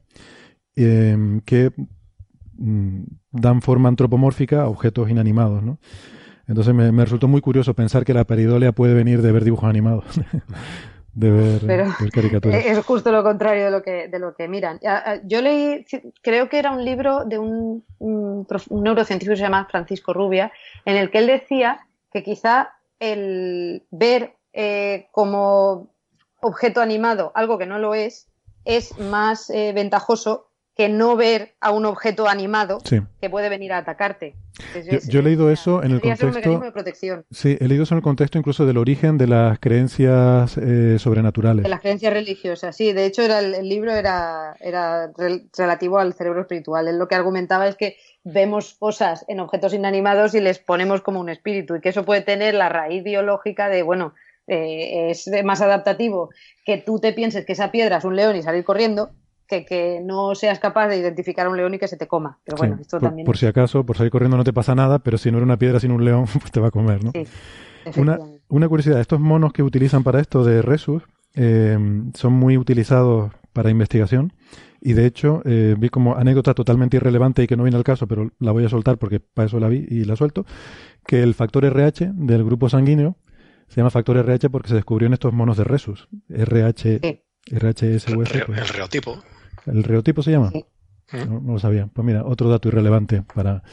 eh, que mm, dan forma antropomórfica a objetos inanimados, ¿no? Entonces me, me resultó muy curioso pensar que la pareidolia puede venir de ver dibujos animados, de ver, pero ver caricaturas. Es justo lo contrario de lo que, de lo que miran. Yo leí, creo que era un libro de un, un, un neurocientífico que se llama Francisco Rubia, en el que él decía que quizá el ver eh, como objeto animado algo que no lo es, es más eh, ventajoso que no ver a un objeto animado sí. que puede venir a atacarte. Entonces, yo, yo he leído eso en el contexto... Un mecanismo de protección. Sí, he leído eso en el contexto incluso del origen de las creencias eh, sobrenaturales. De las creencias religiosas, sí. De hecho, era el, el libro era, era rel, relativo al cerebro espiritual. Él lo que argumentaba es que vemos cosas en objetos inanimados y les ponemos como un espíritu, y que eso puede tener la raíz biológica de, bueno, eh, es más adaptativo que tú te pienses que esa piedra es un león y salir corriendo, que, que no seas capaz de identificar a un león y que se te coma. Pero bueno, sí, esto por, también... Por si acaso, por salir corriendo no te pasa nada, pero si no era una piedra sino un león, pues te va a comer, ¿no? Sí, una, una curiosidad, estos monos que utilizan para esto de Rhesus eh, son muy utilizados para investigación. Y de hecho, eh, vi como anécdota totalmente irrelevante y que no viene al caso, pero la voy a soltar porque para eso la vi y la suelto, que el factor erre hache del grupo sanguíneo se llama factor erre hache porque se descubrió en estos monos de Rhesus. erre hache, sí. erre hache ese u ese. El, pues, el reotipo. ¿El reotipo se llama? Sí. No, no lo sabía. Pues mira, otro dato irrelevante para,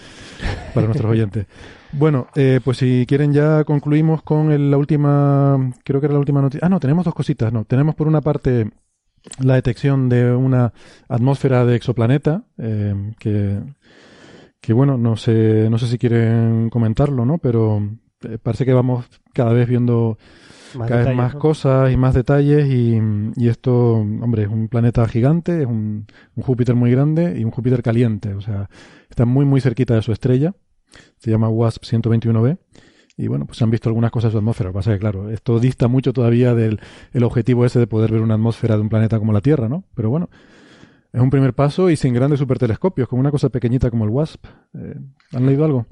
para nuestros oyentes. Bueno, eh, pues si quieren ya concluimos con el, la última, creo que era la última noticia. Ah, no, tenemos dos cositas, no. Tenemos por una parte... la detección de una atmósfera de exoplaneta, eh, que, que bueno, no sé, no sé si quieren comentarlo, ¿no? Pero parece que vamos cada vez viendo más cada detalles, vez más ¿no? cosas y más detalles y, y esto, hombre, es un planeta gigante, es un, un Júpiter muy grande y un Júpiter caliente, o sea, está muy muy cerquita de su estrella, se llama WASP ciento veintiuno b. Y bueno, pues se han visto algunas cosas de su atmósfera. Lo que pasa es que, claro, esto dista mucho todavía del el objetivo ese de poder ver una atmósfera de un planeta como la Tierra, ¿no? Pero bueno, es un primer paso y sin grandes supertelescopios, con una cosa pequeñita como el WASP. Eh, ¿Han leído algo?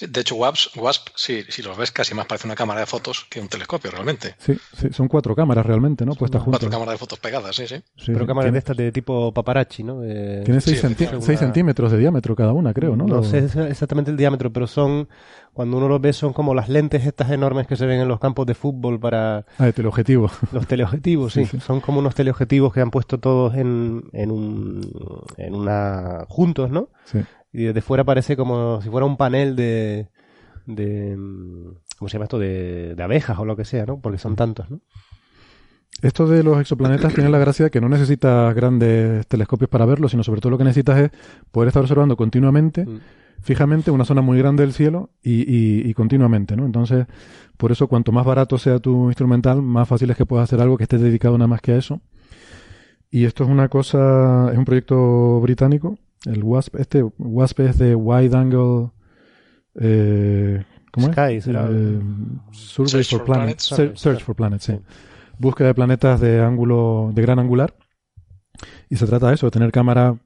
De hecho, WASP, WASP si, si los ves, casi más parece una cámara de fotos que un telescopio, realmente. Sí, sí, son cuatro cámaras realmente, ¿no? Puestas juntas. Cuatro cámaras de fotos pegadas, sí, sí. sí Pero cámaras tiene, de estas de tipo paparazzi, ¿no? Eh, tiene seis, sí, centí- una... seis centímetros de diámetro cada una, creo, ¿no? No lo... sé exactamente el diámetro, pero son, cuando uno los ve, son como las lentes estas enormes que se ven en los campos de fútbol para... Ah, de teleobjetivo. Los teleobjetivos, sí, sí, sí. Son como unos teleobjetivos que han puesto todos en, en, un, en una... juntos, ¿no? Sí. Y desde fuera parece como si fuera un panel de, de ¿cómo se llama esto? De, de abejas o lo que sea, ¿no? Porque son tantos, ¿no? Esto de los exoplanetas tiene la gracia de que no necesitas grandes telescopios para verlos, sino sobre todo lo que necesitas es poder estar observando continuamente, mm. fijamente, una zona muy grande del cielo y, y, y continuamente, ¿no? Entonces, por eso, cuanto más barato sea tu instrumental, más fácil es que puedas hacer algo que esté dedicado nada más que a eso. Y esto es una cosa, es un proyecto británico. El WASP, este WASP es de Wide Angle eh, ¿cómo Sky, es? Será eh, Survey for Planets, Search, Search for Planets, sí. Búsqueda de planetas de ángulo, de gran angular. Y se trata de eso, de tener cámara,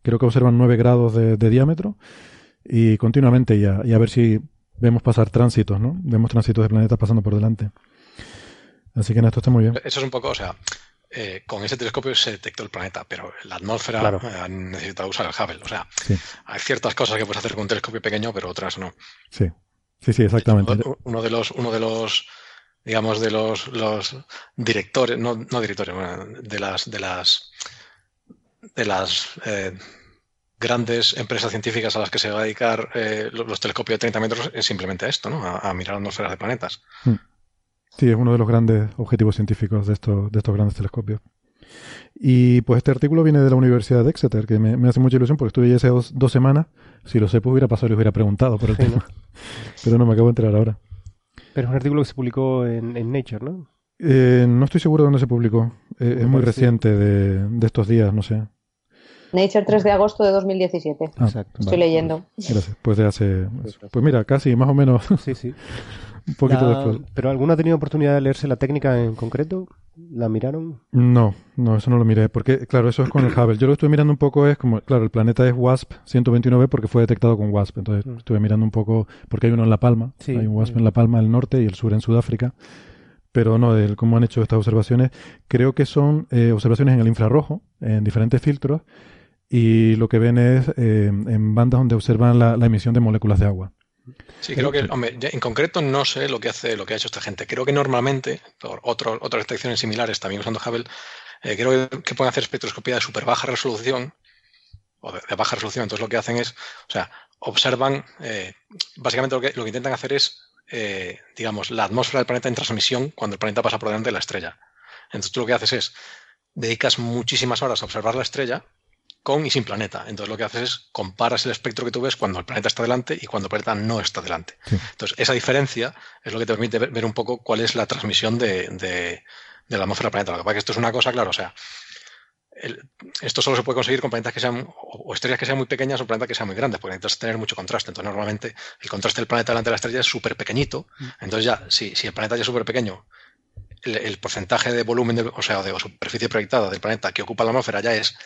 creo que observan nueve grados de, de diámetro, y continuamente, y a, y a ver si vemos pasar tránsitos, ¿no? Vemos tránsitos de planetas pasando por delante. Así que en esto está muy bien. Eso es un poco, o sea... Eh, con ese telescopio se detectó el planeta, pero la atmósfera claro. eh, necesita usar el Hubble. O sea, sí. hay ciertas cosas que puedes hacer con un telescopio pequeño, pero otras no. Sí, sí, sí, exactamente. Uno, uno de los, uno de los, digamos, de los, los directores, no, no directores, bueno, de las, de las, de las eh, grandes empresas científicas a las que se va a dedicar eh, los, los telescopios de treinta metros es simplemente a esto, ¿no? A, a mirar atmósferas de planetas. Mm. Sí, es uno de los grandes objetivos científicos de estos, de estos grandes telescopios. Y pues este artículo viene de la Universidad de Exeter, que me, me hace mucha ilusión porque estuve ya hace dos, dos semanas. Si lo sé, pues hubiera pasado y hubiera preguntado por el sí, tema. ¿No? Pero no me acabo de enterar ahora. Pero es un artículo que se publicó en, en Nature, ¿no? Eh, no estoy seguro de dónde se publicó. Eh, es muy reciente de, de estos días, no sé. Nature, tres de agosto de dos mil diecisiete. Ah, exacto. Estoy vale, leyendo. Gracias. Pues de hace... Pues mira, casi, más o menos. Sí, sí. Un poquito la... después. ¿Pero alguno ha tenido oportunidad de leerse la técnica en concreto? ¿La miraron? No, no, eso no lo miré. Porque, claro, eso es con el Hubble. Yo lo que estuve mirando un poco es como, claro, el planeta es WASP ciento veintinueve porque fue detectado con WASP. Entonces mm. estuve mirando un poco, porque hay uno en La Palma. Sí, hay un WASP sí. en La Palma del norte y el sur en Sudáfrica. Pero no, de cómo han hecho estas observaciones. Creo que son eh, observaciones en el infrarrojo, en diferentes filtros. Y lo que ven es eh, en bandas donde observan la, la emisión de moléculas de agua. Sí, creo que, hombre, en concreto no sé lo que hace, lo que ha hecho esta gente. Creo que normalmente, por otro, otras detecciones similares, también usando Hubble, eh, creo que pueden hacer espectroscopía de súper baja resolución o de, de baja resolución. Entonces lo que hacen es, o sea, observan, eh, básicamente lo que, lo que intentan hacer es, eh, digamos, la atmósfera del planeta en transmisión cuando el planeta pasa por delante de la estrella. Entonces tú lo que haces es, dedicas muchísimas horas a observar la estrella, con y sin planeta. Entonces lo que haces es comparas el espectro que tú ves cuando el planeta está delante y cuando el planeta no está delante. Sí. Entonces esa diferencia es lo que te permite ver un poco cuál es la transmisión de, de, de la atmósfera del planeta. Lo que pasa es que esto es una cosa, claro, o sea, el, esto solo se puede conseguir con planetas que sean, o estrellas que sean muy pequeñas o planetas que sean muy grandes, porque necesitas tener mucho contraste. Entonces normalmente el contraste del planeta delante de la estrella es súper pequeñito. Entonces ya, si, si el planeta ya es súper pequeño, el, el porcentaje de volumen, de, o sea, de superficie proyectada del planeta que ocupa la atmósfera ya es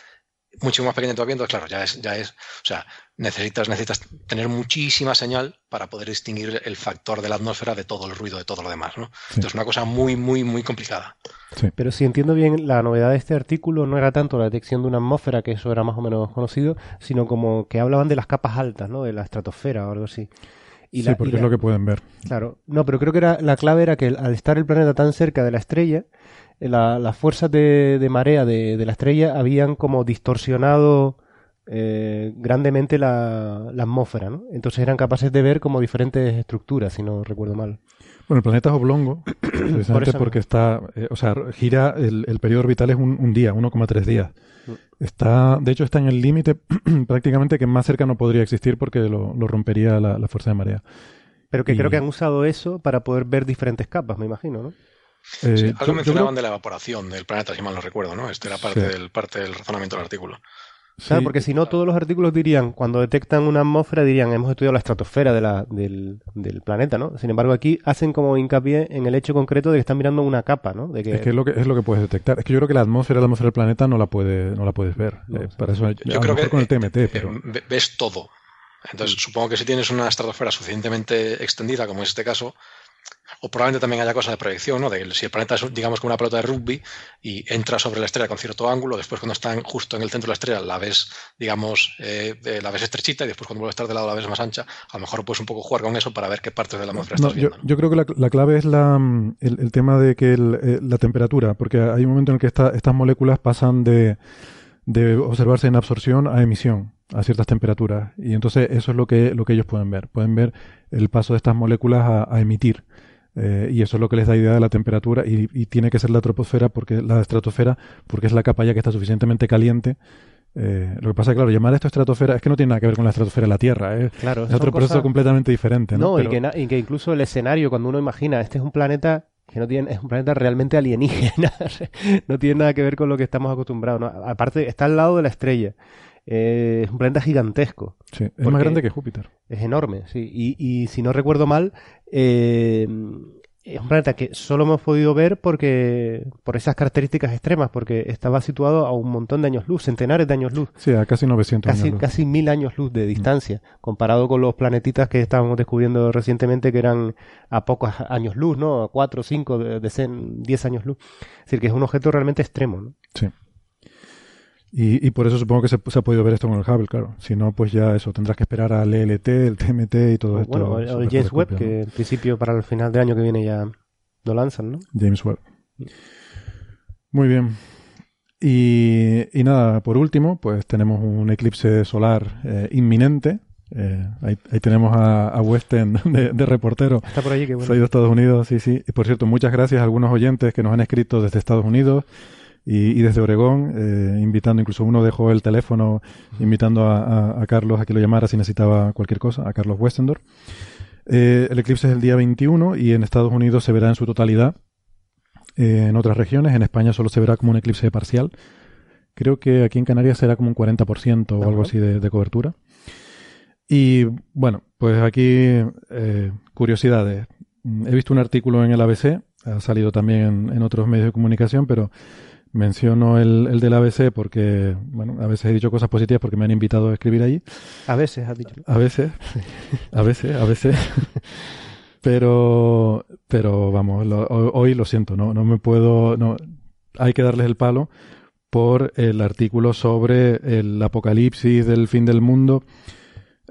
mucho más pequeño todavía, entonces claro, ya es, ya es, o sea, necesitas, necesitas tener muchísima señal para poder distinguir el factor de la atmósfera de todo el ruido, de todo lo demás, ¿no? Sí. Entonces es una cosa muy, muy, muy complicada. Sí. Pero si entiendo bien, la novedad de este artículo no era tanto la detección de una atmósfera, que eso era más o menos conocido, sino como que hablaban de las capas altas, ¿no? De la estratosfera o algo así. Y sí, la, porque y la, es lo que pueden ver. Claro, no, pero creo que era, la clave era que al estar el planeta tan cerca de la estrella, las la fuerzas de, de marea de, de la estrella habían como distorsionado eh, grandemente la, la atmósfera, ¿no? Entonces eran capaces de ver como diferentes estructuras, si no recuerdo mal. Bueno, el planeta es oblongo, precisamente por eso, porque está, eh, o sea, gira, el, el periodo orbital es un, un día, uno coma tres días. Está, de hecho, está en el límite prácticamente que más cerca no podría existir porque lo, lo rompería la, la fuerza de marea. Pero que y... creo que han usado eso para poder ver diferentes capas, me imagino, ¿no? Eh, sí, algo yo, mencionaban yo creo... de la evaporación del planeta, si mal no recuerdo, ¿no? Esta era parte, sí. del, parte del razonamiento del artículo. Claro, sí. Porque si no, todos los artículos dirían, cuando detectan una atmósfera, dirían, hemos estudiado la estratosfera de la, del, del planeta, ¿no? Sin embargo, aquí hacen como hincapié en el hecho concreto de que están mirando una capa, ¿no? De que... Es que es lo que, es lo que puedes detectar. Es que yo creo que la atmósfera, la atmósfera del planeta no la, puede, no la puedes ver. No, eh, para eso, yo creo que con el T M T, eh, pero... ves todo. Entonces, mm. supongo que si tienes una estratosfera suficientemente extendida, como es este caso, o probablemente también haya cosas de proyección, ¿no? De si el planeta es, digamos, como una pelota de rugby y entra sobre la estrella con cierto ángulo, después cuando está justo en el centro de la estrella la ves, digamos, eh, eh, la ves estrechita y después cuando vuelve a estar de lado la ves más ancha. A lo mejor puedes un poco jugar con eso para ver qué partes de la atmósfera no, estás viendo, ¿no? Yo, yo creo que la, la clave es la, el, el tema de que el, eh, la temperatura, porque hay un momento en el que esta, estas moléculas pasan de, de observarse en absorción a emisión a ciertas temperaturas, y entonces eso es lo que, lo que ellos pueden ver. Pueden ver el paso de estas moléculas a, a emitir. Eh, y eso es lo que les da idea de la temperatura, y, y tiene que ser la troposfera, porque la estratosfera, porque es la capa ya que está suficientemente caliente. Eh, lo que pasa, claro, llamar esto estratosfera es que no tiene nada que ver con la estratosfera de la Tierra, ¿eh? Claro, es otro proceso cosa... completamente diferente, ¿no? No, pero... y, que na- y que incluso el escenario, cuando uno imagina, este es un planeta que no tiene, es un planeta realmente alienígena, no tiene nada que ver con lo que estamos acostumbrados, ¿no? Aparte, está al lado de la estrella. Eh, es un planeta gigantesco. Sí, es más grande que Júpiter. Es enorme, sí. Y, y si no recuerdo mal, eh, es un planeta que solo hemos podido ver porque por esas características extremas, porque estaba situado a un montón de años luz, centenares de años luz. Sí, a casi novecientos casi, años luz. Casi mil años luz de distancia, mm. comparado con los planetitas que estábamos descubriendo recientemente, que eran a pocos años luz, ¿no? A cuatro, cinco, diez años luz. Es decir, que es un objeto realmente extremo, ¿no? Sí. Y, y por eso supongo que se, se ha podido ver esto con el Hubble, claro. Si no, pues ya eso, tendrás que esperar al E L T, el T M T y todo esto. Bueno, el James Webb, ¿no? Que en principio para el final del año que viene ya lo lanzan, ¿no? James Webb. Muy bien. Y, y nada, por último, pues tenemos un eclipse solar eh, inminente. Eh, ahí, ahí tenemos a, a Weston de, de reportero. Está por allí, qué bueno. Soy de Estados Unidos, sí, sí. Y por cierto, muchas gracias a algunos oyentes que nos han escrito desde Estados Unidos. Y, y desde Oregón, eh, invitando, incluso uno dejó el teléfono invitando a, a, a Carlos a que lo llamara si necesitaba cualquier cosa, a Carlos Westendorf. Eh, el eclipse es el día veintiuno y en Estados Unidos se verá en su totalidad, eh, en otras regiones. En España solo se verá como un eclipse parcial. Creo que aquí en Canarias será como un cuarenta por ciento o algo así de, de cobertura. Y bueno, pues aquí eh, curiosidades. He visto un artículo en el A B C, ha salido también en, en otros medios de comunicación, pero... Menciono el, el del A B C porque, bueno, a veces he dicho cosas positivas porque me han invitado a escribir allí. A veces, has dicho. A veces, a veces, a veces. Pero, pero vamos, lo, hoy lo siento, no, no me puedo, no, hay que darles el palo por el artículo sobre el apocalipsis del fin del mundo.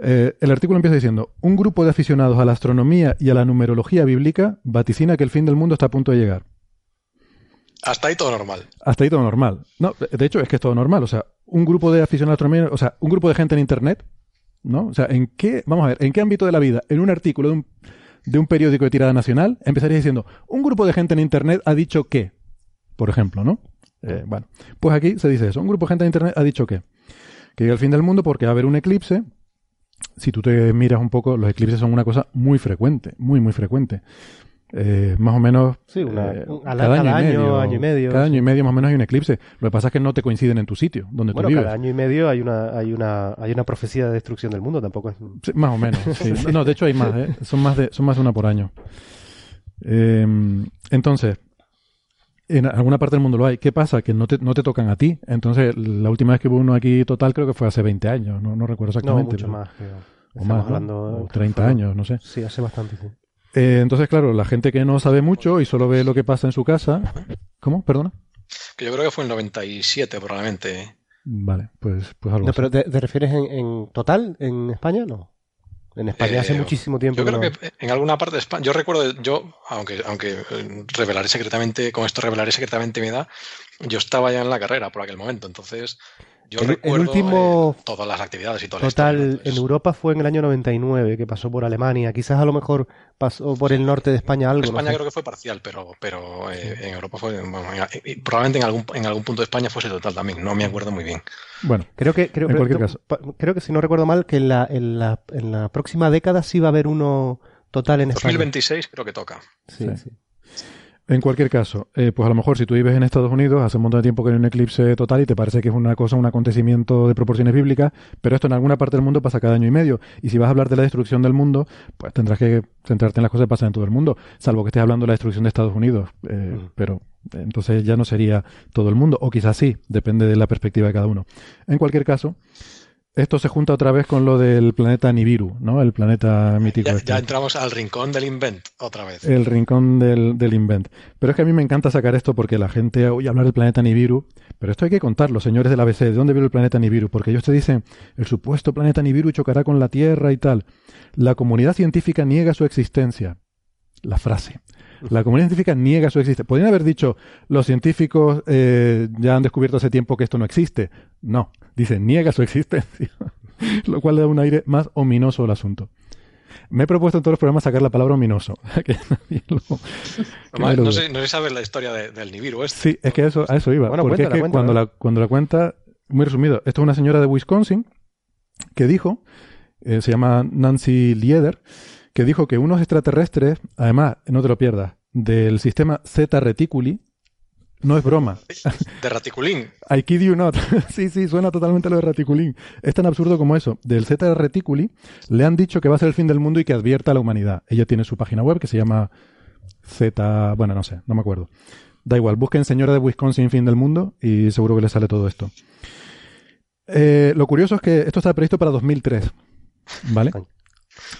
Eh, el artículo empieza diciendo: un grupo de aficionados a la astronomía y a la numerología bíblica vaticina que el fin del mundo está a punto de llegar. Hasta ahí todo normal. Hasta ahí todo normal. No, de hecho, es que es todo normal. O sea, un grupo de aficionados a la astronomía, o sea, un grupo de gente en internet, ¿no? O sea, ¿en qué, vamos a ver, en qué ámbito de la vida, en un artículo de un, de un periódico de tirada nacional, empezarías diciendo, un grupo de gente en internet ha dicho que, por ejemplo, ¿no? Eh, bueno, pues aquí se dice eso. Un grupo de gente en internet ha dicho que, que llega el fin del mundo porque va a haber un eclipse. Si tú te miras un poco, los eclipses son una cosa muy frecuente, muy, muy frecuente. Eh, más o menos sí, una, eh, un, cada, cada año, año, y medio, año y medio cada sí. año y medio más o menos hay un eclipse. Lo que pasa es que no te coinciden en tu sitio donde bueno, tú vives. Cada año y medio hay una hay una hay una profecía de destrucción del mundo, tampoco es sí, más o menos sí. Sí. No, de hecho hay más, ¿eh? son más de son más de una por año. Eh, entonces en alguna parte del mundo lo hay. ¿Qué pasa? Que no te no te tocan a ti. Entonces la última vez que hubo uno aquí total creo que fue hace veinte años, no, no recuerdo exactamente. No, mucho pero, más. Creo. O más, hablando, ¿no? O treinta años, no sé. Sí, hace bastante tiempo. Sí. Eh, entonces, claro, la gente que no sabe mucho y solo ve lo que pasa en su casa... ¿Cómo? ¿Perdona? Que yo creo que fue en noventa y siete, probablemente. Vale, pues, pues algo no, así. ¿Pero te, te refieres en, en total en España? No. En España eh, hace muchísimo tiempo. Yo creo que, no... que en alguna parte de España... Yo recuerdo, yo, aunque aunque revelaré secretamente, con esto revelaré secretamente mi edad, yo estaba ya en la carrera por aquel momento, entonces... Yo el, recuerdo el último eh, todas las actividades y todo el total historia, entonces... en Europa fue en el año noventa y nueve, que pasó por Alemania. Quizás a lo mejor pasó por el norte de España algo. En España no sé. Creo que fue parcial, pero pero eh, sí. En Europa fue... Bueno, en, probablemente en algún en algún punto de España fuese total también. No me acuerdo muy bien. Bueno, creo que creo, en cualquier creo, caso. Creo que si no recuerdo mal, que en la, en la, en la próxima década sí va a haber uno total en España. dos mil veintiséis creo que toca. Sí, sí. sí. En cualquier caso, eh, pues a lo mejor si tú vives en Estados Unidos, hace un montón de tiempo que hay un eclipse total y te parece que es una cosa, un acontecimiento de proporciones bíblicas, pero esto en alguna parte del mundo pasa cada año y medio. Y si vas a hablar de la destrucción del mundo, pues tendrás que centrarte en las cosas que pasan en todo el mundo, salvo que estés hablando de la destrucción de Estados Unidos. Eh, mm. Pero eh, entonces ya no sería todo el mundo, o quizás sí, depende de la perspectiva de cada uno. En cualquier caso, Esto se junta otra vez con lo del planeta Nibiru, ¿no? El planeta mítico. Ya, este. ya entramos al rincón del invent otra vez. El rincón del, del invent. Pero es que a mí me encanta sacar esto porque la gente oye hablar del planeta Nibiru, pero esto hay que contarlo, señores del A B C, ¿de dónde viene el planeta Nibiru? Porque ellos te dicen, el supuesto planeta Nibiru chocará con la Tierra y tal. La comunidad científica niega su existencia. La frase. La comunidad científica niega su existencia. Podrían haber dicho, los científicos eh, ya han descubierto hace tiempo que esto no existe. No, dice, niega su existencia, lo cual le da un aire más ominoso al asunto. Me he propuesto en todos los programas sacar la palabra ominoso. que nadie lo, que Además, no sé, no sé saber la historia de, del Nibiru este. Sí, es que eso, a eso iba. Bueno, porque cuéntala, es que cuéntala, cuando, la, cuando la cuenta, muy resumido, esto es una señora de Wisconsin que dijo, eh, se llama Nancy Lieder, que dijo que unos extraterrestres, además, no te lo pierdas, del sistema Zeta Reticuli, no es broma. De reticulín. I kid you not. Sí, sí, suena totalmente lo de reticulín. Es tan absurdo como eso. Del Zeta Reticuli le han dicho que va a ser el fin del mundo y que advierta a la humanidad. Ella tiene su página web que se llama Z... Bueno, no sé, no me acuerdo. Da igual, busquen señora de Wisconsin fin del mundo y seguro que les sale todo esto. Eh, lo curioso es que esto está previsto para dos mil tres, ¿vale?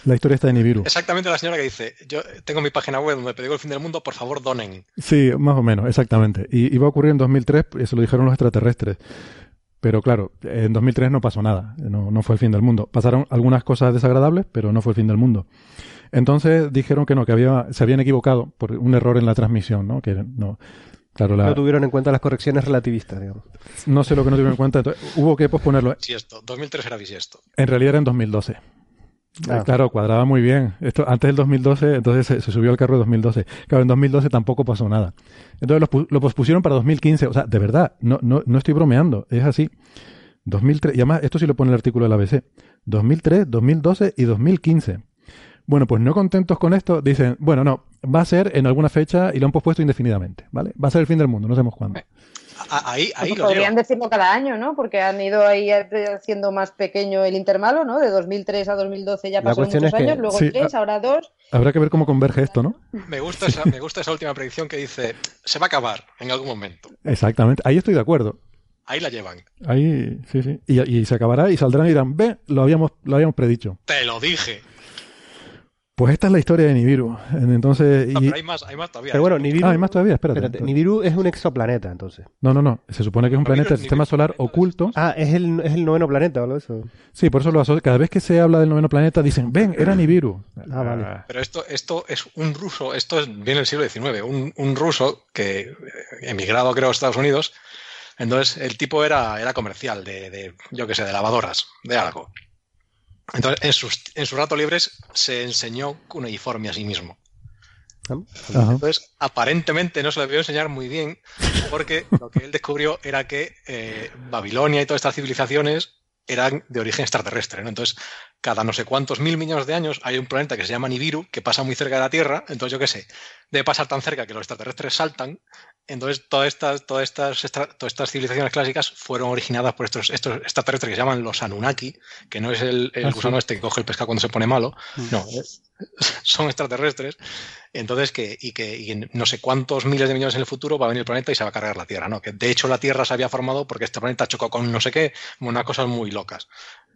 La historia está de Nibiru. Exactamente la señora que dice, yo tengo mi página web donde predigo el fin del mundo, por favor donen. Sí, más o menos, exactamente. Y, y va a ocurrir en dos mil tres, se lo dijeron los extraterrestres. Pero claro, en dos mil tres no pasó nada, no, no fue el fin del mundo. Pasaron algunas cosas desagradables, pero no fue el fin del mundo. Entonces dijeron que no, que había, se habían equivocado por un error en la transmisión, ¿no? Que no... Claro, la... No tuvieron en cuenta las correcciones relativistas, digamos. No sé lo que no tuvieron en cuenta, entonces hubo que posponerlo. Bisiesto, dos mil tres era bisiesto. En realidad era en dos mil doce. Ah. Claro, cuadraba muy bien. Esto antes del dos mil doce, entonces se, se subió al carro de dos mil doce. Claro, en dos mil doce tampoco pasó nada. Entonces lo, lo pospusieron para dos mil quince. O sea, de verdad, no, no, no estoy bromeando. Es así. dos mil tres, y además esto sí lo pone el artículo de la A B C. dos mil tres, dos mil doce y dos mil quince. Bueno, pues no contentos con esto, dicen, bueno, no, va a ser en alguna fecha y lo han pospuesto indefinidamente, ¿vale? Va a ser el fin del mundo, no sabemos cuándo. Eh. Ahí, ahí pues lo podrían llevo. Decirlo cada año, ¿no? Porque han ido ahí haciendo más pequeño el intervalo, ¿no? De dos mil tres a dos mil doce ya pasó muchos es que, años, luego sí, tres, ahora dos. Habrá que ver cómo converge esto, ¿no? Me gusta, esa, me gusta esa última predicción que dice, se va a acabar en algún momento. Exactamente, ahí estoy de acuerdo. Ahí la llevan. Ahí, sí, sí. Y, y se acabará y saldrán y dirán, ve, lo habíamos, lo habíamos predicho. Te lo dije. Pues esta es la historia de Nibiru. Entonces, y... no, pero hay más, hay más todavía. Pero bueno, Nibiru... Ah, hay más todavía, espérate. espérate. Nibiru es un exoplaneta, entonces. No, no, no. Se supone que es un Nibiru, planeta del sistema solar oculto. Ah, es el, es el noveno planeta, ¿no? Eso. Sí, por eso lo asocio. Cada vez que se habla del noveno planeta dicen, ven, era Nibiru. Ah, vale. Pero esto, esto es un ruso, esto es, viene del siglo diecinueve, un, un ruso que emigrado, creo, a Estados Unidos. Entonces, el tipo era, era comercial de, de, yo qué sé, de lavadoras, de algo. Entonces, en sus, en sus ratos libres se enseñó cuneiforme a sí mismo. Entonces, ajá, aparentemente no se lo debió enseñar muy bien, porque lo que él descubrió era que eh, Babilonia y todas estas civilizaciones eran de origen extraterrestre, ¿no? Entonces, cada no sé cuántos mil millones de años hay un planeta que se llama Nibiru, que pasa muy cerca de la Tierra. Entonces, yo qué sé, debe pasar tan cerca que los extraterrestres saltan. Entonces, todas estas, todas estas, extra, todas estas civilizaciones clásicas fueron originadas por estos, estos extraterrestres que se llaman los Anunnaki, que no es el, el gusano este que coge el pescado cuando se pone malo, no, son extraterrestres. Entonces, que, y que y en no sé cuántos miles de millones en el futuro va a venir el planeta y se va a cargar la Tierra, ¿no? Que de hecho la Tierra se había formado porque este planeta chocó con no sé qué, unas cosas muy locas.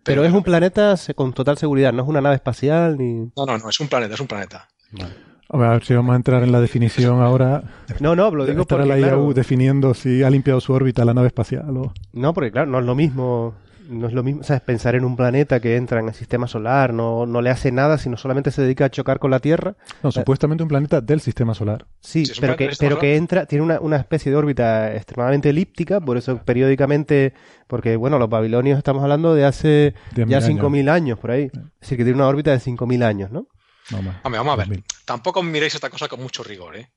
Pero, Pero es un planeta con total seguridad, no es una nave espacial ni... No, no, no, es un planeta, es un planeta. Vale. A ver, si vamos a entrar en la definición ahora. No, no, lo digo estará porque, la I A U claro, definiendo si ha limpiado su órbita la nave espacial o... No, porque claro, no es lo mismo, no es lo mismo, o sea, es pensar en un planeta que entra en el sistema solar, no, no le hace nada, sino solamente se dedica a chocar con la Tierra. No, supuestamente un planeta del sistema solar. Sí, sí, pero que, pero que entra, tiene una, una especie de órbita extremadamente elíptica, por eso periódicamente, porque bueno, los babilonios estamos hablando de hace ya cinco mil años por ahí, es decir, que tiene una órbita de cinco mil años, ¿no? No, man, Hombre, vamos a ver, mil. Tampoco miréis esta cosa con mucho rigor, ¿eh?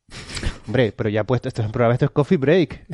Hombre, pero ya puesto, esto es un programa, esto es Coffee Break.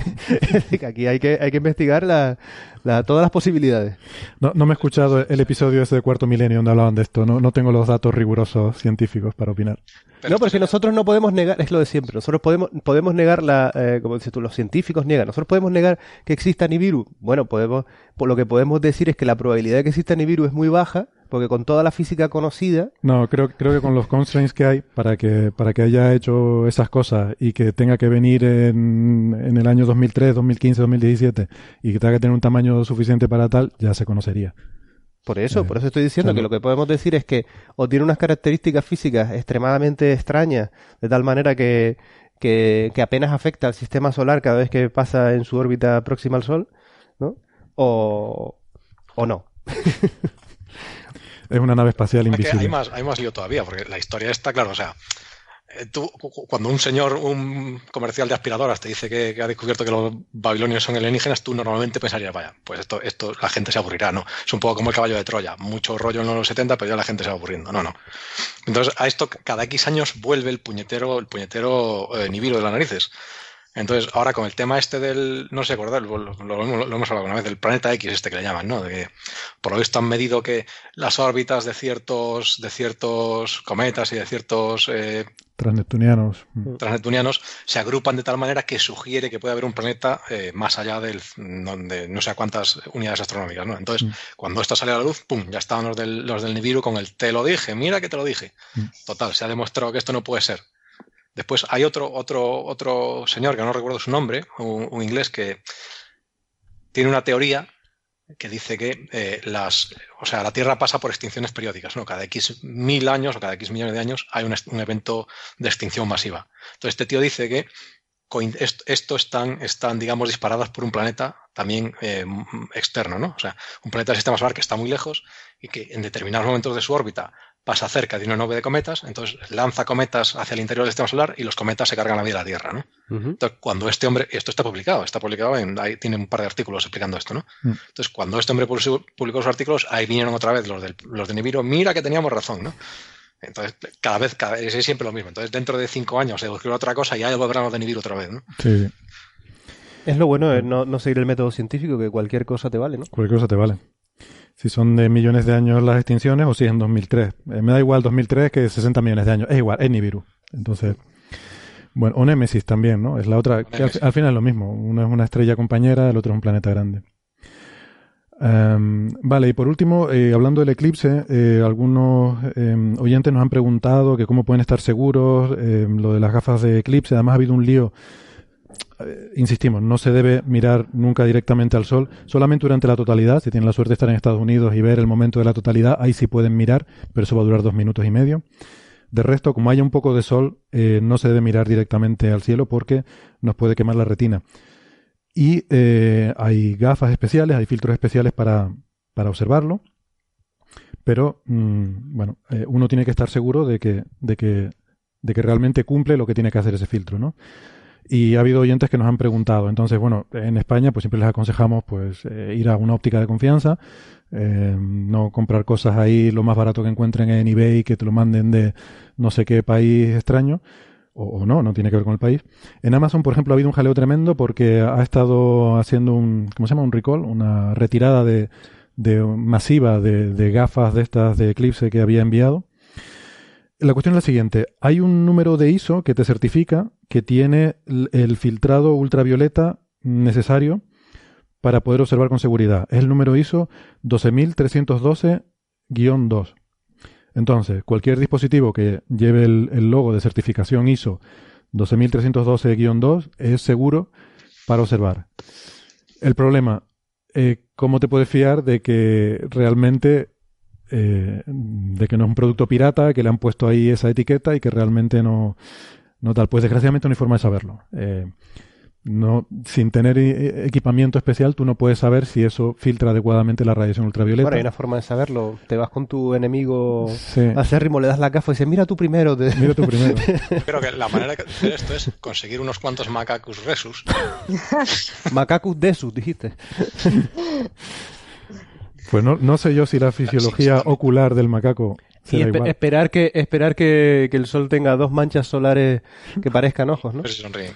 Aquí hay que, hay que investigar la, la, todas las posibilidades. No, no me he escuchado el episodio ese de Cuarto Milenio donde hablaban de esto, no, no tengo los datos rigurosos científicos para opinar. Pero no, pero si nosotros no podemos negar, es lo de siempre, nosotros podemos, podemos negar, la, eh, como dices tú, los científicos niegan, nosotros podemos negar que exista Nibiru. Bueno, podemos, por lo que podemos decir es que la probabilidad de que exista Nibiru es muy baja, porque con toda la física conocida... No, creo, creo que con los constraints que hay, para que, para que haya hecho esas cosas y que tenga que venir en, en el año dos mil tres, dos mil quince, dos mil diecisiete y que tenga que tener un tamaño suficiente para tal, ya se conocería. Por eso, sí. por eso estoy diciendo sí. que lo que podemos decir es que o tiene unas características físicas extremadamente extrañas, de tal manera que, que, que apenas afecta al sistema solar cada vez que pasa en su órbita próxima al Sol, ¿no? O, o no. Es una nave espacial invisible. Hay más, hay más lío todavía, porque la historia está, claro, o sea, tú, cuando un señor, un comercial de aspiradoras te dice que, que ha descubierto que los babilonios son alienígenas, tú normalmente pensarías, vaya, pues esto, esto la gente se aburrirá, ¿no? Es un poco como el caballo de Troya, mucho rollo en los setenta, pero ya la gente se va aburriendo, no, no. Entonces, a esto cada X años vuelve el puñetero, el puñetero eh, Nibiru de las narices. Entonces, ahora con el tema este del, no sé, acordar, lo, lo, lo, lo hemos hablado una vez, del planeta X este que le llaman, ¿no? De que por lo visto han medido que las órbitas de ciertos, de ciertos cometas y de ciertos eh, transneptunianos. transneptunianos se agrupan de tal manera que sugiere que puede haber un planeta eh, más allá del, donde no sé a cuántas unidades astronómicas, ¿no? Entonces, mm. cuando esta sale a la luz, ¡pum!, ya estaban los del, los del Nibiru con el te lo dije, mira que te lo dije. Mm. Total, se ha demostrado que esto no puede ser. Después hay otro otro otro señor, que no recuerdo su nombre, un, un inglés, que tiene una teoría que dice que eh, las, o sea, la Tierra pasa por extinciones periódicas, ¿no? Cada X mil años o cada X millones de años hay un, un evento de extinción masiva. Entonces este tío dice que esto están, están digamos, disparadas por un planeta también eh, externo, ¿no? O sea, un planeta del sistema solar que está muy lejos y que en determinados momentos de su órbita pasa cerca de una nube de cometas, entonces lanza cometas hacia el interior del sistema solar y los cometas se cargan la vida de la Tierra, ¿no? Uh-huh. Entonces, cuando este hombre... Esto está publicado, está publicado, en, ahí tiene un par de artículos explicando esto, ¿no? Uh-huh. Entonces, cuando este hombre publicó sus artículos, ahí vinieron otra vez los, del, los de Nibiru, mira que teníamos razón, ¿no? Entonces, cada vez, cada vez es siempre lo mismo. Entonces, dentro de cinco años se descubre otra cosa y ya volverán a venir otra vez, ¿no? Sí. Es lo bueno de no, no seguir el método científico, que cualquier cosa te vale, ¿no? Cualquier cosa te vale. Si son de millones de años las extinciones o si es en dos mil tres. Eh, me da igual dos mil tres que sesenta millones de años. Es igual, es Nibiru. Entonces, bueno, o Némesis también, ¿no? Es la otra. Que al, al final es lo mismo. Uno es una estrella compañera, el otro es un planeta grande. Um, vale, y por último, eh, hablando del eclipse, eh, algunos eh, oyentes nos han preguntado que cómo pueden estar seguros, eh, lo de las gafas de eclipse. Además ha habido un lío, eh, insistimos, no se debe mirar nunca directamente al sol, solamente durante la totalidad. Si tienen la suerte de estar en Estados Unidos y ver el momento de la totalidad, ahí sí pueden mirar, pero eso va a durar dos minutos y medio. De resto, como haya un poco de sol, eh, no se debe mirar directamente al cielo porque nos puede quemar la retina. Y eh, hay gafas especiales, hay filtros especiales para, para observarlo, pero mmm, bueno, eh, uno tiene que estar seguro de que, de que, de que realmente cumple lo que tiene que hacer ese filtro, ¿no? Y ha habido oyentes que nos han preguntado. Entonces, bueno, en España pues siempre les aconsejamos pues eh, ir a una óptica de confianza, eh, no comprar cosas ahí lo más barato que encuentren en eBay, que te lo manden de no sé qué país extraño. O, o no, no tiene que ver con el país. En Amazon, por ejemplo, ha habido un jaleo tremendo porque ha estado haciendo un, ¿cómo se llama? Un recall, una retirada de, de masiva de, de gafas de estas de eclipse que había enviado. La cuestión es la siguiente. Hay un número de I S O que te certifica que tiene el, el filtrado ultravioleta necesario para poder observar con seguridad. Es el número I S O doce mil trescientos doce guión dos. Entonces, cualquier dispositivo que lleve el, el logo de certificación I S O doce mil trescientos doce guión dos es seguro para observar. El problema, eh, ¿cómo te puedes fiar de que realmente, eh, de que no es un producto pirata, que le han puesto ahí esa etiqueta y que realmente no, no tal? Pues desgraciadamente no hay forma de saberlo. Eh, No, sin tener equipamiento especial tú no puedes saber si eso filtra adecuadamente la radiación ultravioleta. Bueno, hay una forma de saberlo. Te vas con tu enemigo sí. acérrimo, le das la gafa y dices, mira tú primero. Te... Mira tú primero. Creo que la manera de hacer esto es conseguir unos cuantos Macacus Resus. Macacus Desus, dijiste. Pues no, no sé yo si la fisiología sí, sí, ocular del macaco... Y esp igual. Esperar que esperar que, que el sol tenga dos manchas solares que parezcan ojos, ¿no? Pero si sonríen.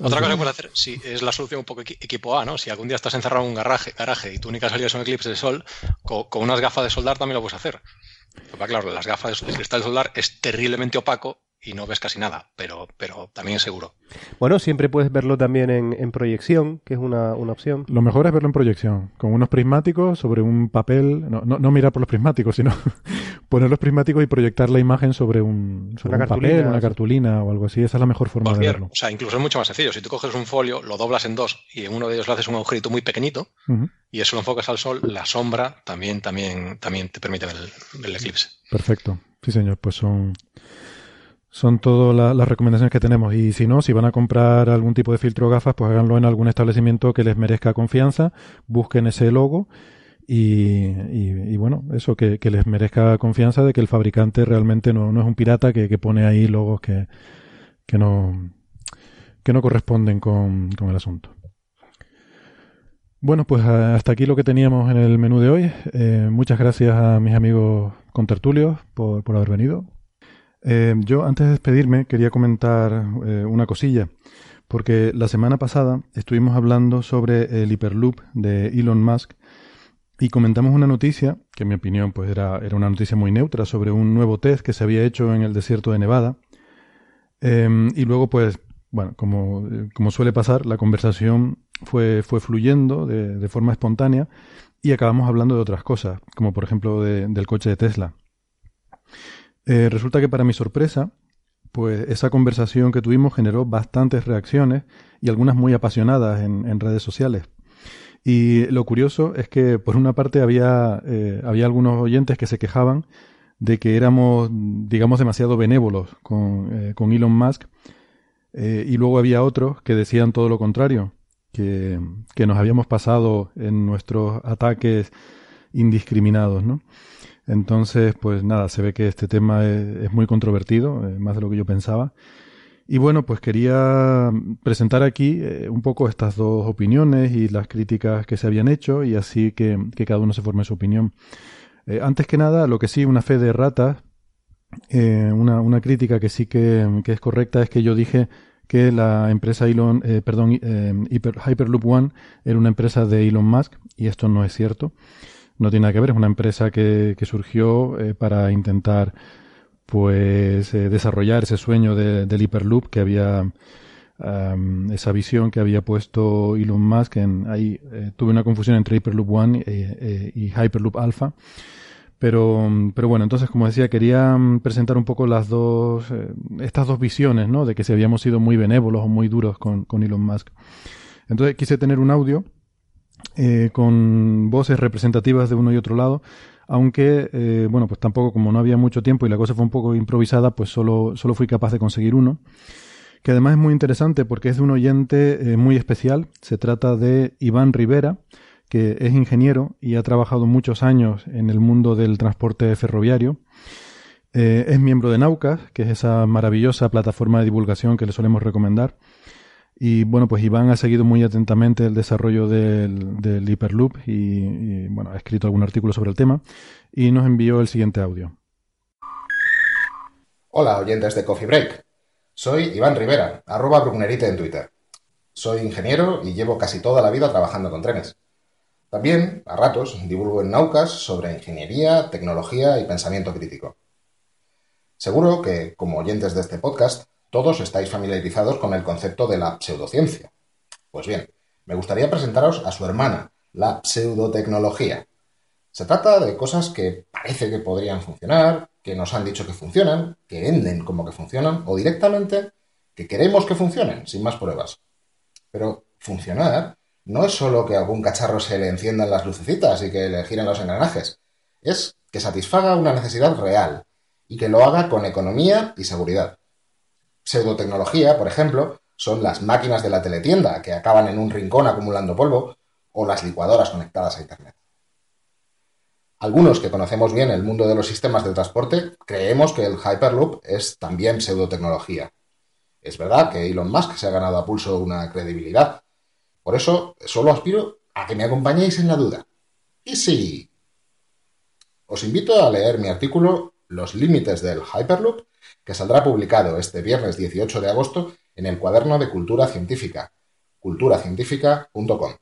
Otra cosa que puedes hacer, si sí, es la solución un poco equipo A, ¿no? Si algún día estás encerrado en un garaje, garaje y tu única salida es un eclipse de sol, con, con unas gafas de soldar también lo puedes hacer. Pero, claro, las gafas de sol, el cristal solar es terriblemente opaco y no ves casi nada, pero, pero también es seguro. Bueno, siempre puedes verlo también en, en proyección, que es una, una opción. Lo mejor es verlo en proyección, con unos prismáticos sobre un papel. No, no, no mirar por los prismáticos, sino poner los prismáticos y proyectar la imagen sobre un, sobre un papel, una cartulina o algo así. Esa es la mejor forma Cogier, de verlo. O sea, incluso es mucho más sencillo. Si tú coges un folio, lo doblas en dos y en uno de ellos le haces un agujerito muy pequeñito uh-huh. y eso lo enfocas al sol, la sombra también, también, también te permite ver el, el eclipse. Perfecto. Sí, señor. Pues son... Son todas la, las recomendaciones que tenemos. Y si no, si van a comprar algún tipo de filtro o gafas, pues háganlo en algún establecimiento que les merezca confianza. Busquen ese logo y, y, y bueno, eso, que, que les merezca confianza de que el fabricante realmente no, no es un pirata que, que pone ahí logos que, que, no, que no corresponden con, con el asunto. Bueno, pues hasta aquí lo que teníamos en el menú de hoy. Eh, muchas gracias a mis amigos contertulios por, por haber venido. Eh, yo antes de despedirme quería comentar eh, una cosilla, porque la semana pasada estuvimos hablando sobre el Hyperloop de Elon Musk y comentamos una noticia, que en mi opinión pues era, era una noticia muy neutra, sobre un nuevo test que se había hecho en el desierto de Nevada eh, y luego pues, bueno, como, como suele pasar, la conversación fue, fue fluyendo de, de forma espontánea y acabamos hablando de otras cosas, como por ejemplo de, del coche de Tesla. Eh, resulta que para mi sorpresa, pues esa conversación que tuvimos generó bastantes reacciones y algunas muy apasionadas en, en redes sociales. Y lo curioso es que por una parte había, eh, había algunos oyentes que se quejaban de que éramos, digamos, demasiado benévolos con, eh, con Elon Musk eh, y luego había otros que decían todo lo contrario, que, que nos habíamos pasado en nuestros ataques indiscriminados, ¿no? Entonces, pues nada, se ve que este tema es, es muy controvertido, eh, más de lo que yo pensaba. Y bueno, pues quería presentar aquí eh, un poco estas dos opiniones y las críticas que se habían hecho y así que, que cada uno se forme su opinión. Eh, antes que nada, lo que sí, una fe de ratas, eh, una, una crítica que sí que, que es correcta es que yo dije que la empresa Elon, eh, perdón, eh, Hyper, Hyperloop One era una empresa de Elon Musk y esto no es cierto. No tiene nada que ver, es una empresa que, que surgió eh, para intentar pues eh, desarrollar ese sueño de, del Hyperloop que había, um, esa visión que había puesto Elon Musk. En, ahí eh, tuve una confusión entre Hyperloop One eh, eh, y Hyperloop Alpha. Pero, pero bueno, entonces como decía, quería presentar un poco las dos, eh, estas dos visiones, ¿no? De que si habíamos sido muy benévolos o muy duros con, con Elon Musk. Entonces quise tener un audio. Eh, con voces representativas de uno y otro lado, aunque, eh, bueno, pues tampoco, como no había mucho tiempo y la cosa fue un poco improvisada, pues solo, solo fui capaz de conseguir uno, que además es muy interesante porque es de un oyente eh, muy especial. Se trata de Iván Rivera, que es ingeniero y ha trabajado muchos años en el mundo del transporte ferroviario. Eh, es miembro de Naukas, que es esa maravillosa plataforma de divulgación que le solemos recomendar. Y bueno, pues Iván ha seguido muy atentamente el desarrollo del, del Hyperloop y, y bueno, ha escrito algún artículo sobre el tema y nos envió el siguiente audio. Hola, oyentes de Coffee Break. Soy Iván Rivera, arroba Brucknerite en Twitter. Soy ingeniero y llevo casi toda la vida trabajando con trenes. También, a ratos, divulgo en Naukas sobre ingeniería, tecnología y pensamiento crítico. Seguro que, como oyentes de este podcast, todos estáis familiarizados con el concepto de la pseudociencia. Pues bien, me gustaría presentaros a su hermana, la pseudotecnología. Se trata de cosas que parece que podrían funcionar, que nos han dicho que funcionan, que venden como que funcionan, o directamente que queremos que funcionen, sin más pruebas. Pero funcionar no es solo que a algún cacharro se le enciendan las lucecitas y que le giren los engranajes. Es que satisfaga una necesidad real y que lo haga con economía y seguridad. Pseudotecnología, por ejemplo, son las máquinas de la teletienda que acaban en un rincón acumulando polvo o las licuadoras conectadas a Internet. Algunos que conocemos bien el mundo de los sistemas de transporte creemos que el Hyperloop es también pseudotecnología. Es verdad que Elon Musk se ha ganado a pulso una credibilidad. Por eso solo aspiro a que me acompañéis en la duda. Y sí, os invito a leer mi artículo Los límites del Hyperloop, que saldrá publicado este viernes dieciocho de agosto en el cuaderno de Cultura Científica, cultura científica punto com.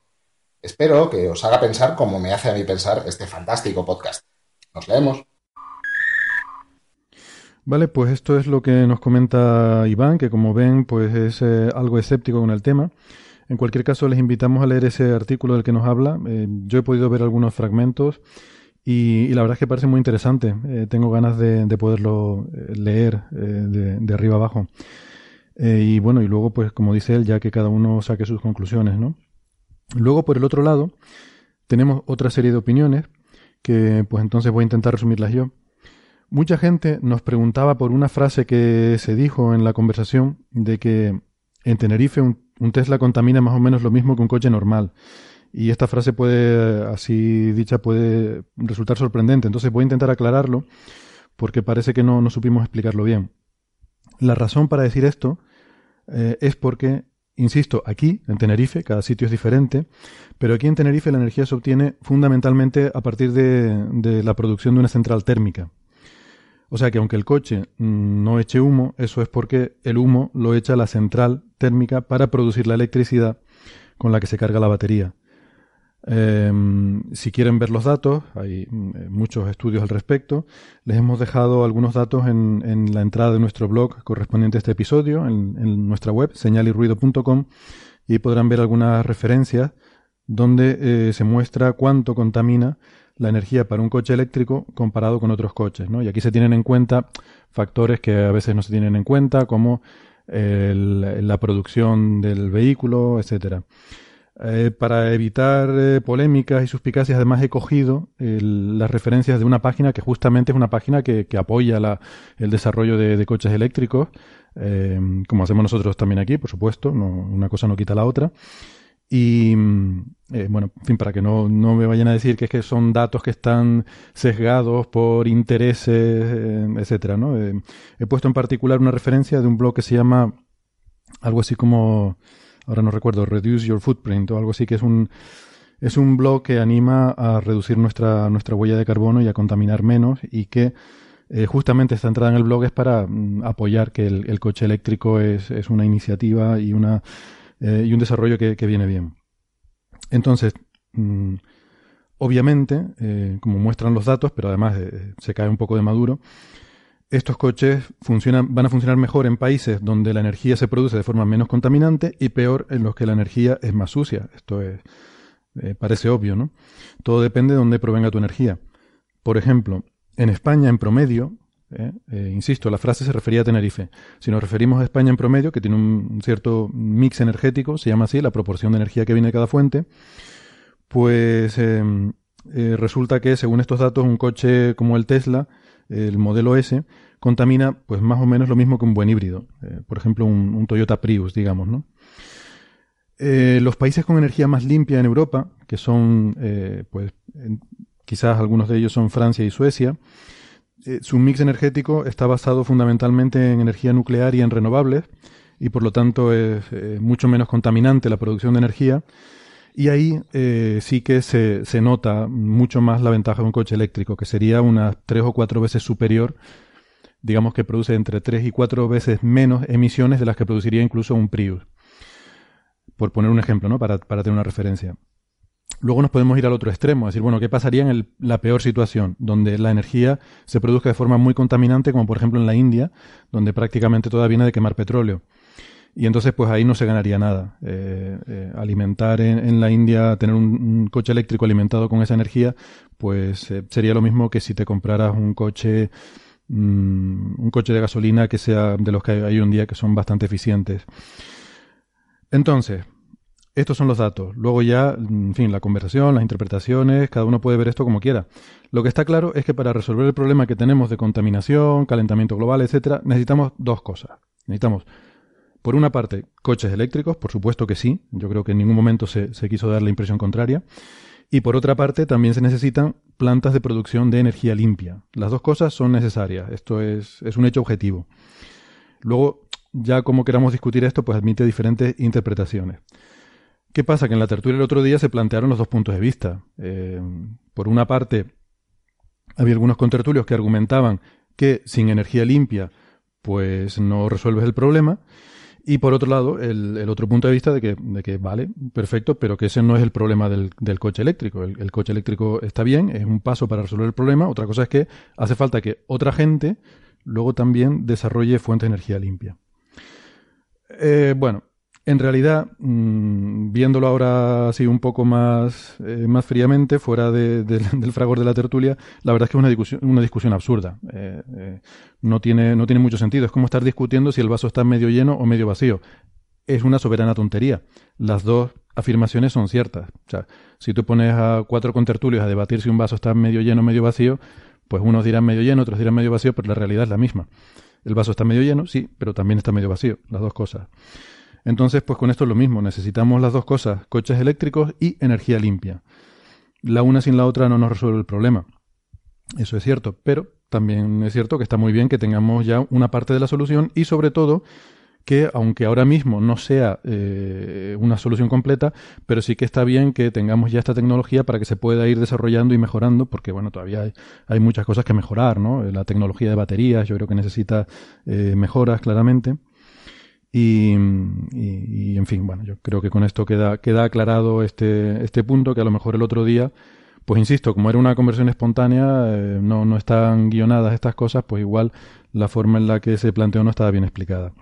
Espero que os haga pensar como me hace a mí pensar este fantástico podcast. Nos leemos. Vale, pues esto es lo que nos comenta Iván, que como ven pues es eh, algo escéptico con el tema. En cualquier caso les invitamos a leer ese artículo del que nos habla. Eh, yo he podido ver algunos fragmentos. Y, y la verdad es que parece muy interesante. Eh, tengo ganas de, de poderlo leer eh, de, de arriba abajo. Eh, y bueno, y luego, pues como dice él, ya que cada uno saque sus conclusiones, ¿no? Luego, por el otro lado, tenemos otra serie de opiniones que, pues entonces voy a intentar resumirlas yo. Mucha gente nos preguntaba por una frase que se dijo en la conversación de que en Tenerife un, un Tesla contamina más o menos lo mismo que un coche normal. Y esta frase puede, así dicha, puede resultar sorprendente. Entonces voy a intentar aclararlo porque parece que no, no supimos explicarlo bien. La razón para decir esto eh, es porque, insisto, aquí en Tenerife, cada sitio es diferente, pero aquí en Tenerife la energía se obtiene fundamentalmente a partir de, de la producción de una central térmica. O sea que aunque el coche no eche humo, eso es porque el humo lo echa la central térmica para producir la electricidad con la que se carga la batería. Eh, si quieren ver los datos, hay muchos estudios al respecto. Les hemos dejado algunos datos en, en la entrada de nuestro blog correspondiente a este episodio, en, en nuestra web, señal y ruido punto com, y podrán ver algunas referencias donde eh, se muestra cuánto contamina la energía para un coche eléctrico comparado con otros coches, ¿no? Y aquí se tienen en cuenta factores que a veces no se tienen en cuenta, como el, la producción del vehículo, etcétera. Eh, para evitar eh, polémicas y suspicacias, además he cogido el, las referencias de una página que justamente es una página que, que apoya la, el desarrollo de, de coches eléctricos, eh, como hacemos nosotros también aquí, por supuesto, no, una cosa no quita la otra. Y, eh, bueno, en fin, para que no, no me vayan a decir que es que son datos que están sesgados por intereses, eh, etcétera, ¿no? Eh, he puesto en particular una referencia de un blog que se llama algo así como, ahora no recuerdo, Reduce Your Footprint o algo así, que es un, es un blog que anima a reducir nuestra, nuestra huella de carbono y a contaminar menos, y que eh, justamente esta entrada en el blog es para mm, apoyar que el, el coche eléctrico es, es una iniciativa y una... Eh, y un desarrollo que, que viene bien. Entonces, mmm, obviamente, eh, como muestran los datos, pero además eh, se cae un poco de maduro, estos coches funcionan, van a funcionar mejor en países donde la energía se produce de forma menos contaminante y peor en los que la energía es más sucia. Esto es, eh, parece obvio, ¿no? Todo depende de dónde provenga tu energía. Por ejemplo, en España, en promedio... Eh, eh, insisto, la frase se refería a Tenerife. Si nos referimos a España en promedio, que tiene un, un cierto mix energético, se llama así, la proporción de energía que viene de cada fuente, pues eh, eh, resulta que, según estos datos, un coche como el Tesla, eh, el modelo S, contamina pues más o menos lo mismo que un buen híbrido. Eh, por ejemplo, un, un Toyota Prius, digamos, ¿no? Eh, los países con energía más limpia en Europa, que son, eh, pues, eh, quizás algunos de ellos son Francia y Suecia, Eh, su mix energético está basado fundamentalmente en energía nuclear y en renovables, y por lo tanto es eh, mucho menos contaminante la producción de energía, y ahí eh, sí que se, se nota mucho más la ventaja de un coche eléctrico, que sería unas tres o cuatro veces superior, digamos que produce entre tres y cuatro veces menos emisiones de las que produciría incluso un Prius, por poner un ejemplo, ¿no? para, para tener una referencia. Luego nos podemos ir al otro extremo, es decir, bueno, ¿qué pasaría en el, la peor situación? Donde la energía se produzca de forma muy contaminante, como por ejemplo en la India, donde prácticamente toda viene de quemar petróleo. Y entonces, pues ahí no se ganaría nada. Eh, eh, alimentar en, en la India, tener un, un coche eléctrico alimentado con esa energía, pues eh, sería lo mismo que si te compraras un coche, mmm, un coche de gasolina que sea de los que hay hoy en día, que son bastante eficientes. Entonces... estos son los datos. Luego ya, en fin, la conversación, las interpretaciones, cada uno puede ver esto como quiera. Lo que está claro es que para resolver el problema que tenemos de contaminación, calentamiento global, etcétera, necesitamos dos cosas. Necesitamos, por una parte, coches eléctricos, por supuesto que sí. Yo creo que en ningún momento se, se quiso dar la impresión contraria. Y por otra parte, también se necesitan plantas de producción de energía limpia. Las dos cosas son necesarias. Esto es, es un hecho objetivo. Luego, ya como queramos discutir esto, pues admite diferentes interpretaciones. ¿Qué pasa? Que en la tertulia el otro día se plantearon los dos puntos de vista. Eh, por una parte, había algunos contertulios que argumentaban que sin energía limpia pues no resuelves el problema. Y por otro lado, el, el otro punto de vista de que, de que vale, perfecto, pero que ese no es el problema del, del coche eléctrico. El, el coche eléctrico está bien, es un paso para resolver el problema. Otra cosa es que hace falta que otra gente luego también desarrolle fuentes de energía limpia. Eh, bueno. En realidad, mmm, viéndolo ahora así un poco más, eh, más fríamente, fuera de, de, del fragor de la tertulia, la verdad es que es una discusión, una discusión absurda. Eh, eh, no tiene, no tiene mucho sentido. Es como estar discutiendo si el vaso está medio lleno o medio vacío. Es una soberana tontería. Las dos afirmaciones son ciertas. O sea, si tú pones a cuatro contertulios a debatir si un vaso está medio lleno o medio vacío, pues unos dirán medio lleno, otros dirán medio vacío, pero la realidad es la misma. El vaso está medio lleno, sí, pero también está medio vacío. Las dos cosas. Entonces, pues con esto es lo mismo. Necesitamos las dos cosas, coches eléctricos y energía limpia. La una sin la otra no nos resuelve el problema. Eso es cierto, pero también es cierto que está muy bien que tengamos ya una parte de la solución y, sobre todo, que aunque ahora mismo no sea eh, una solución completa, pero sí que está bien que tengamos ya esta tecnología para que se pueda ir desarrollando y mejorando, porque bueno, todavía hay, hay muchas cosas que mejorar, ¿no? La tecnología de baterías yo creo que necesita eh, mejoras, claramente. Y, y, y en fin, bueno, yo creo que con esto queda, queda aclarado este, este punto, que a lo mejor el otro día, pues insisto, como era una conversión espontánea, eh, no, no están guionadas estas cosas, pues igual la forma en la que se planteó no estaba bien explicada.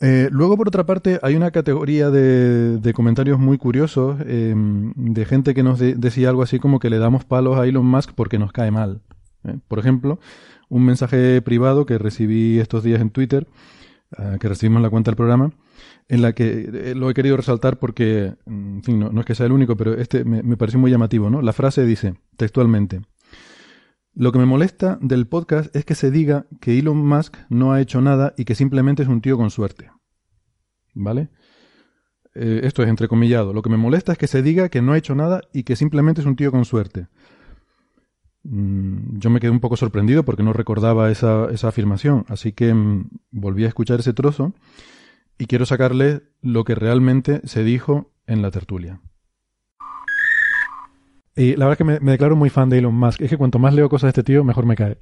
Eh, luego, por otra parte, hay una categoría de, de comentarios muy curiosos, eh, de gente que nos de, decía algo así como que le damos palos a Elon Musk porque nos cae mal, ¿eh? Por ejemplo, un mensaje privado que recibí estos días en Twitter, que recibimos en la cuenta del programa, en la que lo he querido resaltar porque, en fin, no, no es que sea el único, pero este me, me pareció muy llamativo, ¿no? La frase dice, textualmente, lo que me molesta del podcast es que se diga que Elon Musk no ha hecho nada y que simplemente es un tío con suerte. ¿Vale? Eh, esto es entrecomillado. Lo que me molesta es que se diga que no ha hecho nada y que simplemente es un tío con suerte. Yo me quedé un poco sorprendido porque no recordaba esa, esa afirmación, así que mm, volví a escuchar ese trozo y quiero sacarle lo que realmente se dijo en la tertulia. Y la verdad es que me, me declaro muy fan de Elon Musk. Es que cuanto más leo cosas de este tío, mejor me cae.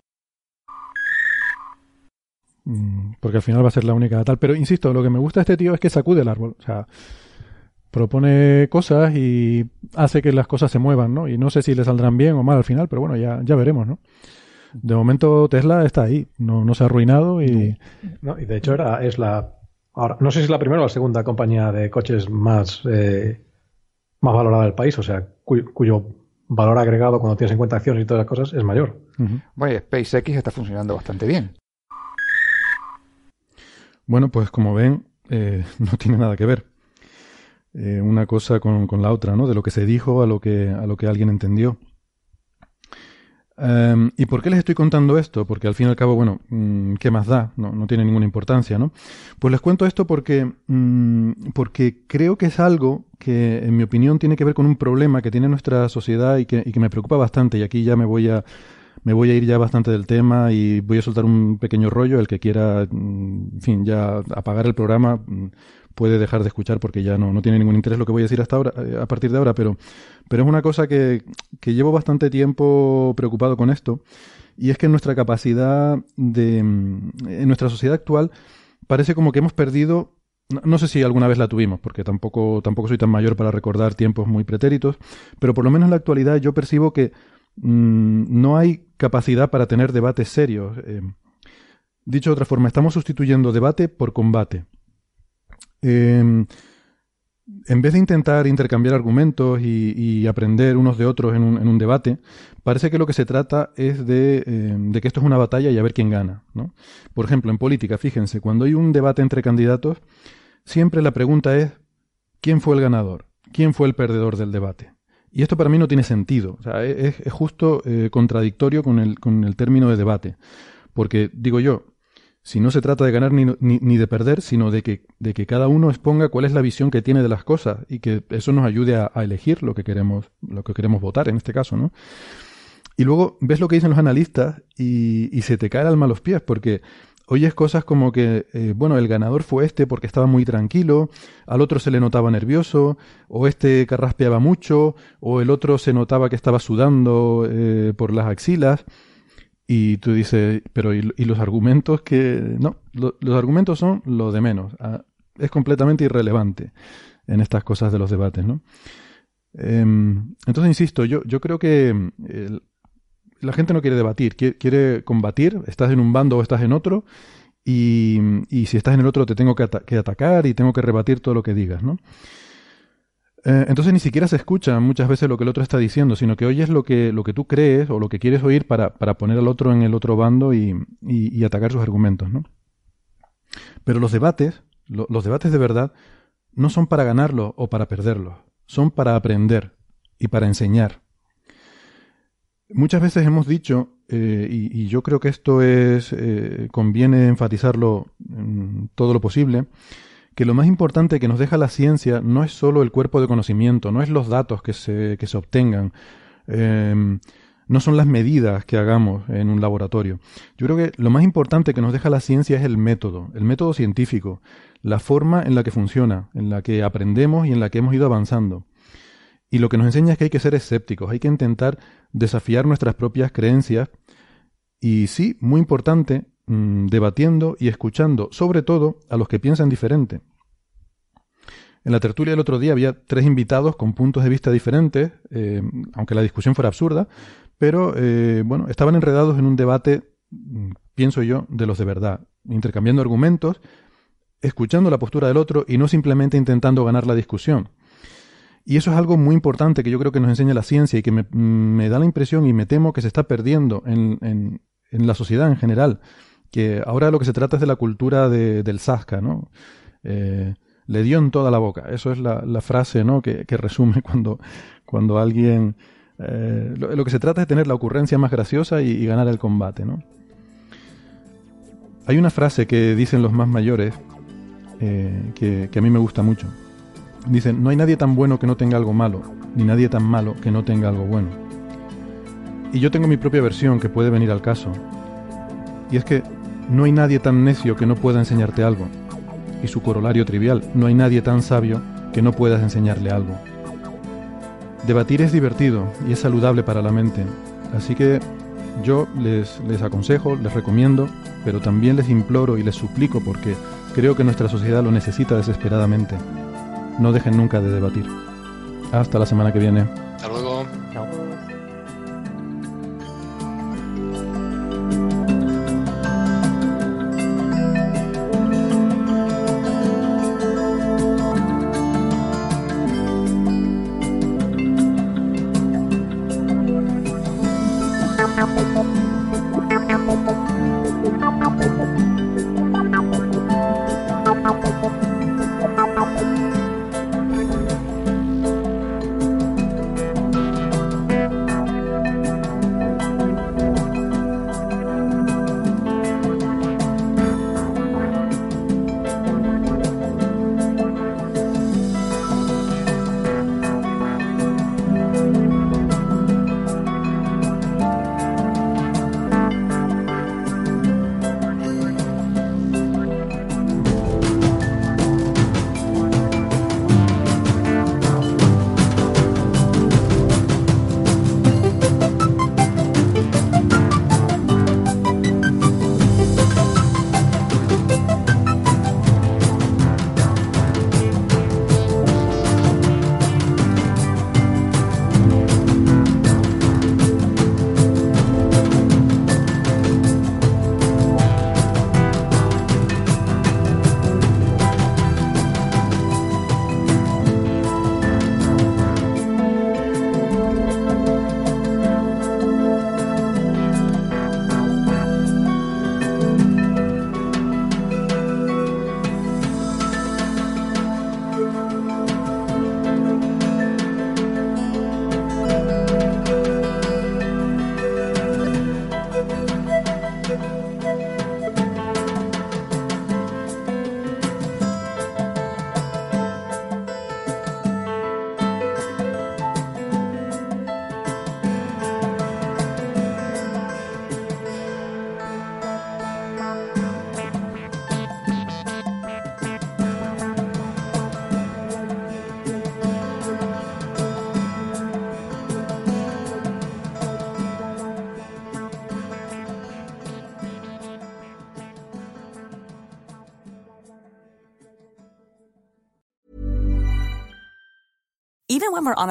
Mm, porque al final va a ser la única tal. Pero insisto, lo que me gusta de este tío es que sacude el árbol. O sea, propone cosas y hace que las cosas se muevan, ¿no? Y no sé si le saldrán bien o mal al final, pero bueno, ya, ya veremos, ¿no? De momento Tesla está ahí, no, no se ha arruinado y... No, y de hecho era, es la... Ahora, no sé si es la primera o la segunda compañía de coches más, eh, más valorada del país, o sea, cu- cuyo valor agregado cuando tienes en cuenta acciones y todas las cosas es mayor. Uh-huh. Bueno, y SpaceX está funcionando bastante bien. Bueno, pues como ven, eh, no tiene nada que ver. Eh, una cosa con, con la otra, ¿no? De lo que se dijo a lo que, a lo que alguien entendió. Um, ¿Y por qué les estoy contando esto? Porque al fin y al cabo, bueno, ¿qué más da? No, no tiene ninguna importancia, ¿no? Pues les cuento esto porque, um, porque creo que es algo que, en mi opinión, tiene que ver con un problema que tiene nuestra sociedad y que, y que me preocupa bastante. Y aquí ya me voy a... Me voy a ir ya bastante del tema y voy a soltar un pequeño rollo. El que quiera, en fin, ya apagar el programa puede dejar de escuchar porque ya no, no tiene ningún interés lo que voy a decir hasta ahora, a partir de ahora. Pero, pero es una cosa que, que llevo bastante tiempo preocupado con esto. Y es que en nuestra capacidad de... En nuestra sociedad actual parece como que hemos perdido... No, no sé si alguna vez la tuvimos, porque tampoco, tampoco soy tan mayor para recordar tiempos muy pretéritos. Pero por lo menos en la actualidad yo percibo que no hay capacidad para tener debates serios. Eh, dicho de otra forma, estamos sustituyendo debate por combate. Eh, en vez de intentar intercambiar argumentos y, y aprender unos de otros en un, en un debate, parece que lo que se trata es de, eh, de que esto es una batalla y a ver quién gana, ¿no? Por ejemplo, en política, fíjense, cuando hay un debate entre candidatos, siempre la pregunta es ¿quién fue el ganador? ¿Quién fue el perdedor del debate? Y esto para mí no tiene sentido. O sea, es, es justo eh, contradictorio con el, con el término de debate. Porque, digo yo, si no se trata de ganar ni, ni, ni de perder, sino de que, de que cada uno exponga cuál es la visión que tiene de las cosas y que eso nos ayude a, a elegir lo que queremos, lo que queremos votar en este caso, ¿no? Y luego ves lo que dicen los analistas y, y se te cae el alma a los pies porque... Oyes cosas como que, eh, bueno, el ganador fue este porque estaba muy tranquilo, al otro se le notaba nervioso, o este carraspeaba mucho, o el otro se notaba que estaba sudando eh, por las axilas, y tú dices, pero ¿y, y los argumentos que...? No, lo, los argumentos son lo de menos, ah, es completamente irrelevante en estas cosas de los debates, ¿no? Eh, entonces, insisto, yo, yo creo que... El, La gente no quiere debatir, quiere combatir, estás en un bando o estás en otro y, y si estás en el otro te tengo que, ata- que atacar y tengo que rebatir todo lo que digas, ¿no? Eh, entonces ni siquiera se escucha muchas veces lo que el otro está diciendo, sino que oyes lo que, lo que tú crees o lo que quieres oír para, para poner al otro en el otro bando y, y, y atacar sus argumentos, ¿no? Pero los debates, lo, los debates de verdad, no son para ganarlos o para perderlos, son para aprender y para enseñar. Muchas veces hemos dicho, eh, y, y yo creo que esto es eh, conviene enfatizarlo en todo lo posible, que lo más importante que nos deja la ciencia no es solo el cuerpo de conocimiento, no es los datos que se, que se obtengan, eh, no son las medidas que hagamos en un laboratorio. Yo creo que lo más importante que nos deja la ciencia es el método, el método científico, la forma en la que funciona, en la que aprendemos y en la que hemos ido avanzando. Y lo que nos enseña es que hay que ser escépticos, hay que intentar desafiar nuestras propias creencias y, sí, muy importante, mmm, debatiendo y escuchando, sobre todo, a los que piensan diferente. En la tertulia del otro día había tres invitados con puntos de vista diferentes, eh, aunque la discusión fuera absurda, pero eh, bueno, estaban enredados en un debate, pienso yo, de los de verdad, intercambiando argumentos, escuchando la postura del otro y no simplemente intentando ganar la discusión. Y eso es algo muy importante que yo creo que nos enseña la ciencia y que me, me da la impresión y me temo que se está perdiendo en, en, en la sociedad en general. Que ahora lo que se trata es de la cultura de, del zasca, ¿no? Eh, le dio en toda la boca. Eso es la, la frase, ¿no?, que, que resume cuando, cuando alguien... Eh, lo, lo que se trata es de tener la ocurrencia más graciosa y, y ganar el combate, ¿no? Hay una frase que dicen los más mayores eh, que, que a mí me gusta mucho. Dicen, no hay nadie tan bueno que no tenga algo malo, ni nadie tan malo que no tenga algo bueno. Y yo tengo mi propia versión que puede venir al caso. Y es que no hay nadie tan necio que no pueda enseñarte algo. Y su corolario trivial, no hay nadie tan sabio que no puedas enseñarle algo. Debatir es divertido y es saludable para la mente. Así que yo les, les aconsejo, les recomiendo, pero también les imploro y les suplico porque creo que nuestra sociedad lo necesita desesperadamente. No dejen nunca de debatir. Hasta la semana que viene. Hasta luego. Chao. Even when we're on